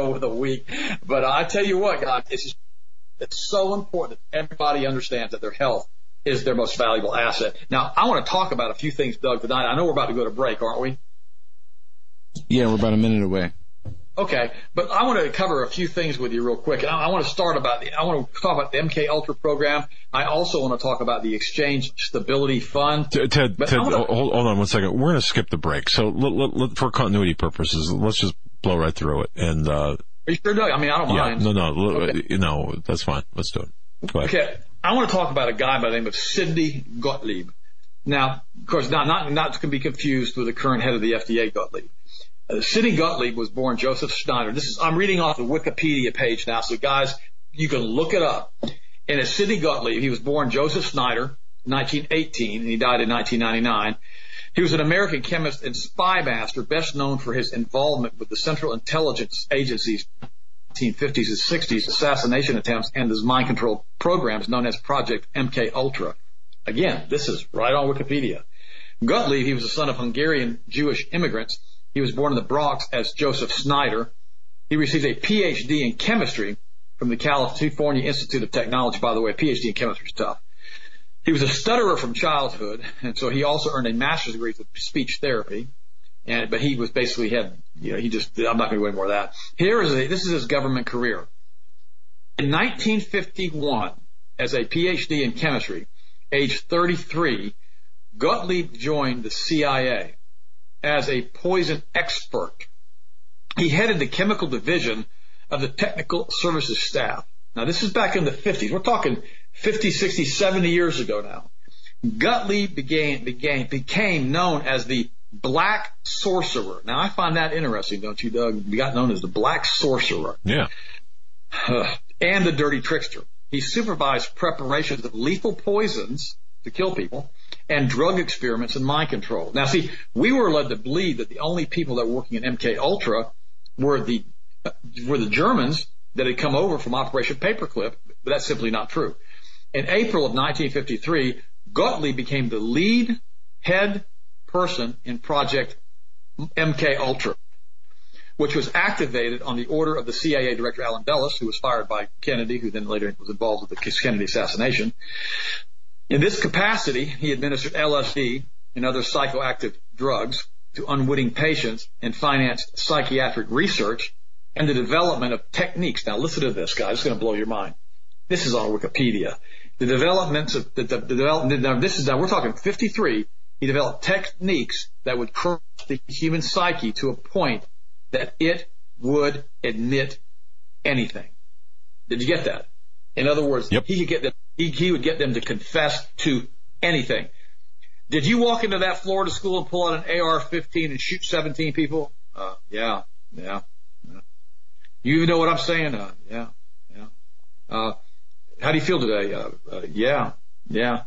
of the week. But I tell you what, guys, it's so important that everybody understands that their health is their most valuable asset. Now, I want to talk about a few things, Doug, tonight. I know we're about to go to break, aren't we? Yeah, we're about a minute away. Okay, but I want to cover a few things with you real quick. And I want to talk about the MK Ultra program. I also want to talk about the Exchange Stability Fund. Ted, hold on one second. We're going to skip the break. So for continuity purposes, let's just blow right through it. And are you sure, Doug? I mean, I don't mind. No. Okay. That's fine. Let's do it. Go ahead. Okay. I want to talk about a guy by the name of Sidney Gottlieb. Now, of course, not to be confused with the current head of the FDA, Gottlieb. Sidney Gottlieb was born Joseph Schneider. I'm reading off the Wikipedia page now, so guys, you can look it up. And it's Sidney Gottlieb. He was born Joseph Schneider in 1918, and he died in 1999. He was an American chemist and spy master, best known for his involvement with the Central Intelligence Agency's 1950s and 60s assassination attempts and his mind control programs known as Project MK Ultra. Again, this is right on Wikipedia. Gottlieb, he was the son of Hungarian Jewish immigrants. He was born in the Bronx as Joseph Snyder. He received a Ph.D. in chemistry from the California Institute of Technology. By the way, Ph.D. in chemistry is tough. He was a stutterer from childhood, and so he also earned a master's degree in speech therapy. But he was basically I'm not going to do any more of that. This is his government career. In 1951, as a Ph.D. in chemistry, age 33, Gottlieb joined the CIA as a poison expert. He headed the chemical division of the technical services staff. Now, this is back in the 50s. We're talking 50, 60, 70 years ago now. Gottlieb became known as the Black Sorcerer. Now, I find that interesting, don't you, Doug? He got known as the Black Sorcerer. Yeah. And the Dirty Trickster. He supervised preparations of lethal poisons to kill people and drug experiments and mind control. Now, see, we were led to believe that the only people that were working at MK Ultra were the Germans that had come over from Operation Paperclip, but that's simply not true. In April of 1953, Gottlieb became the lead head person in Project MK Ultra, which was activated on the order of the CIA director Allen Dulles, who was fired by Kennedy, who then later was involved with the Kennedy assassination. In this capacity, he administered LSD and other psychoactive drugs to unwitting patients and financed psychiatric research and the development of techniques. Now, listen to this, guys. It's going to blow your mind. This is on Wikipedia. We're talking 53. He developed techniques that would crush the human psyche to a point that it would admit anything. Did you get that? In other words, yep. He would get them to confess to anything. Did you walk into that Florida school and pull out an AR-15 and shoot 17 people? Yeah. You even know what I'm saying? Yeah. How do you feel today? Yeah.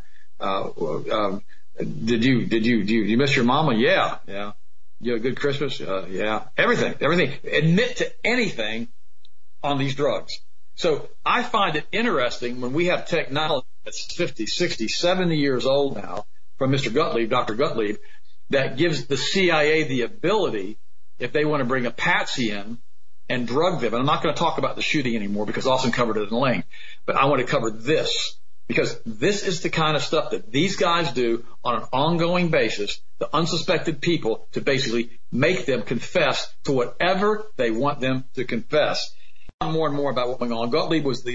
Did you miss your mama? Yeah. You had a good Christmas? Yeah. Everything. Admit to anything on these drugs. So I find it interesting when we have technology that's 50, 60, 70 years old now from Mr. Gottlieb, Dr. Gottlieb, that gives the CIA the ability, if they want to bring a patsy in and drug them. And I'm not going to talk about the shooting anymore because Austin covered it in length, but I want to cover this because this is the kind of stuff that these guys do on an ongoing basis, the unsuspected people, to basically make them confess to whatever they want them to confess. More and more about what's going on. Gottlieb was the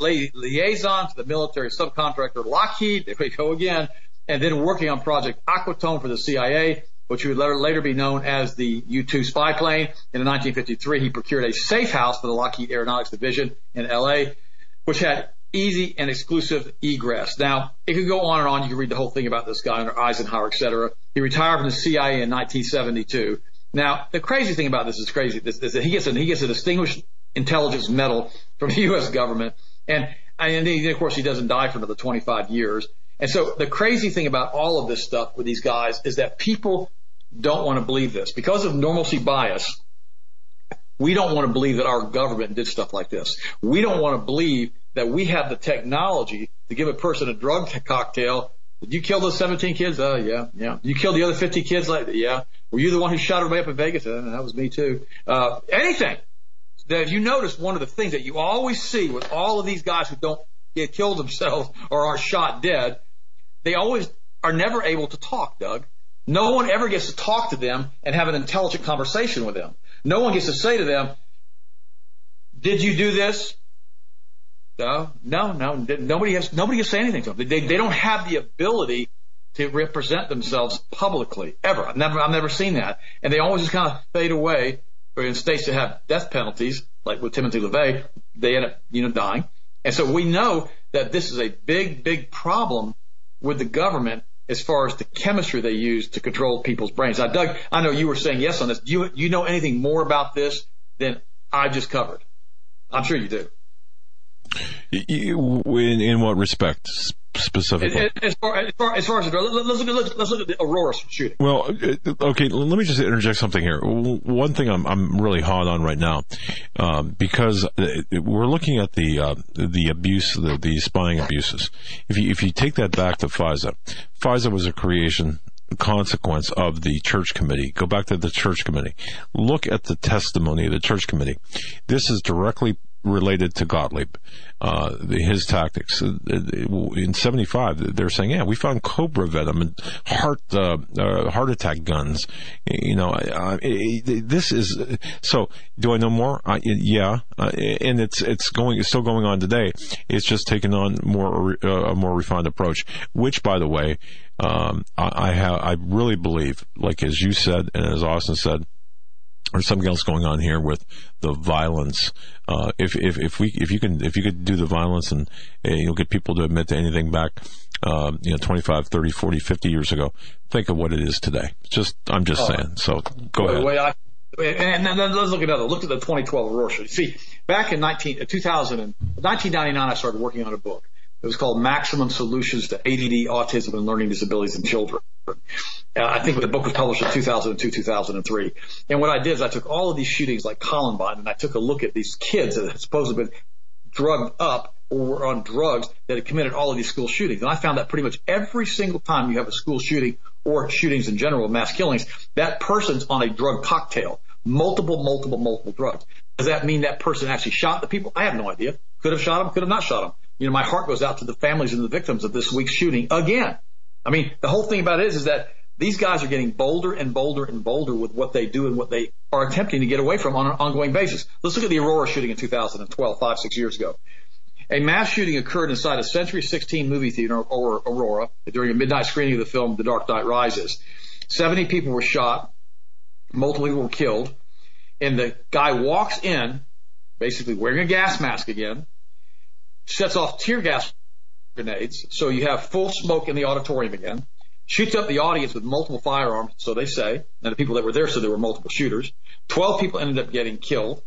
liaison to the military subcontractor Lockheed, there we go again, and then working on Project Aquatone for the CIA, which would later be known as the U-2 spy plane. And in 1953, he procured a safe house for the Lockheed Aeronautics Division in L.A., which had easy and exclusive egress. Now, it could go on and on. You can read the whole thing about this guy under Eisenhower, etc. He retired from the CIA in 1972. Now, the crazy thing about this is crazy. Is that he gets a Distinguished Intelligence Medal from the U.S. government. And then, of course, he doesn't die for another 25 years. And so the crazy thing about all of this stuff with these guys is that people don't want to believe this. Because of normalcy bias, we don't want to believe that our government did stuff like this. We don't want to believe that we have the technology to give a person a drug cocktail. Did you kill those 17 kids? Oh, yeah, yeah. You killed the other 50 kids? Like, yeah. Were you the one who shot everybody up in Vegas? That was me, too. Anything. Now, if you notice, one of the things that you always see with all of these guys who don't get killed themselves or are shot dead, they always are never able to talk, Doug. No one ever gets to talk to them and have an intelligent conversation with them. No one gets to say to them, did you do this? No. Nobody can say anything to them. They don't have the ability to represent themselves publicly, ever. I've never seen that. And they always just kind of fade away. Or in states that have death penalties, like with Timothy LeVay, they end up, dying. And so we know that this is a big, big problem with the government as far as the chemistry they use to control people's brains. Now, Doug, I know you were saying yes on this. Do you know anything more about this than I just covered? I'm sure you do. In what respect? Specifically, as far as let's look at the Aurora shooting. Well, okay, let me just interject something here. One thing I'm really hot on right now, because we're looking at the abuse, the spying abuses. If you take that back to FISA was a creation, consequence of the Church Committee. Go back to the Church Committee. Look at the testimony of the Church Committee. This is directly related to Gottlieb, his tactics. In 75, they're saying, yeah, we found cobra venom and heart attack guns. This is, so do I know more? Yeah. And it's still going on today. It's just taken on a more refined approach, which, by the way, I really believe, like as you said and as Austin said, there's something else going on here with the violence. If you could do the violence and you'll get people to admit to anything back, 25, 30, 40, 50 years ago, think of what it is today. I'm just saying. So go ahead. And then let's look at another. Look at the 2012 Aurora shooting. See, back in 1999, I started working on a book. It was called Maximum Solutions to ADD, Autism, and Learning Disabilities in Children. I think the book was published in 2002, 2003. And what I did is I took all of these shootings like Columbine, and I took a look at these kids that had supposedly been drugged up or were on drugs that had committed all of these school shootings. And I found that pretty much every single time you have a school shooting or shootings in general, mass killings, that person's on a drug cocktail, multiple drugs. Does that mean that person actually shot the people? I have no idea. Could have shot them, could have not shot them. My heart goes out to the families and the victims of this week's shooting again. I mean, the whole thing about it is that these guys are getting bolder and bolder and bolder with what they do and what they are attempting to get away from on an ongoing basis. Let's look at the Aurora shooting in 2012, 5-6 years ago. A mass shooting occurred inside a Century 16 movie theater, Aurora, during a midnight screening of the film The Dark Knight Rises. 70 people were shot, multiple people were killed, and the guy walks in, basically wearing a gas mask again, sets off tear gas grenades, so you have full smoke in the auditorium again, shoots up the audience with multiple firearms, so they say, and the people that were there said there were multiple shooters. 12 people ended up getting killed,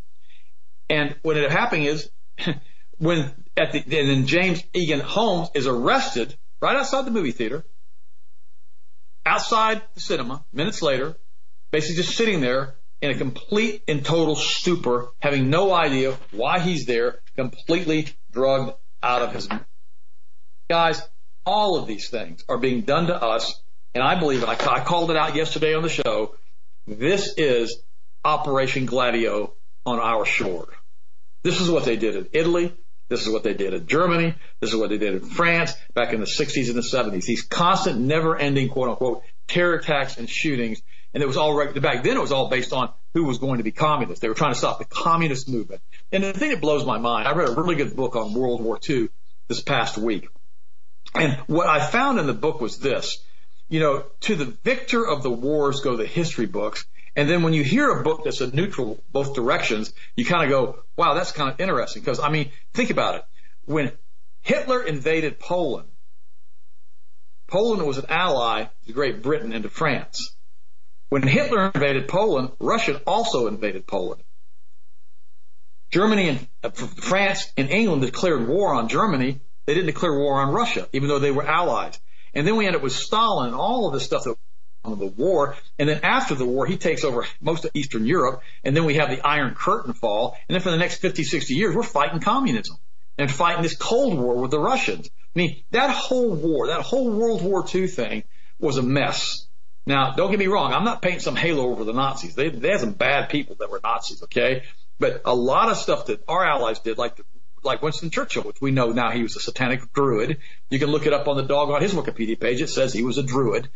and what ended up happening is then James Egan Holmes is arrested right outside the movie theater, outside the cinema, minutes later, basically just sitting there in a complete and total stupor, having no idea why he's there, completely drugged out of his mind. Guys, all of these things are being done to us, and I believe it. I called it out yesterday on the show. This is Operation Gladio on our shore. This is what they did in Italy. This is what they did in Germany. This is what they did in France back in the 60s and the 70s. These constant, never-ending, quote-unquote, terror attacks and shootings. And it was all right. Back then it was all based on who was going to be communist. They were trying to stop the communist movement. And the thing that blows my mind, I read a really good book on World War II this past week. And what I found in the book was this. You know, to the victor of the wars go the history books. And then when you hear a book that's a neutral both directions, you kind of go, wow, that's kind of interesting. Because, I mean, think about it. When Hitler invaded Poland, Poland was an ally to Great Britain and to France. When Hitler invaded Poland, Russia also invaded Poland. Germany and France and England declared war on Germany. They didn't declare war on Russia, even though they were allies. And then we end up with Stalin and all of this stuff that of the war, and then after the war he takes over most of Eastern Europe, and then we have the Iron Curtain fall, and then for the next 50, 60 years we're fighting communism and fighting this Cold War with the Russians. I mean, that whole war, that whole World War II thing was a mess. Now, don't get me wrong, I'm not painting some halo over the Nazis. They had some bad people that were Nazis, okay? But a lot of stuff that our allies did, like Winston Churchill, which we know now he was a satanic druid. You can look it up on the dog on his Wikipedia page. It says he was a druid.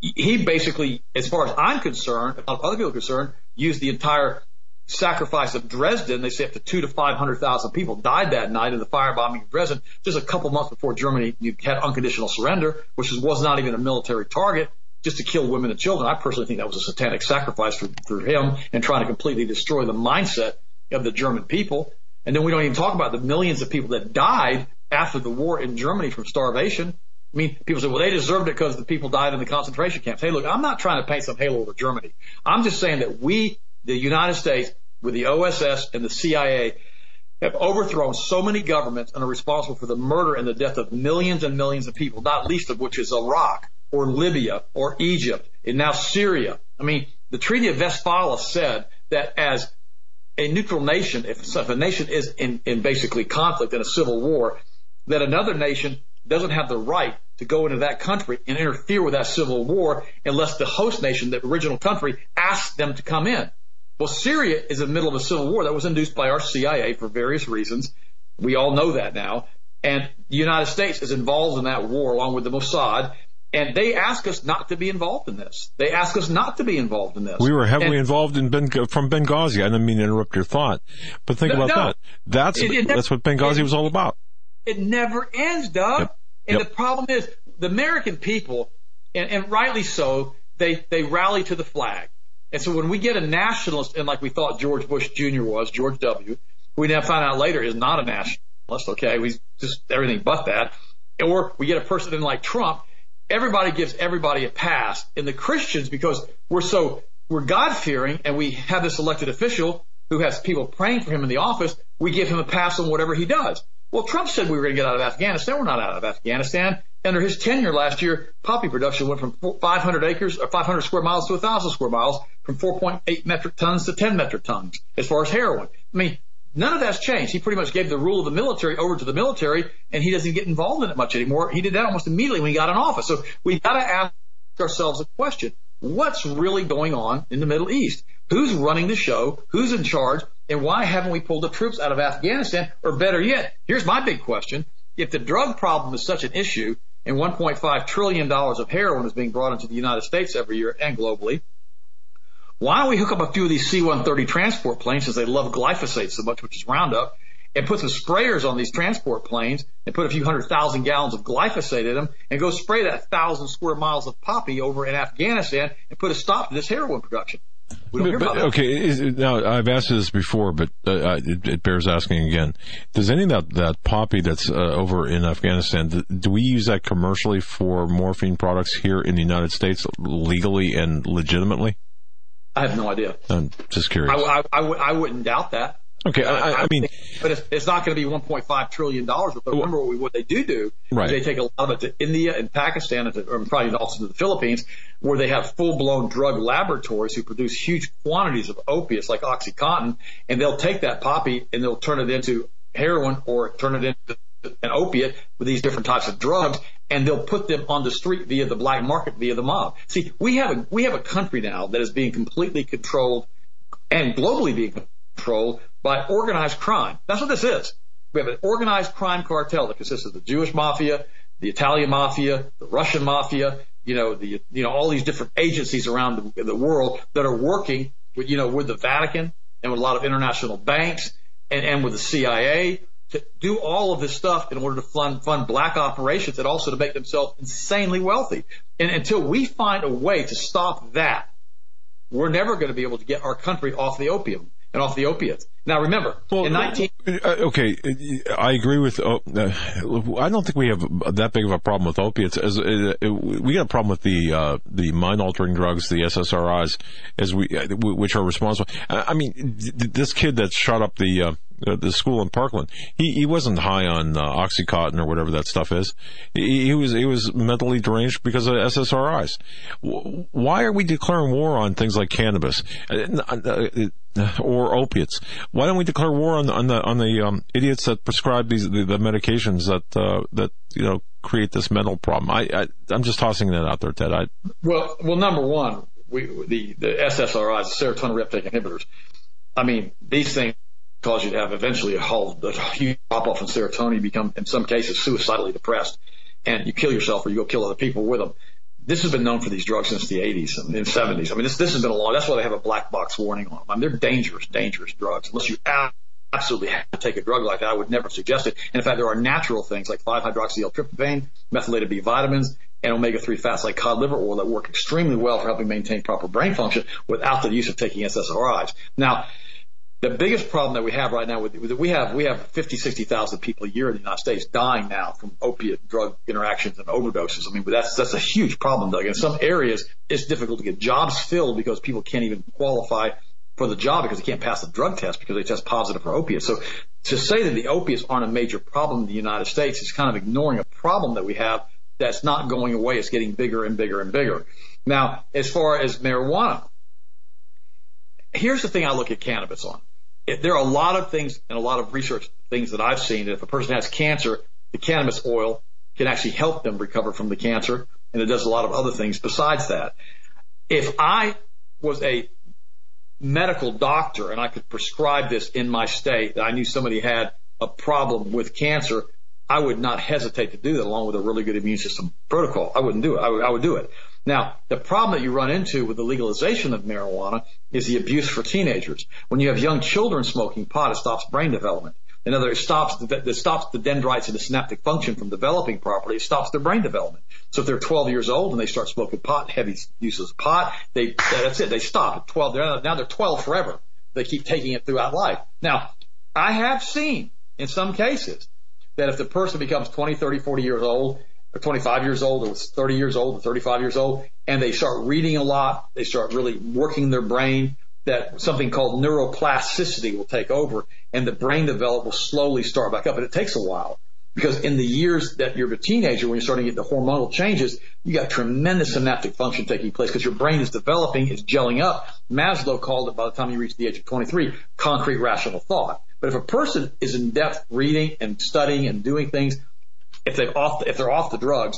He basically, as far as I'm concerned, if other people are concerned, used the entire sacrifice of Dresden. They say up to 200,000 to 500,000 people died that night in the firebombing of Dresden, just a couple months before Germany had unconditional surrender, which was not even a military target, just to kill women and children. I personally think that was a satanic sacrifice for him, and trying to completely destroy the mindset of the German people. And then we don't even talk about the millions of people that died after the war in Germany from starvation. I mean, people say, well, they deserved it because the people died in the concentration camps. Hey, look, I'm not trying to paint some halo over Germany. I'm just saying that we, the United States, with the OSS and the CIA, have overthrown so many governments and are responsible for the murder and the death of millions and millions of people, not least of which is Iraq or Libya or Egypt and now Syria. I mean, the Treaty of Westphalia said that as a neutral nation, if a nation is in basically conflict, in a civil war, that another nation doesn't have the right to go into that country and interfere with that civil war unless the host nation, the original country, asks them to come in. Well, Syria is in the middle of a civil war that was induced by our CIA for various reasons. We all know that now. And the United States is involved in that war along with the Mossad. And they ask us not to be involved in this. They ask us not to be involved in this. We were heavily involved in from Benghazi. I didn't mean to interrupt your thought, but think about that. That's what Benghazi was all about. It never ends, Doug. Yep. And the problem is the American people, and rightly so, they rally to the flag. And so when we get a nationalist, and like we thought George Bush Jr. was, George W., who we now find out later is not a nationalist, okay? He's just everything but that. Or we get a person in like Trump, everybody gives everybody a pass. And the Christians, because we're God-fearing, and we have this elected official who has people praying for him in the office, we give him a pass on whatever he does. Well, Trump said we were going to get out of Afghanistan. We're not out of Afghanistan. Under his tenure last year, poppy production went from 500 acres or 500 square miles to 1,000 square miles, from 4.8 metric tons to 10 metric tons as far as heroin. I mean, none of that's changed. He pretty much gave the rule of the military over to the military, and he doesn't get involved in it much anymore. He did that almost immediately when he got in office. So we've got to ask ourselves a question. What's really going on in the Middle East? Who's running the show? Who's in charge? And why haven't we pulled the troops out of Afghanistan? Or better yet, here's my big question. If the drug problem is such an issue, and $1.5 trillion of heroin is being brought into the United States every year and globally, why don't we hook up a few of these C-130 transport planes, since they love glyphosate so much, which is Roundup, and put some sprayers on these transport planes and put a few 100,000 gallons of glyphosate in them and go spray that 1,000 square miles of poppy over in Afghanistan and put a stop to this heroin production? Now, I've asked this before, but it bears asking again. Does any of that poppy that's over in Afghanistan, do we use that commercially for morphine products here in the United States legally and legitimately? I have no idea. I'm just curious. I wouldn't doubt that. Okay, I mean, but it's not going to be $1.5 trillion. But remember what they do right. Is they take a lot of it to India and Pakistan, and probably also to the Philippines, where they have full-blown drug laboratories who produce huge quantities of opiates like OxyContin, and they'll take that poppy and they'll turn it into heroin or turn it into an opiate with these different types of drugs, and they'll put them on the street via the black market, via the mob. See, we have a country now that is being completely controlled and globally being controlled by organized crime. That's what this is. We have an organized crime cartel that consists of the Jewish mafia, the Italian mafia, the Russian mafia, all these different agencies around the world that are working with the Vatican and with a lot of international banks and with the CIA to do all of this stuff in order to fund black operations and also to make themselves insanely wealthy. And until we find a way to stop that, we're never going to be able to get our country off the opium and off the opiates. Now, remember, okay, I agree with I don't think we have that big of a problem with opiates. We got a problem with the mind-altering drugs, the SSRIs, which are responsible. I mean, this kid that shot up the school in Parkland, he wasn't high on Oxycontin or whatever that stuff is. He was mentally deranged because of SSRIs. Why are we declaring war on things like cannabis or opiates? Why don't we declare war on the idiots that prescribe the medications that create this mental problem? I'm just tossing that out there, Ted. Well, number one, the SSRIs, serotonin reuptake inhibitors. I mean, these things cause you to have eventually a huge drop off in serotonin. You become, in some cases, suicidally depressed, and you kill yourself or you go kill other people with them. This has been known for these drugs since the 80s and 70s. I mean, this has been a long. That's why they have a black box warning on them. I mean, they're dangerous, dangerous drugs. Unless you absolutely have to take a drug like that, I would never suggest it. And in fact, there are natural things like 5-hydroxyl-tryptophan, methylated B vitamins, and omega-3 fats like cod liver oil that work extremely well for helping maintain proper brain function without the use of taking SSRIs. Now, the biggest problem that we have right now, we have 50,000, 60,000 people a year in the United States dying now from opiate drug interactions and overdoses. I mean, that's a huge problem, Doug. In some areas, it's difficult to get jobs filled because people can't even qualify for the job because they can't pass the drug test because they test positive for opiates. So to say that the opiates aren't a major problem in the United States is kind of ignoring a problem that we have that's not going away. It's getting bigger and bigger and bigger. Now, as far as marijuana, here's the thing I look at cannabis on. There are a lot of things and a lot of research things that I've seen that if a person has cancer, the cannabis oil can actually help them recover from the cancer, and it does a lot of other things besides that. If I was a medical doctor and I could prescribe this in my state, and I knew somebody had a problem with cancer, I would not hesitate to do that along with a really good immune system protocol. I wouldn't do it. I would do it. Now, the problem that you run into with the legalization of marijuana is the abuse for teenagers. When you have young children smoking pot, it stops brain development. In other words, it stops the dendrites and the synaptic function from developing properly. It stops their brain development. So if they're 12 years old and they start smoking pot, heavy uses of pot, that's it. They stop at 12. Now they're 12 forever. They keep taking it throughout life. Now, I have seen in some cases that if the person becomes 20, 30, 40 years old, or 25 years old, or 30 years old, or 35 years old, and they start reading a lot, they start really working their brain, that something called neuroplasticity will take over, and the brain development will slowly start back up. And it takes a while, because in the years that you're a teenager, when you're starting to get the hormonal changes, you got tremendous synaptic function taking place, because your brain is developing, it's gelling up. Maslow called it, by the time you reach the age of 23, concrete rational thought. But if a person is in depth reading and studying and doing things, if they're off the drugs,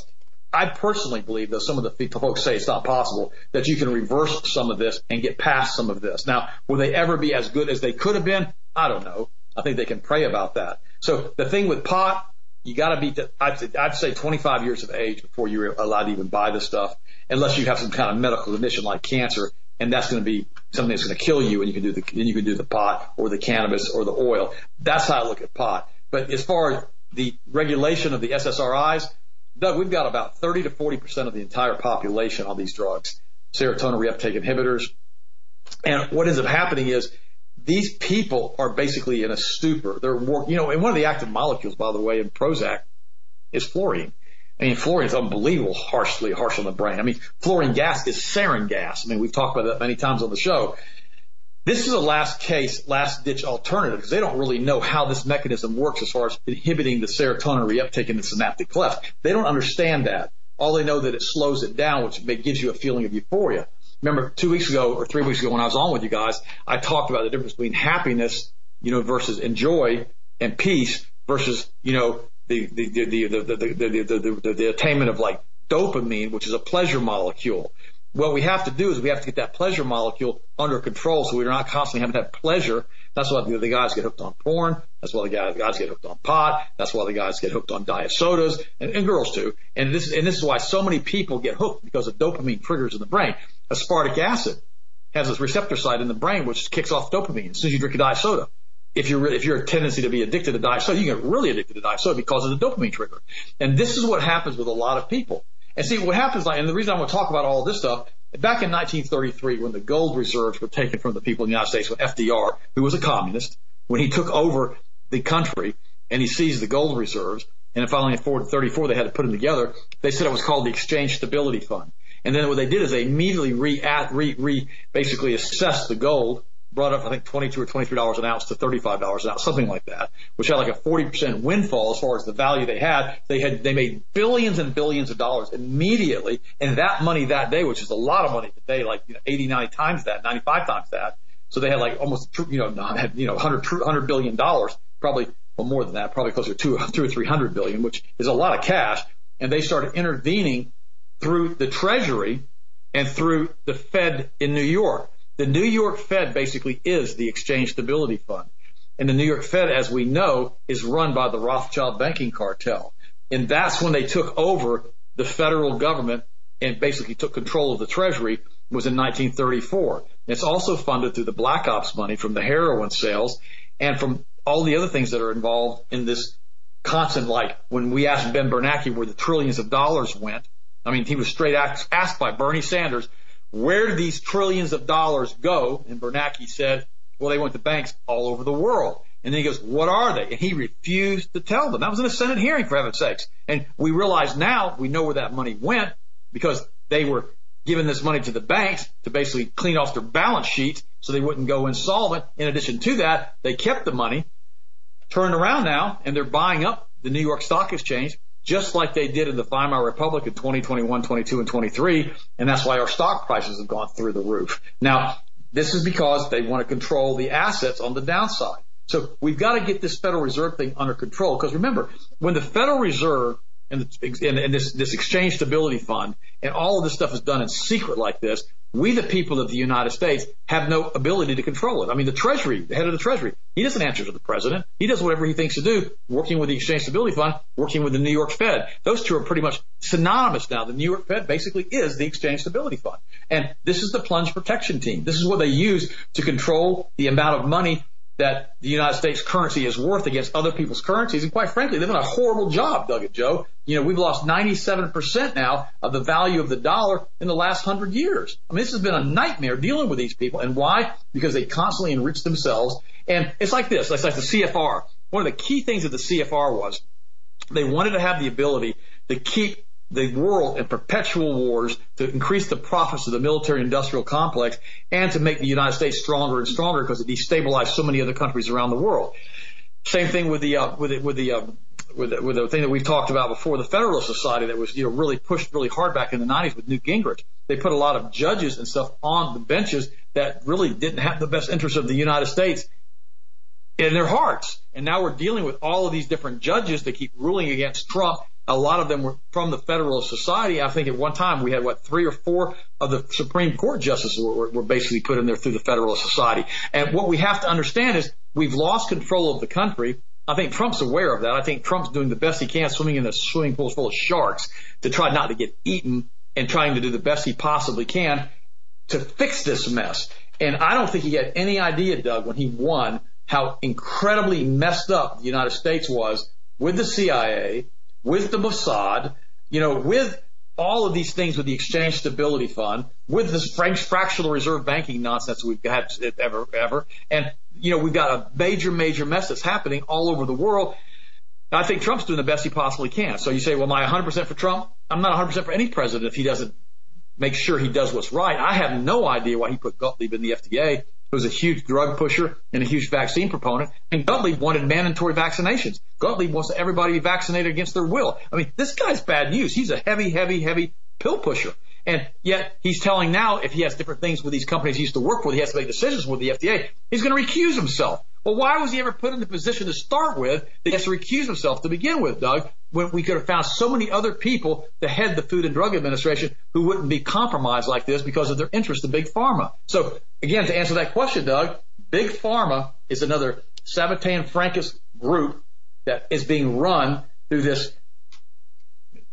I personally believe, though some of the folks say it's not possible, that you can reverse some of this and get past some of this. Now, will they ever be as good as they could have been? I don't know. I think they can pray about that. So the thing with pot, you got to be, I'd say 25 years of age before you're allowed to even buy this stuff, unless you have some kind of medical condition like cancer, and that's going to be something that's going to kill you, and you can do the pot or the cannabis or the oil. That's how I look at pot. But as far as the regulation of the SSRIs, Doug, we've got about 30 to 40% of the entire population on these drugs, serotonin reuptake inhibitors. And what ends up happening is these people are basically in a stupor. They're and one of the active molecules, by the way, in Prozac is fluorine. I mean, fluorine is unbelievable, harsh on the brain. I mean, fluorine gas is sarin gas. I mean, we've talked about that many times on the show. This is a last case, last ditch alternative, because they don't really know how this mechanism works as far as inhibiting the serotonin reuptake in the synaptic cleft. They don't understand that. All they know that it slows it down, which gives you a feeling of euphoria. Remember, 3 weeks ago when I was on with you guys, I talked about the difference between happiness, versus enjoy and peace versus, you know, the attainment of like dopamine, which is a pleasure molecule. What we have to do is we have to get that pleasure molecule under control, so we're not constantly having that pleasure. That's why the guys get hooked on porn. That's why the guys get hooked on pot. That's why the guys get hooked on diet sodas, and girls too. And this is why so many people get hooked, because of dopamine triggers in the brain. Aspartic acid has this receptor site in the brain which kicks off dopamine as soon as you drink a diet soda. If you're a tendency to be addicted to diet soda, you can get really addicted to diet soda because of the dopamine trigger. And this is what happens with a lot of people. And see, what happens, and the reason I want to talk about all this stuff, back in 1933, when the gold reserves were taken from the people in the United States, when FDR, who was a communist, when he took over the country and he seized the gold reserves, and finally in 1934 they had to put them together, they said it was called the Exchange Stability Fund. And then what they did is they immediately basically assessed the gold, brought up, I think, $22 or $23 an ounce to $35 an ounce, something like that, which had like a 40% windfall as far as the value they had. They made billions and billions of dollars immediately, and that money that day, which is a lot of money today, like 80, 90 times that, 95 times that. So they had like almost, $100 billion, probably, well, more than that, probably closer to $200 or $300 billion, which is a lot of cash. And they started intervening through the Treasury and through the Fed in New York. The New York Fed basically is the Exchange Stability Fund. And the New York Fed, as we know, is run by the Rothschild banking cartel. And that's when they took over the federal government and basically took control of the Treasury, was in 1934. It's also funded through the black ops money from the heroin sales and from all the other things that are involved in this constant, like when we asked Ben Bernanke where the trillions of dollars went, I mean, he was straight asked by Bernie Sanders, where did these trillions of dollars go? And Bernanke said, well, they went to banks all over the world. And then he goes, what are they? And he refused to tell them. That was in a Senate hearing, for heaven's sakes. And we realize now, we know where that money went, because they were giving this money to the banks to basically clean off their balance sheets so they wouldn't go insolvent. In addition to that, they kept the money, turned around now, and they're buying up the New York Stock Exchange, just like they did in the Weimar Republic in 20, 21, 22, and 23, and that's why our stock prices have gone through the roof. Now, this is because they want to control the assets on the downside. So we've got to get this Federal Reserve thing under control, because remember, when the Federal Reserve and this Exchange Stability Fund and all of this stuff is done in secret like this, we, the people of the United States, have no ability to control it. I mean, the Treasury, the head of the Treasury, he doesn't answer to the president. He does whatever he thinks to do, working with the Exchange Stability Fund, working with the New York Fed. Those two are pretty much synonymous now. The New York Fed basically is the Exchange Stability Fund. And this is the plunge protection team. This is what they use to control the amount of money that the United States currency is worth against other people's currencies. And quite frankly, they've done a horrible job, Doug and Joe. We've lost 97% now of the value of the dollar in the last 100 years. I mean, this has been a nightmare dealing with these people. And why? Because they constantly enrich themselves. And it's like this. It's like the CFR. One of the key things of the CFR was they wanted to have the ability to keep the world in perpetual wars, to increase the profits of the military-industrial complex, and to make the United States stronger and stronger, because it destabilized so many other countries around the world. Same thing with the thing that we've talked about before, the Federalist Society, that was really pushed really hard back in the 90s with Newt Gingrich. They put a lot of judges and stuff on the benches that really didn't have the best interest of the United States in their hearts. And now we're dealing with all of these different judges that keep ruling against Trump. A lot of them were from the Federalist Society. I think at one time we had, 3 or 4 of the Supreme Court justices were basically put in there through the Federalist Society. And what we have to understand is we've lost control of the country. I think Trump's aware of that. I think Trump's doing the best he can, swimming in a swimming pool full of sharks, to try not to get eaten, and trying to do the best he possibly can to fix this mess. And I don't think he had any idea, Doug, when he won, how incredibly messed up the United States was with the CIA, with the Mossad, with all of these things, with the Exchange Stability Fund, with this fractional reserve banking nonsense we've got ever. And, we've got a major, major mess that's happening all over the world. I think Trump's doing the best he possibly can. So you say, well, am I 100% for Trump? I'm not 100% for any president if he doesn't make sure he does what's right. I have no idea why he put Gottlieb in the FDA, who was a huge drug pusher and a huge vaccine proponent. And Gottlieb wanted mandatory vaccinations. Gottlieb wants everybody to be vaccinated against their will. I mean, this guy's bad news. He's a heavy, heavy, heavy pill pusher. And yet he's telling now, if he has different things with these companies he used to work with, he has to make decisions with the FDA, he's going to recuse himself. Well, why was he ever put in the position to start with that he has to recuse himself to begin with, Doug, when we could have found so many other people to head the Food and Drug Administration who wouldn't be compromised like this because of their interest in Big Pharma? So, again, to answer that question, Doug, Big Pharma is another Sabatan Frankist group that is being run through this,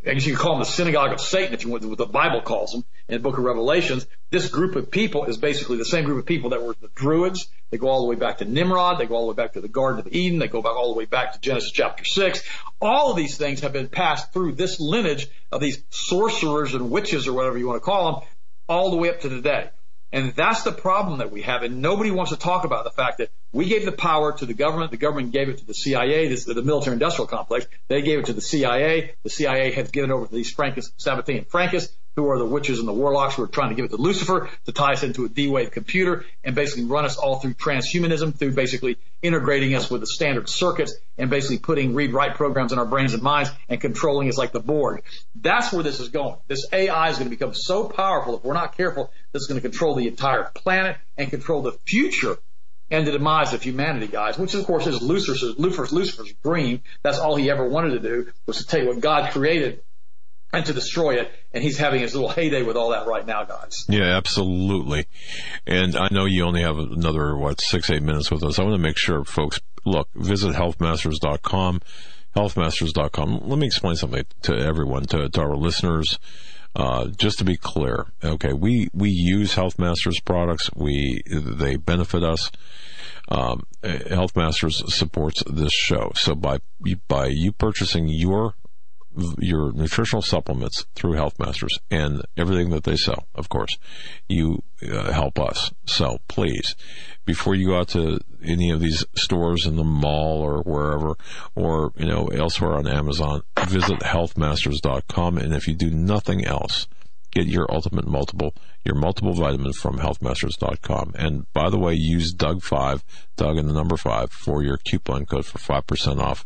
I guess you could call them the synagogue of Satan, if you want, what the Bible calls them in the book of Revelations. This group of people is basically the same group of people that were the Druids. They go all the way back to Nimrod. They go all the way back to the Garden of Eden. They go back all the way back to Genesis chapter 6. All of these things have been passed through this lineage of these sorcerers and witches or whatever you want to call them all the way up to today. And that's the problem that we have, and nobody wants to talk about the fact that we gave the power to the government gave it to the CIA, the military-industrial complex, they gave it to the CIA has given it over to these Frankists, Sabbatean and Frankists, who are the witches and the warlocks who are trying to give it to Lucifer to tie us into a D-Wave computer and basically run us all through transhumanism, through basically integrating us with the standard circuits and basically putting read-write programs in our brains and minds and controlling us like the Borg. That's where this is going. This AI is going to become so powerful, if we're not careful, that's going to control the entire planet and control the future and the demise of humanity, guys, which, of course, is Lucifer's dream. That's all he ever wanted to do was to take what God created and to destroy it, and he's having his little heyday with all that right now, guys. Yeah, absolutely. And I know you only have another, 6-8 minutes with us. I want to make sure, folks, look, visit healthmasters.com, healthmasters.com. Let me explain something to everyone, to our listeners, just to be clear. Okay, we use Healthmasters products. They benefit us. Healthmasters supports this show. So by you purchasing your nutritional supplements through Healthmasters and everything that they sell, of course, you help us. So please, before you go out to any of these stores in the mall or wherever, or, elsewhere on Amazon, visit healthmasters.com. And if you do nothing else, get your ultimate multiple, your multiple vitamin from healthmasters.com. And by the way, use Doug5, Doug and the number 5, for your coupon code for 5% off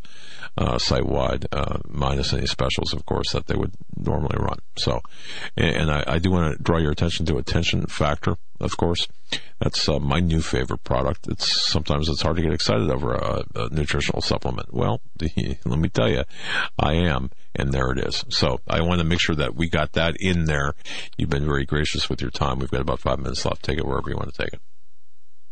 site-wide, minus any specials, of course, that they would normally run. So, and I do want to draw your attention to Attention Factor, of course. That's my new favorite product. Sometimes it's hard to get excited over a nutritional supplement. Well, let me tell you, I am, and there it is. So I want to make sure that we got that in there. You've been very gracious with your time. We've got about 5 minutes left. Take it wherever you want to take it.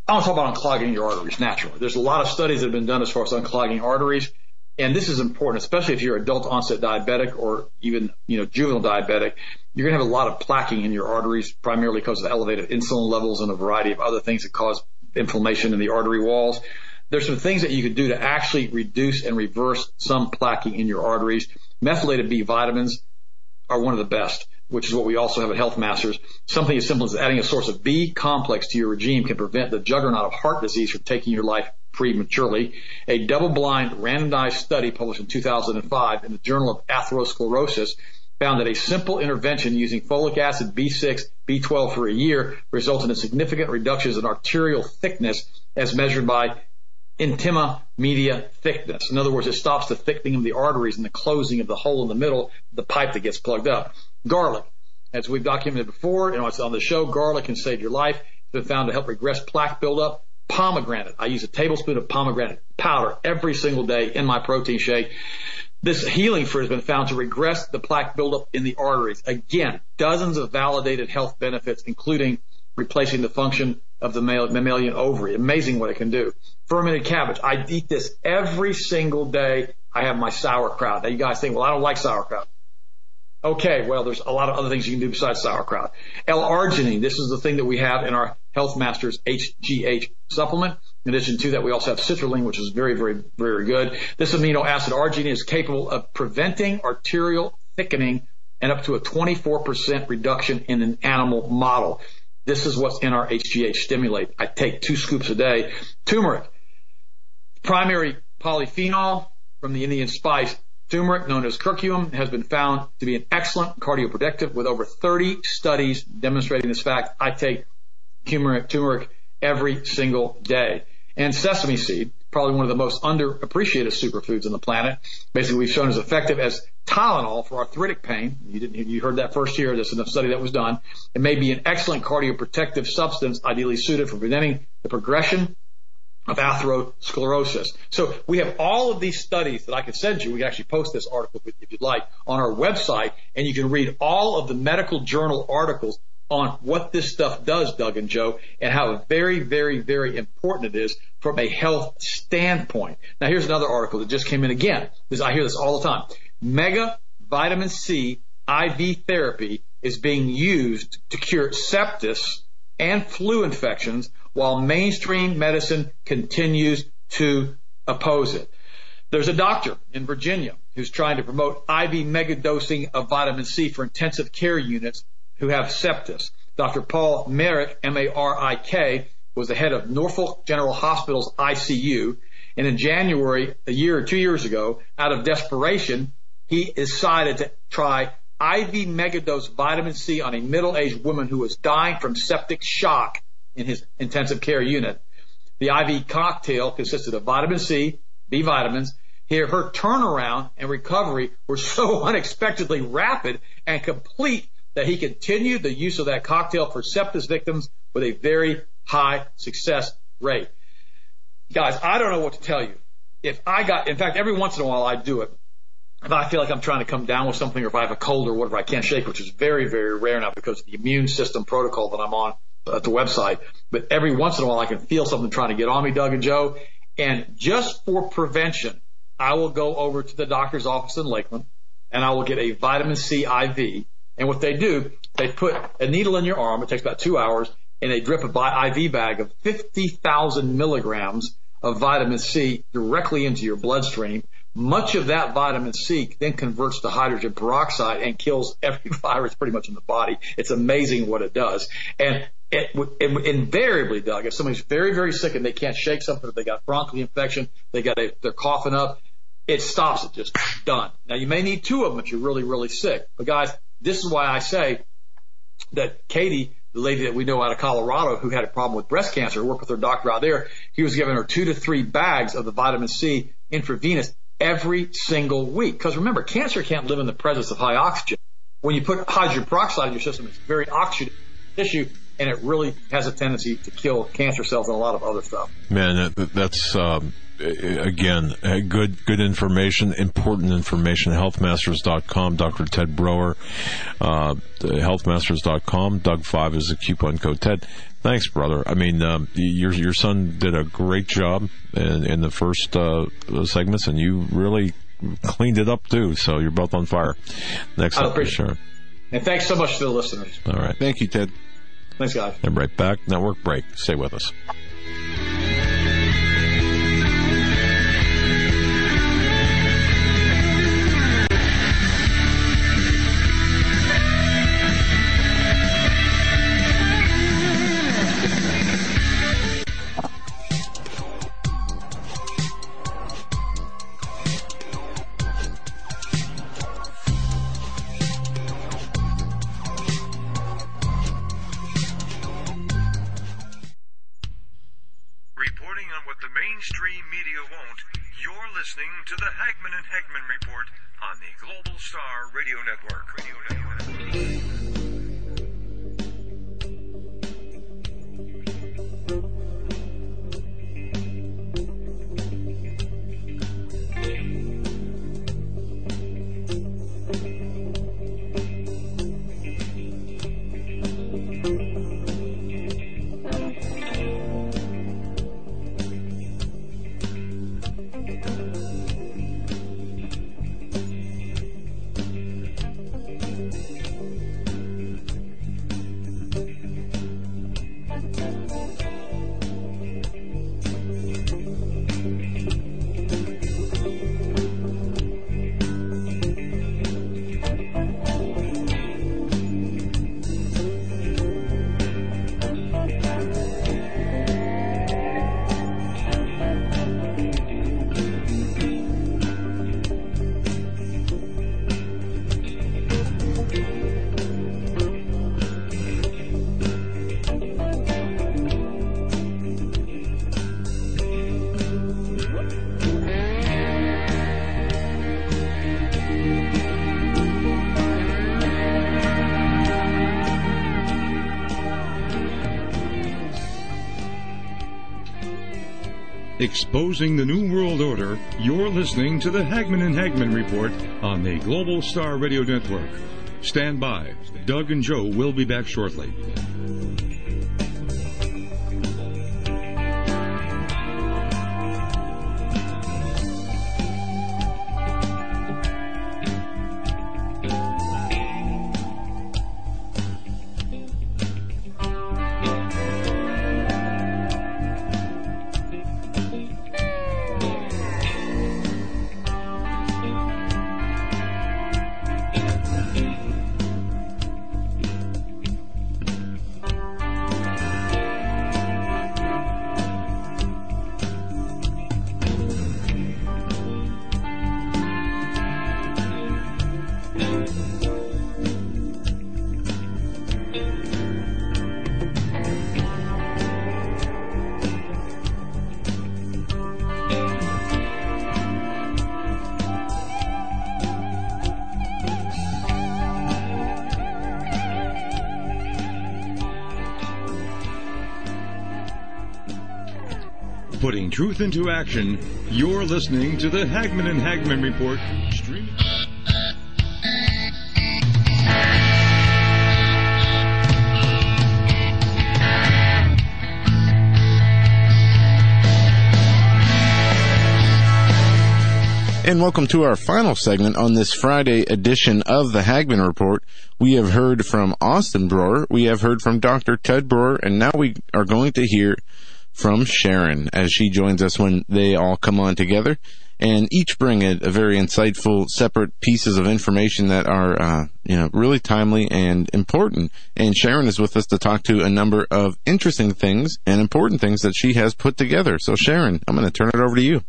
I want to talk about unclogging your arteries naturally. There's a lot of studies that have been done as far as unclogging arteries, and this is important, especially if you're adult-onset diabetic or even juvenile diabetic. You're going to have a lot of plaquing in your arteries, primarily because of the elevated insulin levels and a variety of other things that cause inflammation in the artery walls. There's some things that you could do to actually reduce and reverse some plaquing in your arteries. Methylated B vitamins are one of the best, which is what we also have at Healthmasters. Something as simple as adding a source of B complex to your regime can prevent the juggernaut of heart disease from taking your life prematurely. A double-blind, randomized study published in 2005 in the Journal of Atherosclerosis found that a simple intervention using folic acid, B6, B12 for a year resulted in significant reductions in arterial thickness as measured by intima media thickness. In other words, it stops the thickening of the arteries and the closing of the hole in the middle, the pipe that gets plugged up. Garlic, as we've documented before, it's on the show, garlic can save your life. It's been found to help regress plaque buildup. Pomegranate. I use a tablespoon of pomegranate powder every single day in my protein shake. This healing fruit has been found to regress the plaque buildup in the arteries. Again, dozens of validated health benefits, including replacing the function of the mammalian ovary. Amazing what it can do. Fermented cabbage. I eat this every single day. I have my sauerkraut. Now, you guys think, well, I don't like sauerkraut. Okay, well, there's a lot of other things you can do besides sauerkraut. L-arginine. This is the thing that we have in our Healthmasters HGH supplement. In addition to that, we also have citrulline, which is very, very, very good. This amino acid arginine is capable of preventing arterial thickening and up to a 24% reduction in an animal model. This is what's in our HGH Stimulate. I take 2 scoops a day. Turmeric, primary polyphenol from the Indian spice. Turmeric, known as curcumin, has been found to be an excellent cardioprotective with over 30 studies demonstrating this fact. I take turmeric every single day. And sesame seed, probably one of the most underappreciated superfoods on the planet. Basically, we've shown as effective as Tylenol for arthritic pain. You heard that first year. There's a study that was done. It may be an excellent cardioprotective substance, ideally suited for preventing the progression of atherosclerosis. So we have all of these studies that I can send you. We can actually post this article if you'd like on our website, and you can read all of the medical journal articles on what this stuff does, Doug and Joe, and how very, very, very important it is from a health standpoint. Now, here's another article that just came in again. I hear this all the time. Mega vitamin C IV therapy is being used to cure sepsis and flu infections while mainstream medicine continues to oppose it. There's a doctor in Virginia who's trying to promote IV megadosing of vitamin C for intensive care units who have sepsis. Dr. Paul Marek, M-A-R-I-K, was the head of Norfolk General Hospital's ICU, and in January, a year or 2 years ago, out of desperation, he decided to try IV megadose vitamin C on a middle-aged woman who was dying from septic shock in his intensive care unit. The IV cocktail consisted of vitamin C, B vitamins. Here, her turnaround and recovery were so unexpectedly rapid and complete that he continued the use of that cocktail for sepsis victims with a very high success rate. Guys, I don't know what to tell you. In fact, every once in a while I do it. If I feel like I'm trying to come down with something, or if I have a cold or whatever I can't shake, which is very, very rare now because of the immune system protocol that I'm on at the website. But every once in a while I can feel something trying to get on me, Doug and Joe. And just for prevention, I will go over to the doctor's office in Lakeland, and I will get a vitamin C IV. And what they do, they put a needle in your arm. It takes about 2 hours, and they drip an IV bag of 50,000 milligrams of vitamin C directly into your bloodstream. Much of that vitamin C then converts to hydrogen peroxide and kills every virus pretty much in the body. It's amazing what it does. And it invariably, Doug, if somebody's very, very sick and they can't shake something, if they got bronchial infection, they're coughing up, it stops it, just done. Now, you may need two of them if you're really, really sick. But, guys, this is why I say that Katie, the lady that we know out of Colorado who had a problem with breast cancer, worked with her doctor out there, he was giving her 2 to 3 bags of the vitamin C intravenous every single week. Because remember, cancer can't live in the presence of high oxygen. When you put hydrogen peroxide in your system, it's very oxygenated tissue, and it really has a tendency to kill cancer cells and a lot of other stuff. Man, that's again, good information, important information. Healthmasters.com, Dr. Ted Brower, healthmasters.com. Doug5 is the coupon code. Ted, thanks, brother. I mean, your son did a great job in the first segments, and you really cleaned it up too. So you're both on fire. Next up, for sure. And thanks so much to the listeners. All right, thank you, Ted. Thanks, guys. And right back, network break. Stay with us. Exposing the New World Order, you're listening to the Hagman and Hagman Report on the Global Star Radio Network. Stand by. Doug and Joe will be back shortly. Putting truth into action, you're listening to the Hagman and Hagman Report. And welcome to our final segment on this Friday edition of the Hagman Report. We have heard from Austin Brewer, we have heard from Dr. Ted Brewer, and now we are going to hear from Sharon as she joins us when they all come on together and each bring a very insightful separate pieces of information that are really timely and important. And Sharon is with us to talk to a number of interesting things and important things that she has put together. So Sharon, I'm going to turn it over to you.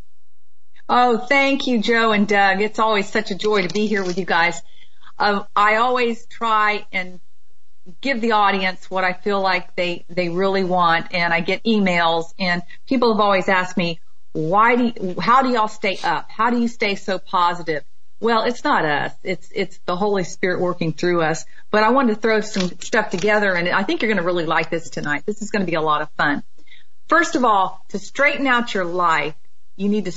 Oh, thank you, Joe and Doug. It's always such a joy to be here with you guys. I always try and give the audience what I feel like they really want, and I get emails, and people have always asked me, how do y'all stay up? How do you stay so positive? Well, it's not us. It's the Holy Spirit working through us. But I wanted to throw some stuff together, and I think you're going to really like this tonight. This is going to be a lot of fun. First of all, to straighten out your life, you need to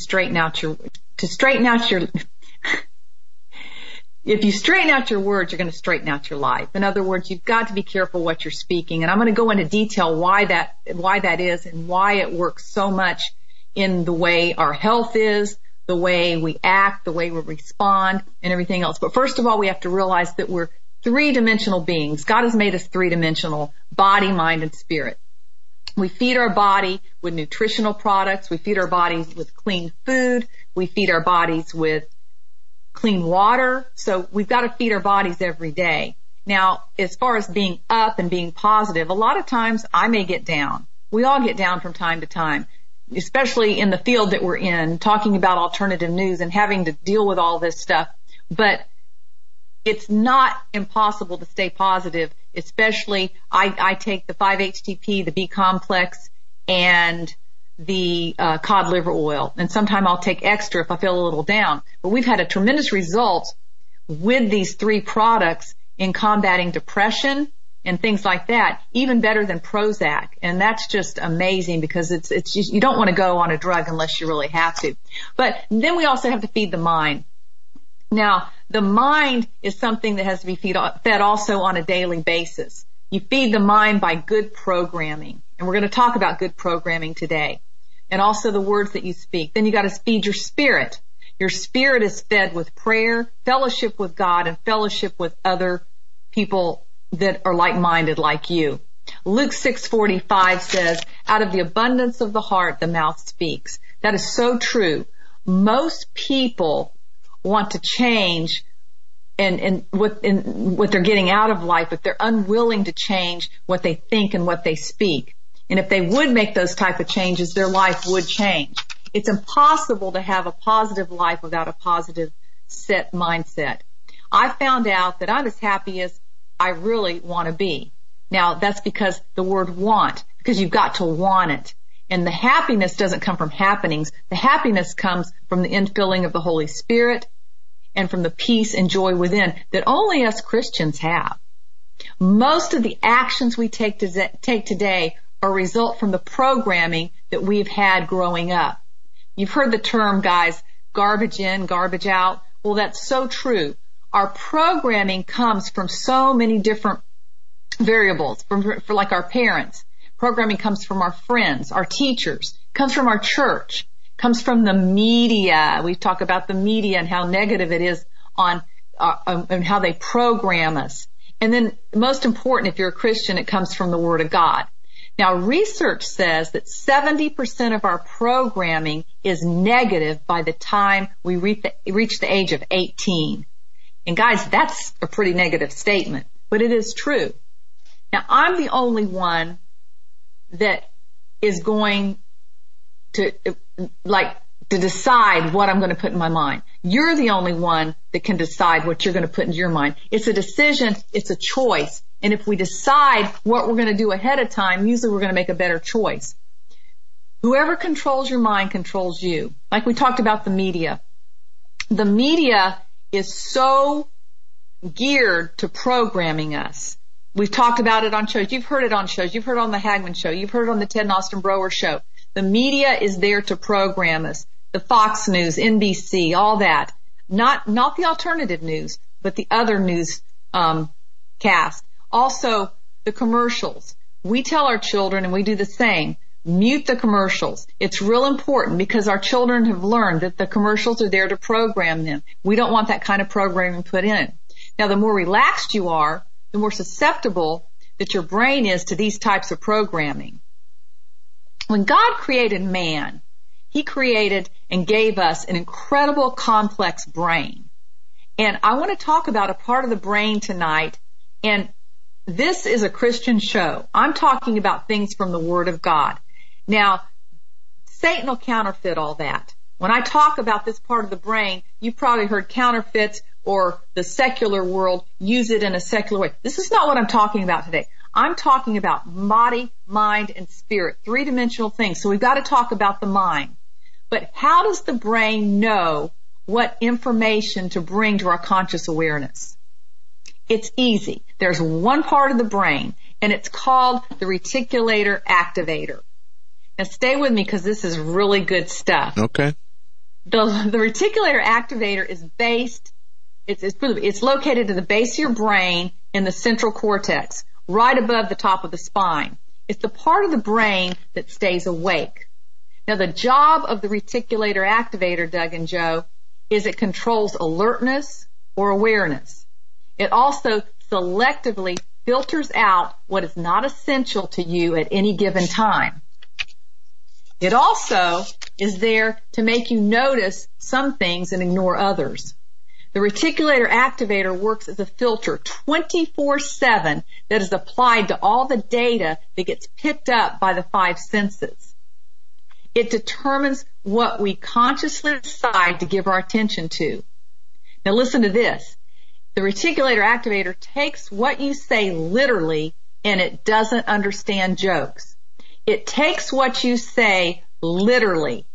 if you straighten out your words, you're going to straighten out your life. In other words, you've got to be careful what you're speaking. And I'm going to go into detail why that is and why it works so much in the way our health is, the way we act, the way we respond, and everything else. But first of all, we have to realize that we're three-dimensional beings. God has made us three-dimensional, body, mind, and spirit. We feed our body with nutritional products. We feed our bodies with clean food. We feed our bodies with clean water. So we've got to feed our bodies every day. Now, as far as being up and being positive, a lot of times I may get down. We all get down from time to time, especially in the field that we're in, talking about alternative news and having to deal with all this stuff. But it's not impossible to stay positive, especially I take the 5-HTP, the B-complex, and the cod liver oil, and sometimes I'll take extra if I feel a little down. But we've had a tremendous result with these three products in combating depression and things like that, even better than Prozac. And that's just amazing, because it's just, you don't want to go on a drug unless you really have to. But then we also have to feed the mind. Now, the mind is something that has to be fed also on a daily basis. You feed the mind by good programming, and we're going to talk about good programming today. And also the words that you speak. Then you got to feed your spirit. Your spirit is fed with prayer, fellowship with God, and fellowship with other people that are like-minded like you. Luke 6:45 says, out of the abundance of the heart, the mouth speaks. That is so true. Most people want to change and what they're getting out of life, but they're unwilling to change what they think and what they speak. And if they would make those type of changes, their life would change. It's impossible to have a positive life without a positive set mindset. I found out that I'm as happy as I really want to be. Now, that's because the word want, because you've got to want it. And the happiness doesn't come from happenings. The happiness comes from the infilling of the Holy Spirit and from the peace and joy within that only us Christians have. Most of the actions we take today are a result from the programming that we've had growing up. You've heard the term, guys, garbage in, garbage out. Well, that's so true. Our programming comes from so many different variables, for like our parents. Programming comes from our friends, our teachers, comes from our church, comes from the media. We talk about the media and how negative it is on how they program us. And then most important, if you're a Christian, it comes from the Word of God. Now, research says that 70% of our programming is negative by the time we reach the age of 18. And guys, that's a pretty negative statement, but it is true. Now, I'm the only one that is going to, to decide what I'm going to put in my mind. You're the only one that can decide what you're going to put into your mind. It's a decision. It's a choice. And if we decide what we're going to do ahead of time, usually we're going to make a better choice. Whoever controls your mind controls you. Like we talked about the media. The media is so geared to programming us. We've talked about it on shows. You've heard it on shows. You've heard it on the Hagman Show. You've heard it on the Ted and Austin Brower Show. The media is there to program us. The Fox News, NBC, all that. Not the alternative news, but the other news cast. Also, the commercials. We tell our children, and we do the same, mute the commercials. It's real important because our children have learned that the commercials are there to program them. We don't want that kind of programming put in. Now, the more relaxed you are, the more susceptible that your brain is to these types of programming. When God created man, He created and gave us an incredible complex brain. And I want to talk about a part of the brain tonight, and this is a Christian show. I'm talking about things from the Word of God. Now, Satan will counterfeit all that. When I talk about this part of the brain, you probably heard counterfeits or the secular world use it in a secular way. This is not what I'm talking about today. I'm talking about body, mind, and spirit, three-dimensional things. So we've got to talk about the mind. But how does the brain know what information to bring to our conscious awareness? It's easy. There's one part of the brain, and it's called the reticulator activator. Now, stay with me because this is really good stuff. Okay. The reticulator activator is based, it's located at the base of your brain in the central cortex, right above the top of the spine. It's the part of the brain that stays awake. Now, the job of the reticulator activator, Doug and Joe, is it controls alertness or awareness. It also selectively filters out what is not essential to you at any given time. It also is there to make you notice some things and ignore others. The reticulator activator works as a filter 24/7 that is applied to all the data that gets picked up by the five senses. It determines what we consciously decide to give our attention to. Now listen to this. The reticulator activator takes what you say literally, and it doesn't understand jokes. It takes what you say literally.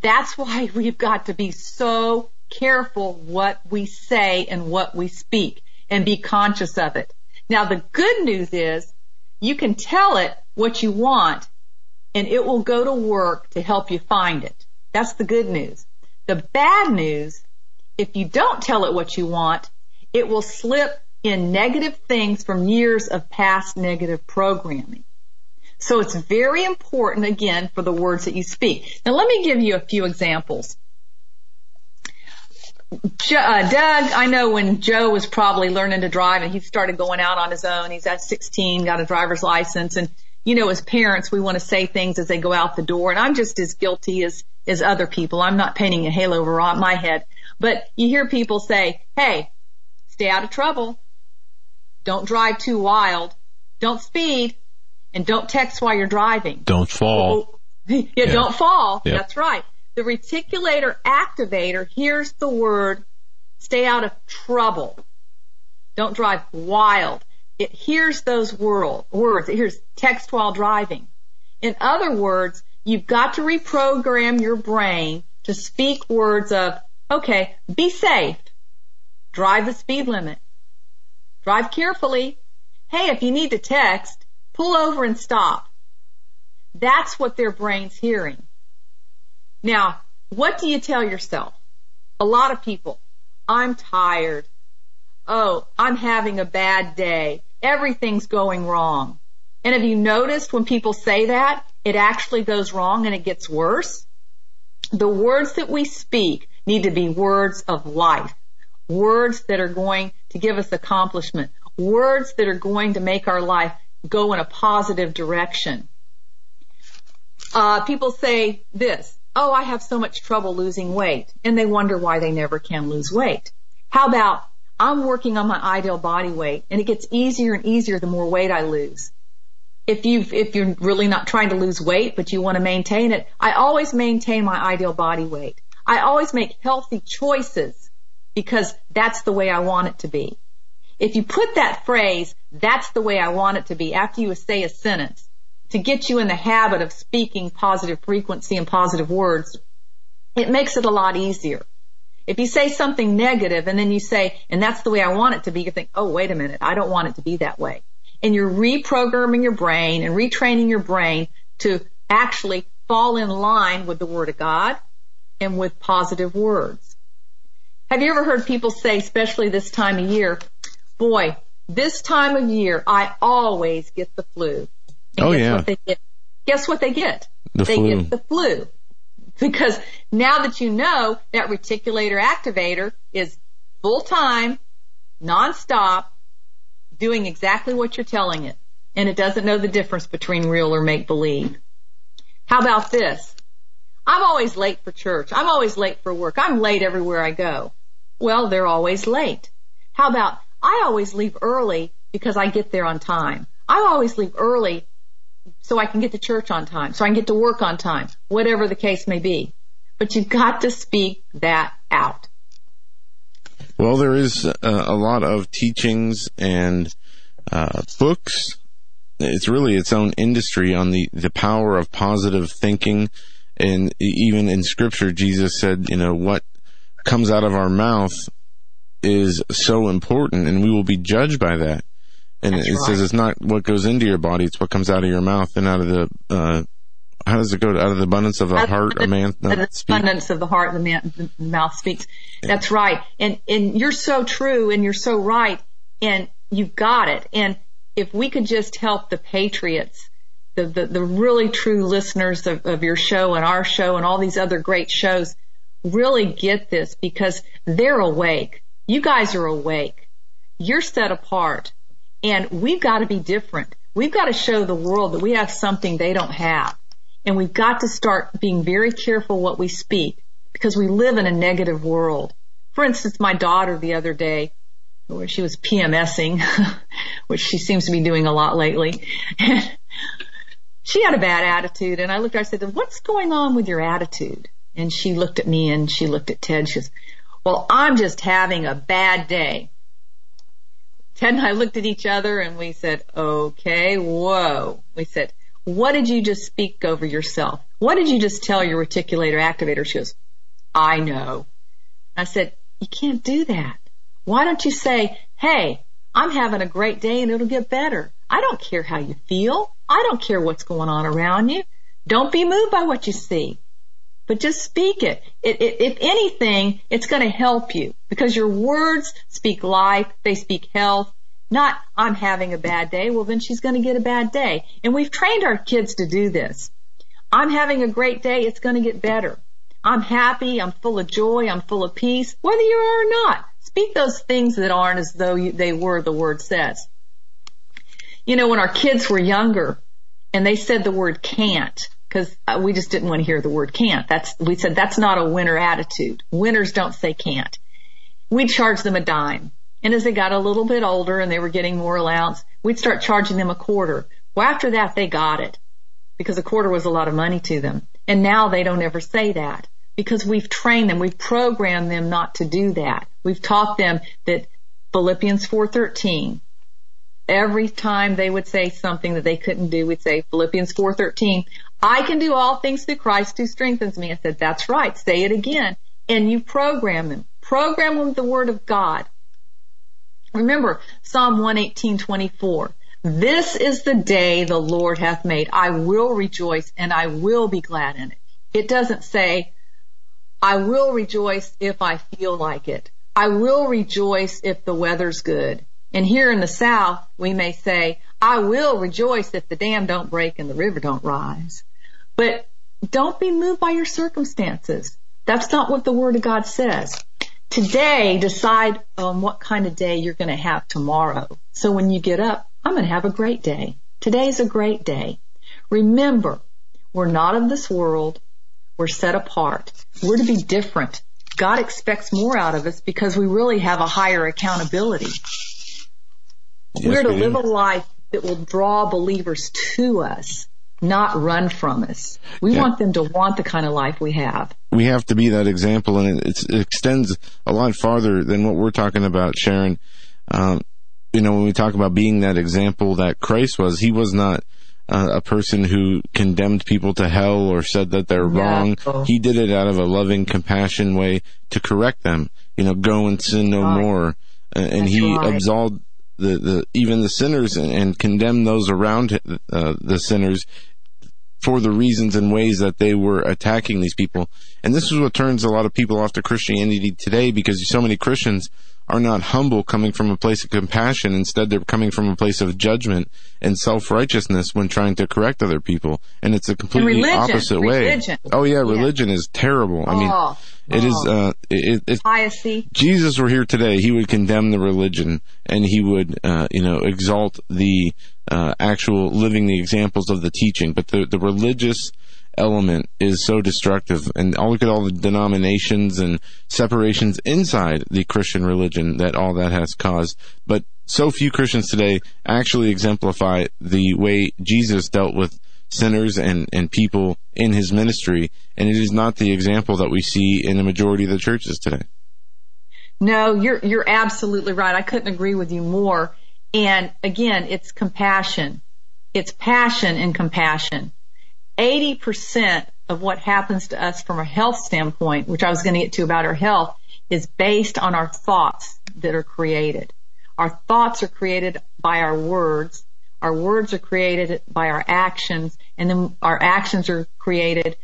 That's why we've got to be so careful what we say and what we speak and be conscious of it. Now, the good news is you can tell it what you want, and it will go to work to help you find it. That's the good news. The bad news, if you don't tell it what you want, it will slip in negative things from years of past negative programming. So it's very important, again, for the words that you speak. Now, let me give you a few examples. Doug, I know when Joe was probably learning to drive and he started going out on his own, he's at 16, got a driver's license, and, you know, as parents, we want to say things as they go out the door, and I'm just as guilty as other people. I'm not painting a halo over my head. But you hear people say, hey, stay out of trouble, don't drive too wild, don't speed, and don't text while you're driving. Don't fall. Yeah, don't fall. Yep. That's right. The reticulator activator hears the word, stay out of trouble. Don't drive wild. It hears those words. It hears text while driving. In other words, you've got to reprogram your brain to speak words of, okay, be safe. Drive the speed limit. Drive carefully. Hey, if you need to text, pull over and stop. That's what their brain's hearing. Now, what do you tell yourself? A lot of people, I'm tired. Oh, I'm having a bad day. Everything's going wrong. And have you noticed when people say that, it actually goes wrong and it gets worse? The words that we speak need to be words of life, words that are going to give us accomplishment, words that are going to make our life go in a positive direction. People say this, oh, I have so much trouble losing weight, and they wonder why they never can lose weight. How about, I'm working on my ideal body weight, and it gets easier and easier the more weight I lose. If you're really not trying to lose weight, but you want to maintain it, I always maintain my ideal body weight. I always make healthy choices because that's the way I want it to be. If you put that phrase, that's the way I want it to be, after you say a sentence, to get you in the habit of speaking positive frequency and positive words, it makes it a lot easier. If you say something negative and then you say, and that's the way I want it to be, you think, oh, wait a minute, I don't want it to be that way. And you're reprogramming your brain and retraining your brain to actually fall in line with the Word of God and with positive words. Have you ever heard people say, especially this time of year, boy, this time of year, I always get the flu. And guess what they get? They get the flu. Because now that you know that reticulator activator is full-time, nonstop, doing exactly what you're telling it, and it doesn't know the difference between real or make-believe. How about this? I'm always late for church. I'm always late for work. I'm late everywhere I go. Well, they're always late. How about, I always leave early because I get there on time. I always leave early so I can get to church on time, so I can get to work on time, whatever the case may be. But you've got to speak that out. Well, there is a lot of teachings and books. It's really its own industry on the power of positive thinking. And even in Scripture, Jesus said, you know, what comes out of our mouth is so important, and we will be judged by that. And That's right. It says it's not what goes into your body, it's what comes out of your mouth and out of the, how does it go? Out of the abundance of the heart, a man speaks. Abundance of the heart, the mouth speaks. Yeah. That's right. And you're so true and you're so right and you've got it. And if we could just help the patriots, the really true listeners of your show and our show and all these other great shows really get this because they're awake. You guys are awake. You're set apart. And we've got to be different. We've got to show the world that we have something they don't have. And we've got to start being very careful what we speak because we live in a negative world. For instance, my daughter the other day, where she was PMSing, which she seems to be doing a lot lately, and she had a bad attitude. And I looked at her, I said, what's going on with your attitude? And she looked at me and she looked at Ted. She goes, well, I'm just having a bad day. Ted and I looked at each other and we said, okay, whoa. We said, what did you just speak over yourself? What did you just tell your reticulator activator? She goes, I know. I said, you can't do that. Why don't you say, hey, I'm having a great day and it'll get better. I don't care how you feel. I don't care what's going on around you. Don't be moved by what you see. But just speak it. If anything, it's going to help you because your words speak life. They speak health. Not, I'm having a bad day. Well, then she's going to get a bad day. And we've trained our kids to do this. I'm having a great day. It's going to get better. I'm happy. I'm full of joy. I'm full of peace. Whether you are or not, speak those things that aren't as though they were, the Word says. You know, when our kids were younger and they said the word can't, because we just didn't want to hear the word can't. We said that's not a winner attitude. Winners don't say can't. We'd charge them $0.10. And as they got a little bit older and they were getting more allowance, we'd start charging them $0.25. Well, after that, they got it because $0.25 was a lot of money to them. And now they don't ever say that because we've trained them. We've programmed them not to do that. We've taught them that Philippians 4:13, every time they would say something that they couldn't do, we'd say Philippians 4:13, I can do all things through Christ who strengthens me. I said, that's right. Say it again. And you program them. Program them with the Word of God. Remember, Psalm 118:24. This is the day the Lord hath made. I will rejoice and I will be glad in it. It doesn't say, I will rejoice if I feel like it. I will rejoice if the weather's good. And here in the South, we may say, I will rejoice if the dam don't break and the river don't rise. But don't be moved by your circumstances. That's not what the Word of God says. Today, decide on what kind of day you're going to have tomorrow. So when you get up, I'm going to have a great day. Today's a great day. Remember, we're not of this world. We're set apart. We're to be different. God expects more out of us because we really have a higher accountability. We're to live a life that will draw believers to us, not run from us. We want them to want the kind of life we have. We have to be that example, and it extends a lot farther than what we're talking about, Sharon. When we talk about being that example that Christ was, he was not a person who condemned people to hell or said that they're wrong. He did it out of a loving, compassion way to correct them. Go and sin no more. And that's he absolved even the sinners and condemned those around the sinners for the reasons and ways that they were attacking these people. And this is what turns a lot of people off to Christianity today, because so many Christians are not humble, coming from a place of compassion. Instead, they're coming from a place of judgment and self-righteousness when trying to correct other people. And it's a completely opposite way. Oh, yeah, religion is terrible. I mean, it is... if Jesus were here today, he would condemn the religion, and he would, exalt the actual living the examples of the teaching. But the religious element is so destructive, and look at all the denominations and separations inside the Christian religion that all that has caused. But so few Christians today actually exemplify the way Jesus dealt with sinners and people in his ministry, and it is not the example that we see in the majority of the churches today. No, you're absolutely right. I couldn't agree with you more. And again, it's compassion. It's passion and compassion. 80% of what happens to us from a health standpoint, which I was going to get to about our health, is based on our thoughts that are created. Our thoughts are created by our words. Our words are created by our actions, and then our actions are created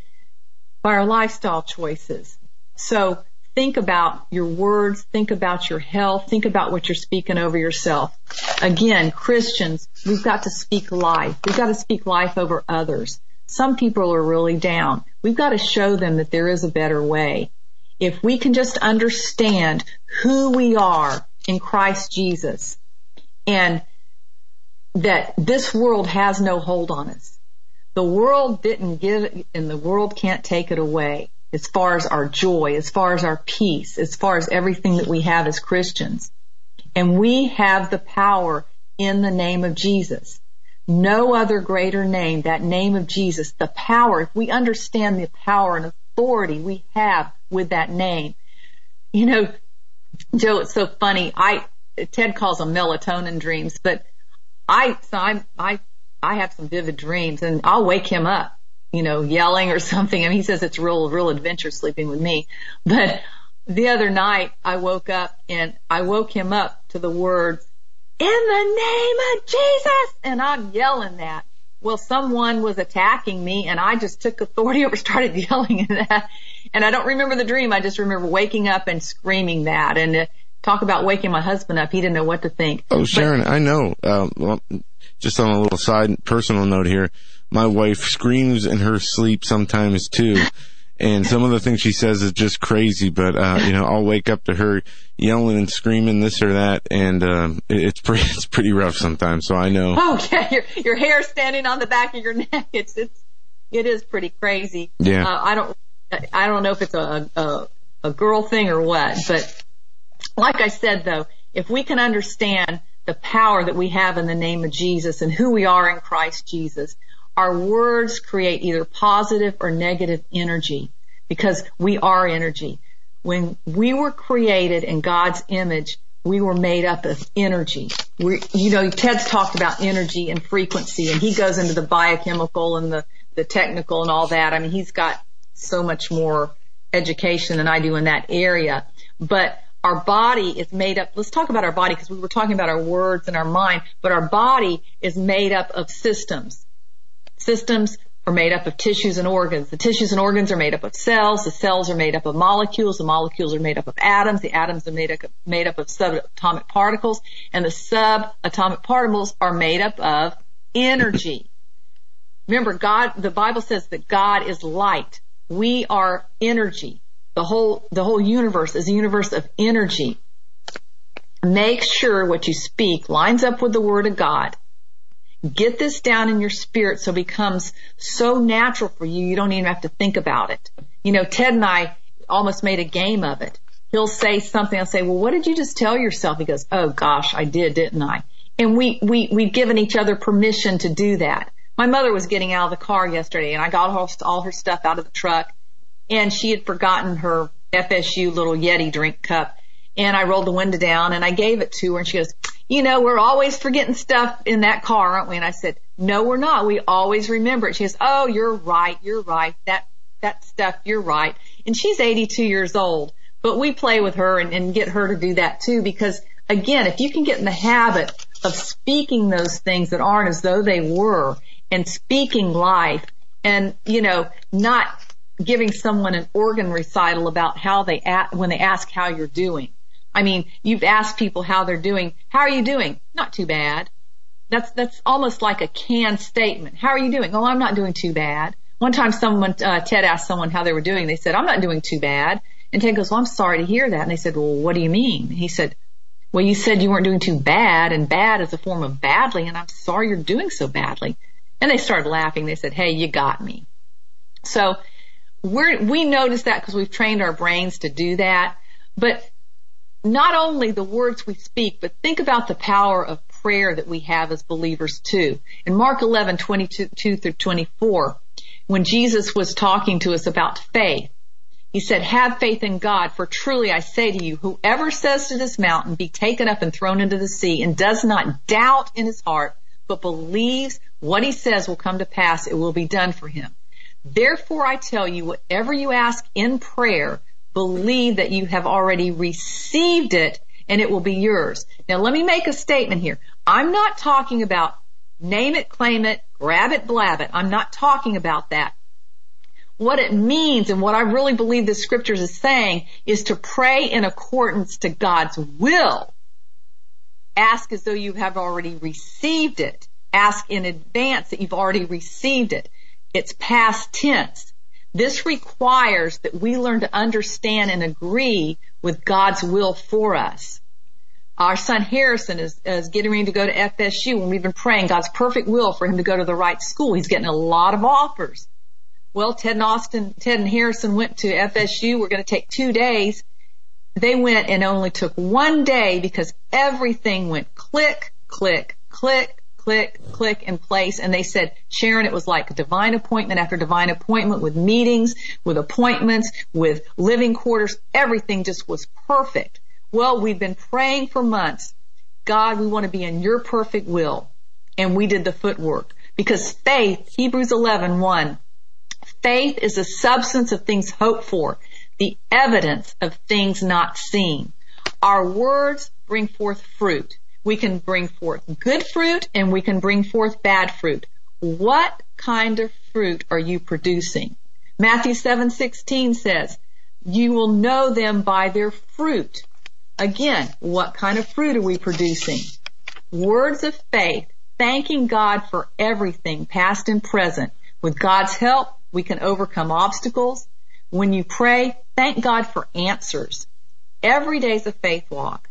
by our lifestyle choices. So think about your words. Think about your health. Think about what you're speaking over yourself. Again, Christians, we've got to speak life. We've got to speak life over others. Some people are really down. We've got to show them that there is a better way. If we can just understand who we are in Christ Jesus, and that this world has no hold on us. The world didn't give it, and the world can't take it away, as far as our joy, as far as our peace, as far as everything that we have as Christians. And we have the power in the name of Jesus. No other greater name, that name of Jesus, the power. If we understand the power and authority we have with that name. Joe, it's so funny. Ted calls them melatonin dreams, but I have some vivid dreams, and I'll wake him up, yelling or something. I mean, he says it's real adventure sleeping with me. But the other night I woke him up to the words, in the name of Jesus, and I'm yelling that. Well, someone was attacking me, and I just took authority over, started yelling at that. And I don't remember the dream. I just remember waking up and screaming that. And talk about waking my husband up. He didn't know what to think. Oh, Sharon, I know. Just on a little side personal note here, my wife screams in her sleep sometimes too. And some of the things she says is just crazy, but, I'll wake up to her yelling and screaming this or that, and it's pretty rough sometimes, so I know. Oh, yeah, your hair standing on the back of your neck, it is pretty crazy. Yeah. I don't know if it's a girl thing or what, but like I said, though, if we can understand the power that we have in the name of Jesus and who we are in Christ Jesus, our words create either positive or negative energy, because we are energy. When we were created in God's image, we were made up of energy. Ted's talked about energy and frequency, and he goes into the biochemical and the technical and all that. I mean, he's got so much more education than I do in that area. But our body is made up. Let's talk about our body, because we were talking about our words and our mind, but our body is made up of systems. Systems are made up of tissues and organs. The tissues and organs are made up of cells. The cells are made up of molecules. The molecules are made up of atoms. The atoms are made up of subatomic particles. And the subatomic particles are made up of energy. Remember, God, the Bible says that God is light. We are energy. The whole universe is a universe of energy. Make sure what you speak lines up with the Word of God. Get this down in your spirit so it becomes so natural for you, you don't even have to think about it. You know, Ted and I almost made a game of it. He'll say something, I'll say, well, what did you just tell yourself? He goes, oh, gosh, I did, didn't I? And we've given each other permission to do that. My mother was getting out of the car yesterday, and I got all her stuff out of the truck, and she had forgotten her FSU little Yeti drink cup, and I rolled the window down, and I gave it to her, and she goes, you know, we're always forgetting stuff in that car, aren't we? And I said, no, we're not. We always remember it. She goes, oh, you're right, that stuff, you're right. And she's 82 years old, but we play with her and get her to do that too, because, again, if you can get in the habit of speaking those things that aren't as though they were, and speaking life, and, you know, not giving someone an organ recital about how they act when they ask how you're doing. I mean, you've asked people how they're doing. How are you doing? Not too bad. That's almost like a canned statement. How are you doing? Oh, I'm not doing too bad. One time someone, Ted asked someone how they were doing. They said, I'm not doing too bad. And Ted goes, well, I'm sorry to hear that. And they said, well, what do you mean? He said, well, you said you weren't doing too bad, and bad is a form of badly, and I'm sorry you're doing so badly. And they started laughing. They said, hey, you got me. So we notice that because we've trained our brains to do that. But not only the words we speak, but think about the power of prayer that we have as believers too. In Mark 11:22 through 24, when Jesus was talking to us about faith, he said, have faith in God, for truly I say to you, whoever says to this mountain, be taken up and thrown into the sea, and does not doubt in his heart, but believes what he says will come to pass, it will be done for him. Therefore I tell you, whatever you ask in prayer, believe that you have already received it, and it will be yours. Now let me make a statement here. I'm not talking about name it, claim it, grab it, blab it. I'm not talking about that. What it means and what I really believe the scriptures is saying is to pray in accordance to God's will. Ask as though you have already received it. Ask in advance that you've already received it. It's past tense. This requires that we learn to understand and agree with God's will for us. Our son Harrison is getting ready to go to FSU, and we've been praying God's perfect will for him to go to the right school. He's getting a lot of offers. Well, Ted and Harrison went to FSU. We're going to take 2 days. They went and only took 1 day because everything went click, click, click, click, click in place. And they said, Sharon, it was like a divine appointment after divine appointment, with meetings, with appointments, with living quarters. Everything just was perfect. Well, we've been praying for months. God, we want to be in your perfect will. And we did the footwork, because faith, Hebrews 11:1, faith is the substance of things hoped for, the evidence of things not seen. Our words bring forth fruit. We can bring forth good fruit, and we can bring forth bad fruit. What kind of fruit are you producing? Matthew 7:16 says, you will know them by their fruit. Again, what kind of fruit are we producing? Words of faith, thanking God for everything, past and present. With God's help, we can overcome obstacles. When you pray, thank God for answers. Every day's a faith walk,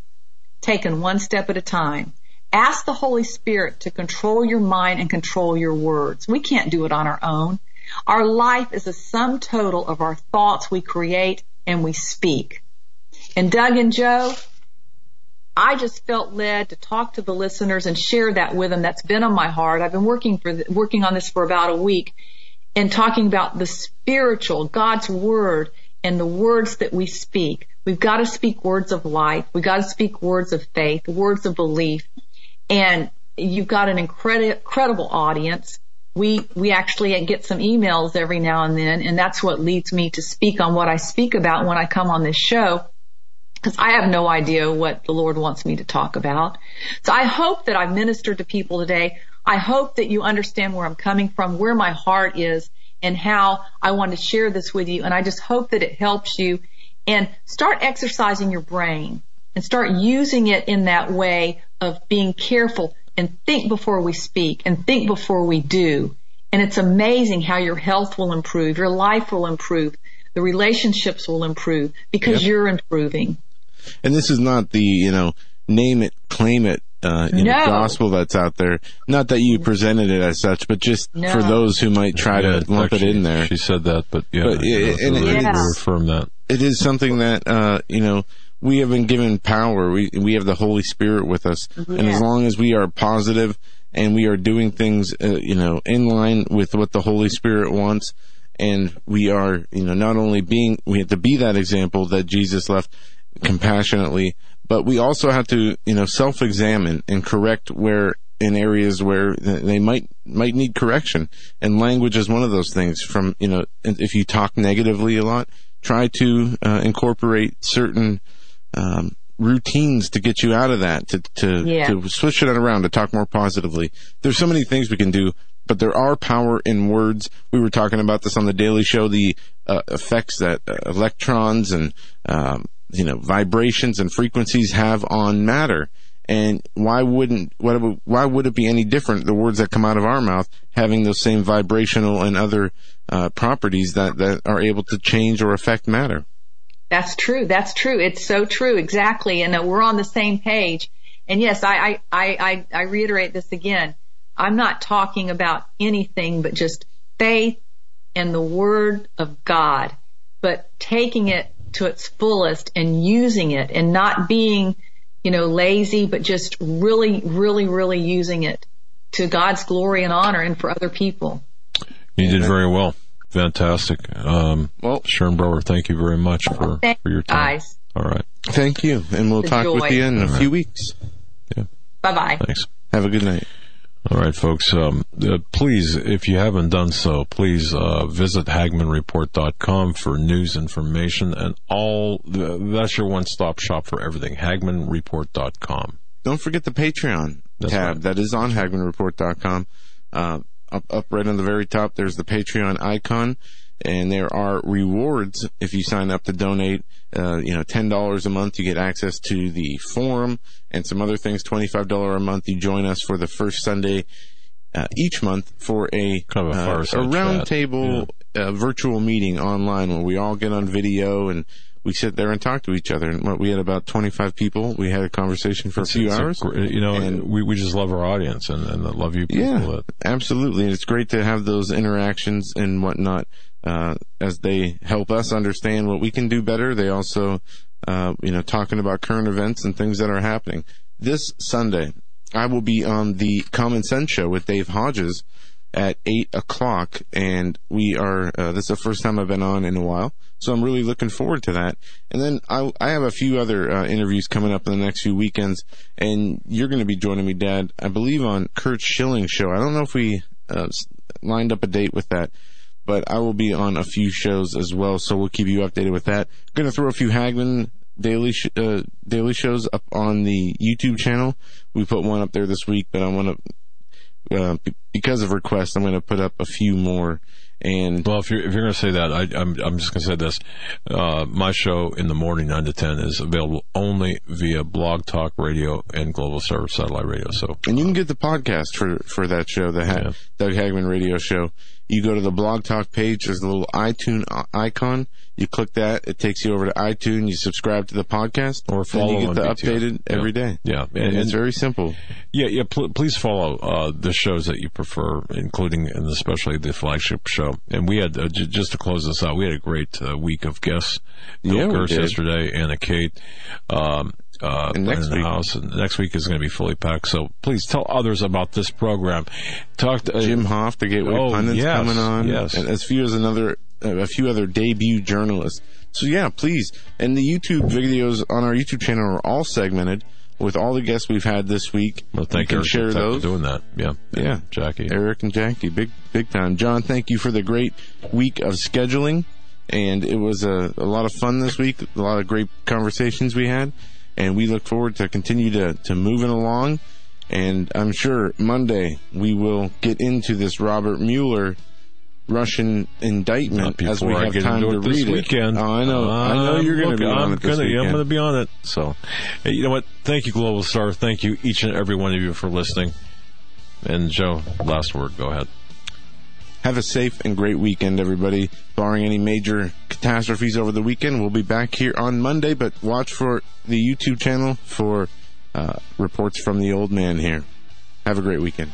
taken one step at a time. Ask the Holy Spirit to control your mind and control your words. We can't do it on our own. Our life is a sum total of our thoughts we create and we speak. And Doug and Joe, I just felt led to talk to the listeners and share that with them. That's been on my heart. I've been working on this for about a week, and talking about the spiritual, God's Word, and the words that we speak. We've got to speak words of life. We've got to speak words of faith, words of belief. And you've got an incredible audience. We actually get some emails every now and then, and that's what leads me to speak on what I speak about when I come on this show, because I have no idea what the Lord wants me to talk about. So I hope that I've ministered to people today I hope that you understand where I'm coming from, where my heart is, and how I want to share this with you. And I just hope that it helps you. And start exercising your brain and start using it in that way of being careful and think before we speak and think before we do. And it's amazing how your health will improve, your life will improve, the relationships will improve because you're improving. And this is not the, name it, claim it gospel that's out there. Not that you presented it as such, but just for those who might try to lump it in there. She said that, but reaffirm that. It is something that, we have been given power. We have the Holy Spirit with us. Yeah. And as long as we are positive and we are doing things, in line with what the Holy Spirit wants, and we are, not only we have to be that example that Jesus left compassionately, but we also have to, self-examine and correct in areas where they might need correction. And language is one of those things from, if you talk negatively a lot, try to incorporate certain routines to get you out of that, to switch it around, to talk more positively. There's so many things we can do, but there are power in words. We were talking about this on The Daily Show, the effects that electrons and vibrations and frequencies have on matter. And why would it be any different, the words that come out of our mouth having those same vibrational and other properties that are able to change or affect matter? That's true. It's so true. Exactly. And we're on the same page. And yes, I reiterate this again. I'm not talking about anything but just faith and the Word of God, but taking it to its fullest and using it and not being lazy, but just really, really, really using it to God's glory and honor and for other people. You did very well. Fantastic. Sharon Brower, thank you very much for your time. Guys. All right. Thank you. And we'll talk with you in a few weeks. Yeah. Bye-bye. Thanks. Have a good night. All right, folks. Please, if you haven't done so, please visit HagmanReport.com for news, information, and that's your one-stop shop for everything, HagmanReport.com. Don't forget the Patreon tab that is on HagmanReport.com. Up right on the very top, there's the Patreon icon, and there are rewards if you sign up to donate. $10 a month, you get access to the forum and some other things. $25 a month, you join us for the first Sunday each month for a roundtable virtual meeting online where we all get on video and we sit there and talk to each other. And we had about 25 people. We had a conversation for a few hours. And we just love our audience and love you people. Yeah, absolutely. And it's great to have those interactions and whatnot as they help us understand what we can do better. They also, talking about current events and things that are happening. This Sunday, I will be on the Common Sense Show with Dave Hodges at 8:00, and we are, this is the first time I've been on in a while, so I'm really looking forward to that. And then I have a few other interviews coming up in the next few weekends, and you're going to be joining me, Dad, I believe on Kurt Schilling's show. I don't know if we lined up a date with that, but I will be on a few shows as well, so we'll keep you updated with that. I'm going to throw a few Hagman daily shows up on the YouTube channel. We put one up there this week, but I want to... because of requests, I'm going to put up a few more. And well, if you're going to say that, I'm just going to say this: my show in the morning, 9 to 10, is available only via Blog Talk Radio and Global Service Satellite Radio. So, and you can get the podcast for that show, the Doug Hagman Radio Show. You go to the Blog Talk page. There's a little iTunes icon. You click that. It takes you over to iTunes. You subscribe to the podcast, or follow. You get the updated every day. Yeah, and it's very simple. Yeah. Please follow the shows that you prefer, including and especially the flagship show. And we had just to close this out, we had a great week of guests. Bill Gerst yesterday, Anna Kate. And next week is going to be fully packed. So please tell others about this program. Talk to Jim Hoff, the Gateway Pundit's coming on, and a few other debut journalists. So please. And the YouTube videos on our YouTube channel are all segmented with all the guests we've had this week. Well, thank you for doing that. Yeah, Jackie, Eric, and Jackie, big time. John, thank you for the great week of scheduling, and it was a lot of fun this week. A lot of great conversations we had. And we look forward to continue to moving along And I'm sure Monday we will get into this Robert Mueller Russian indictment as we have time to read this weekend. Oh, I know. I know you're going to be on it this weekend. I'm going to be on it. So, hey, you know what? Thank you, Global Star. Thank you, each and every one of you, for listening. And, Joe, last word. Go ahead. Have a safe and great weekend, everybody. Barring any major catastrophes over the weekend, we'll be back here on Monday, but watch for the YouTube channel for reports from the old man here. Have a great weekend.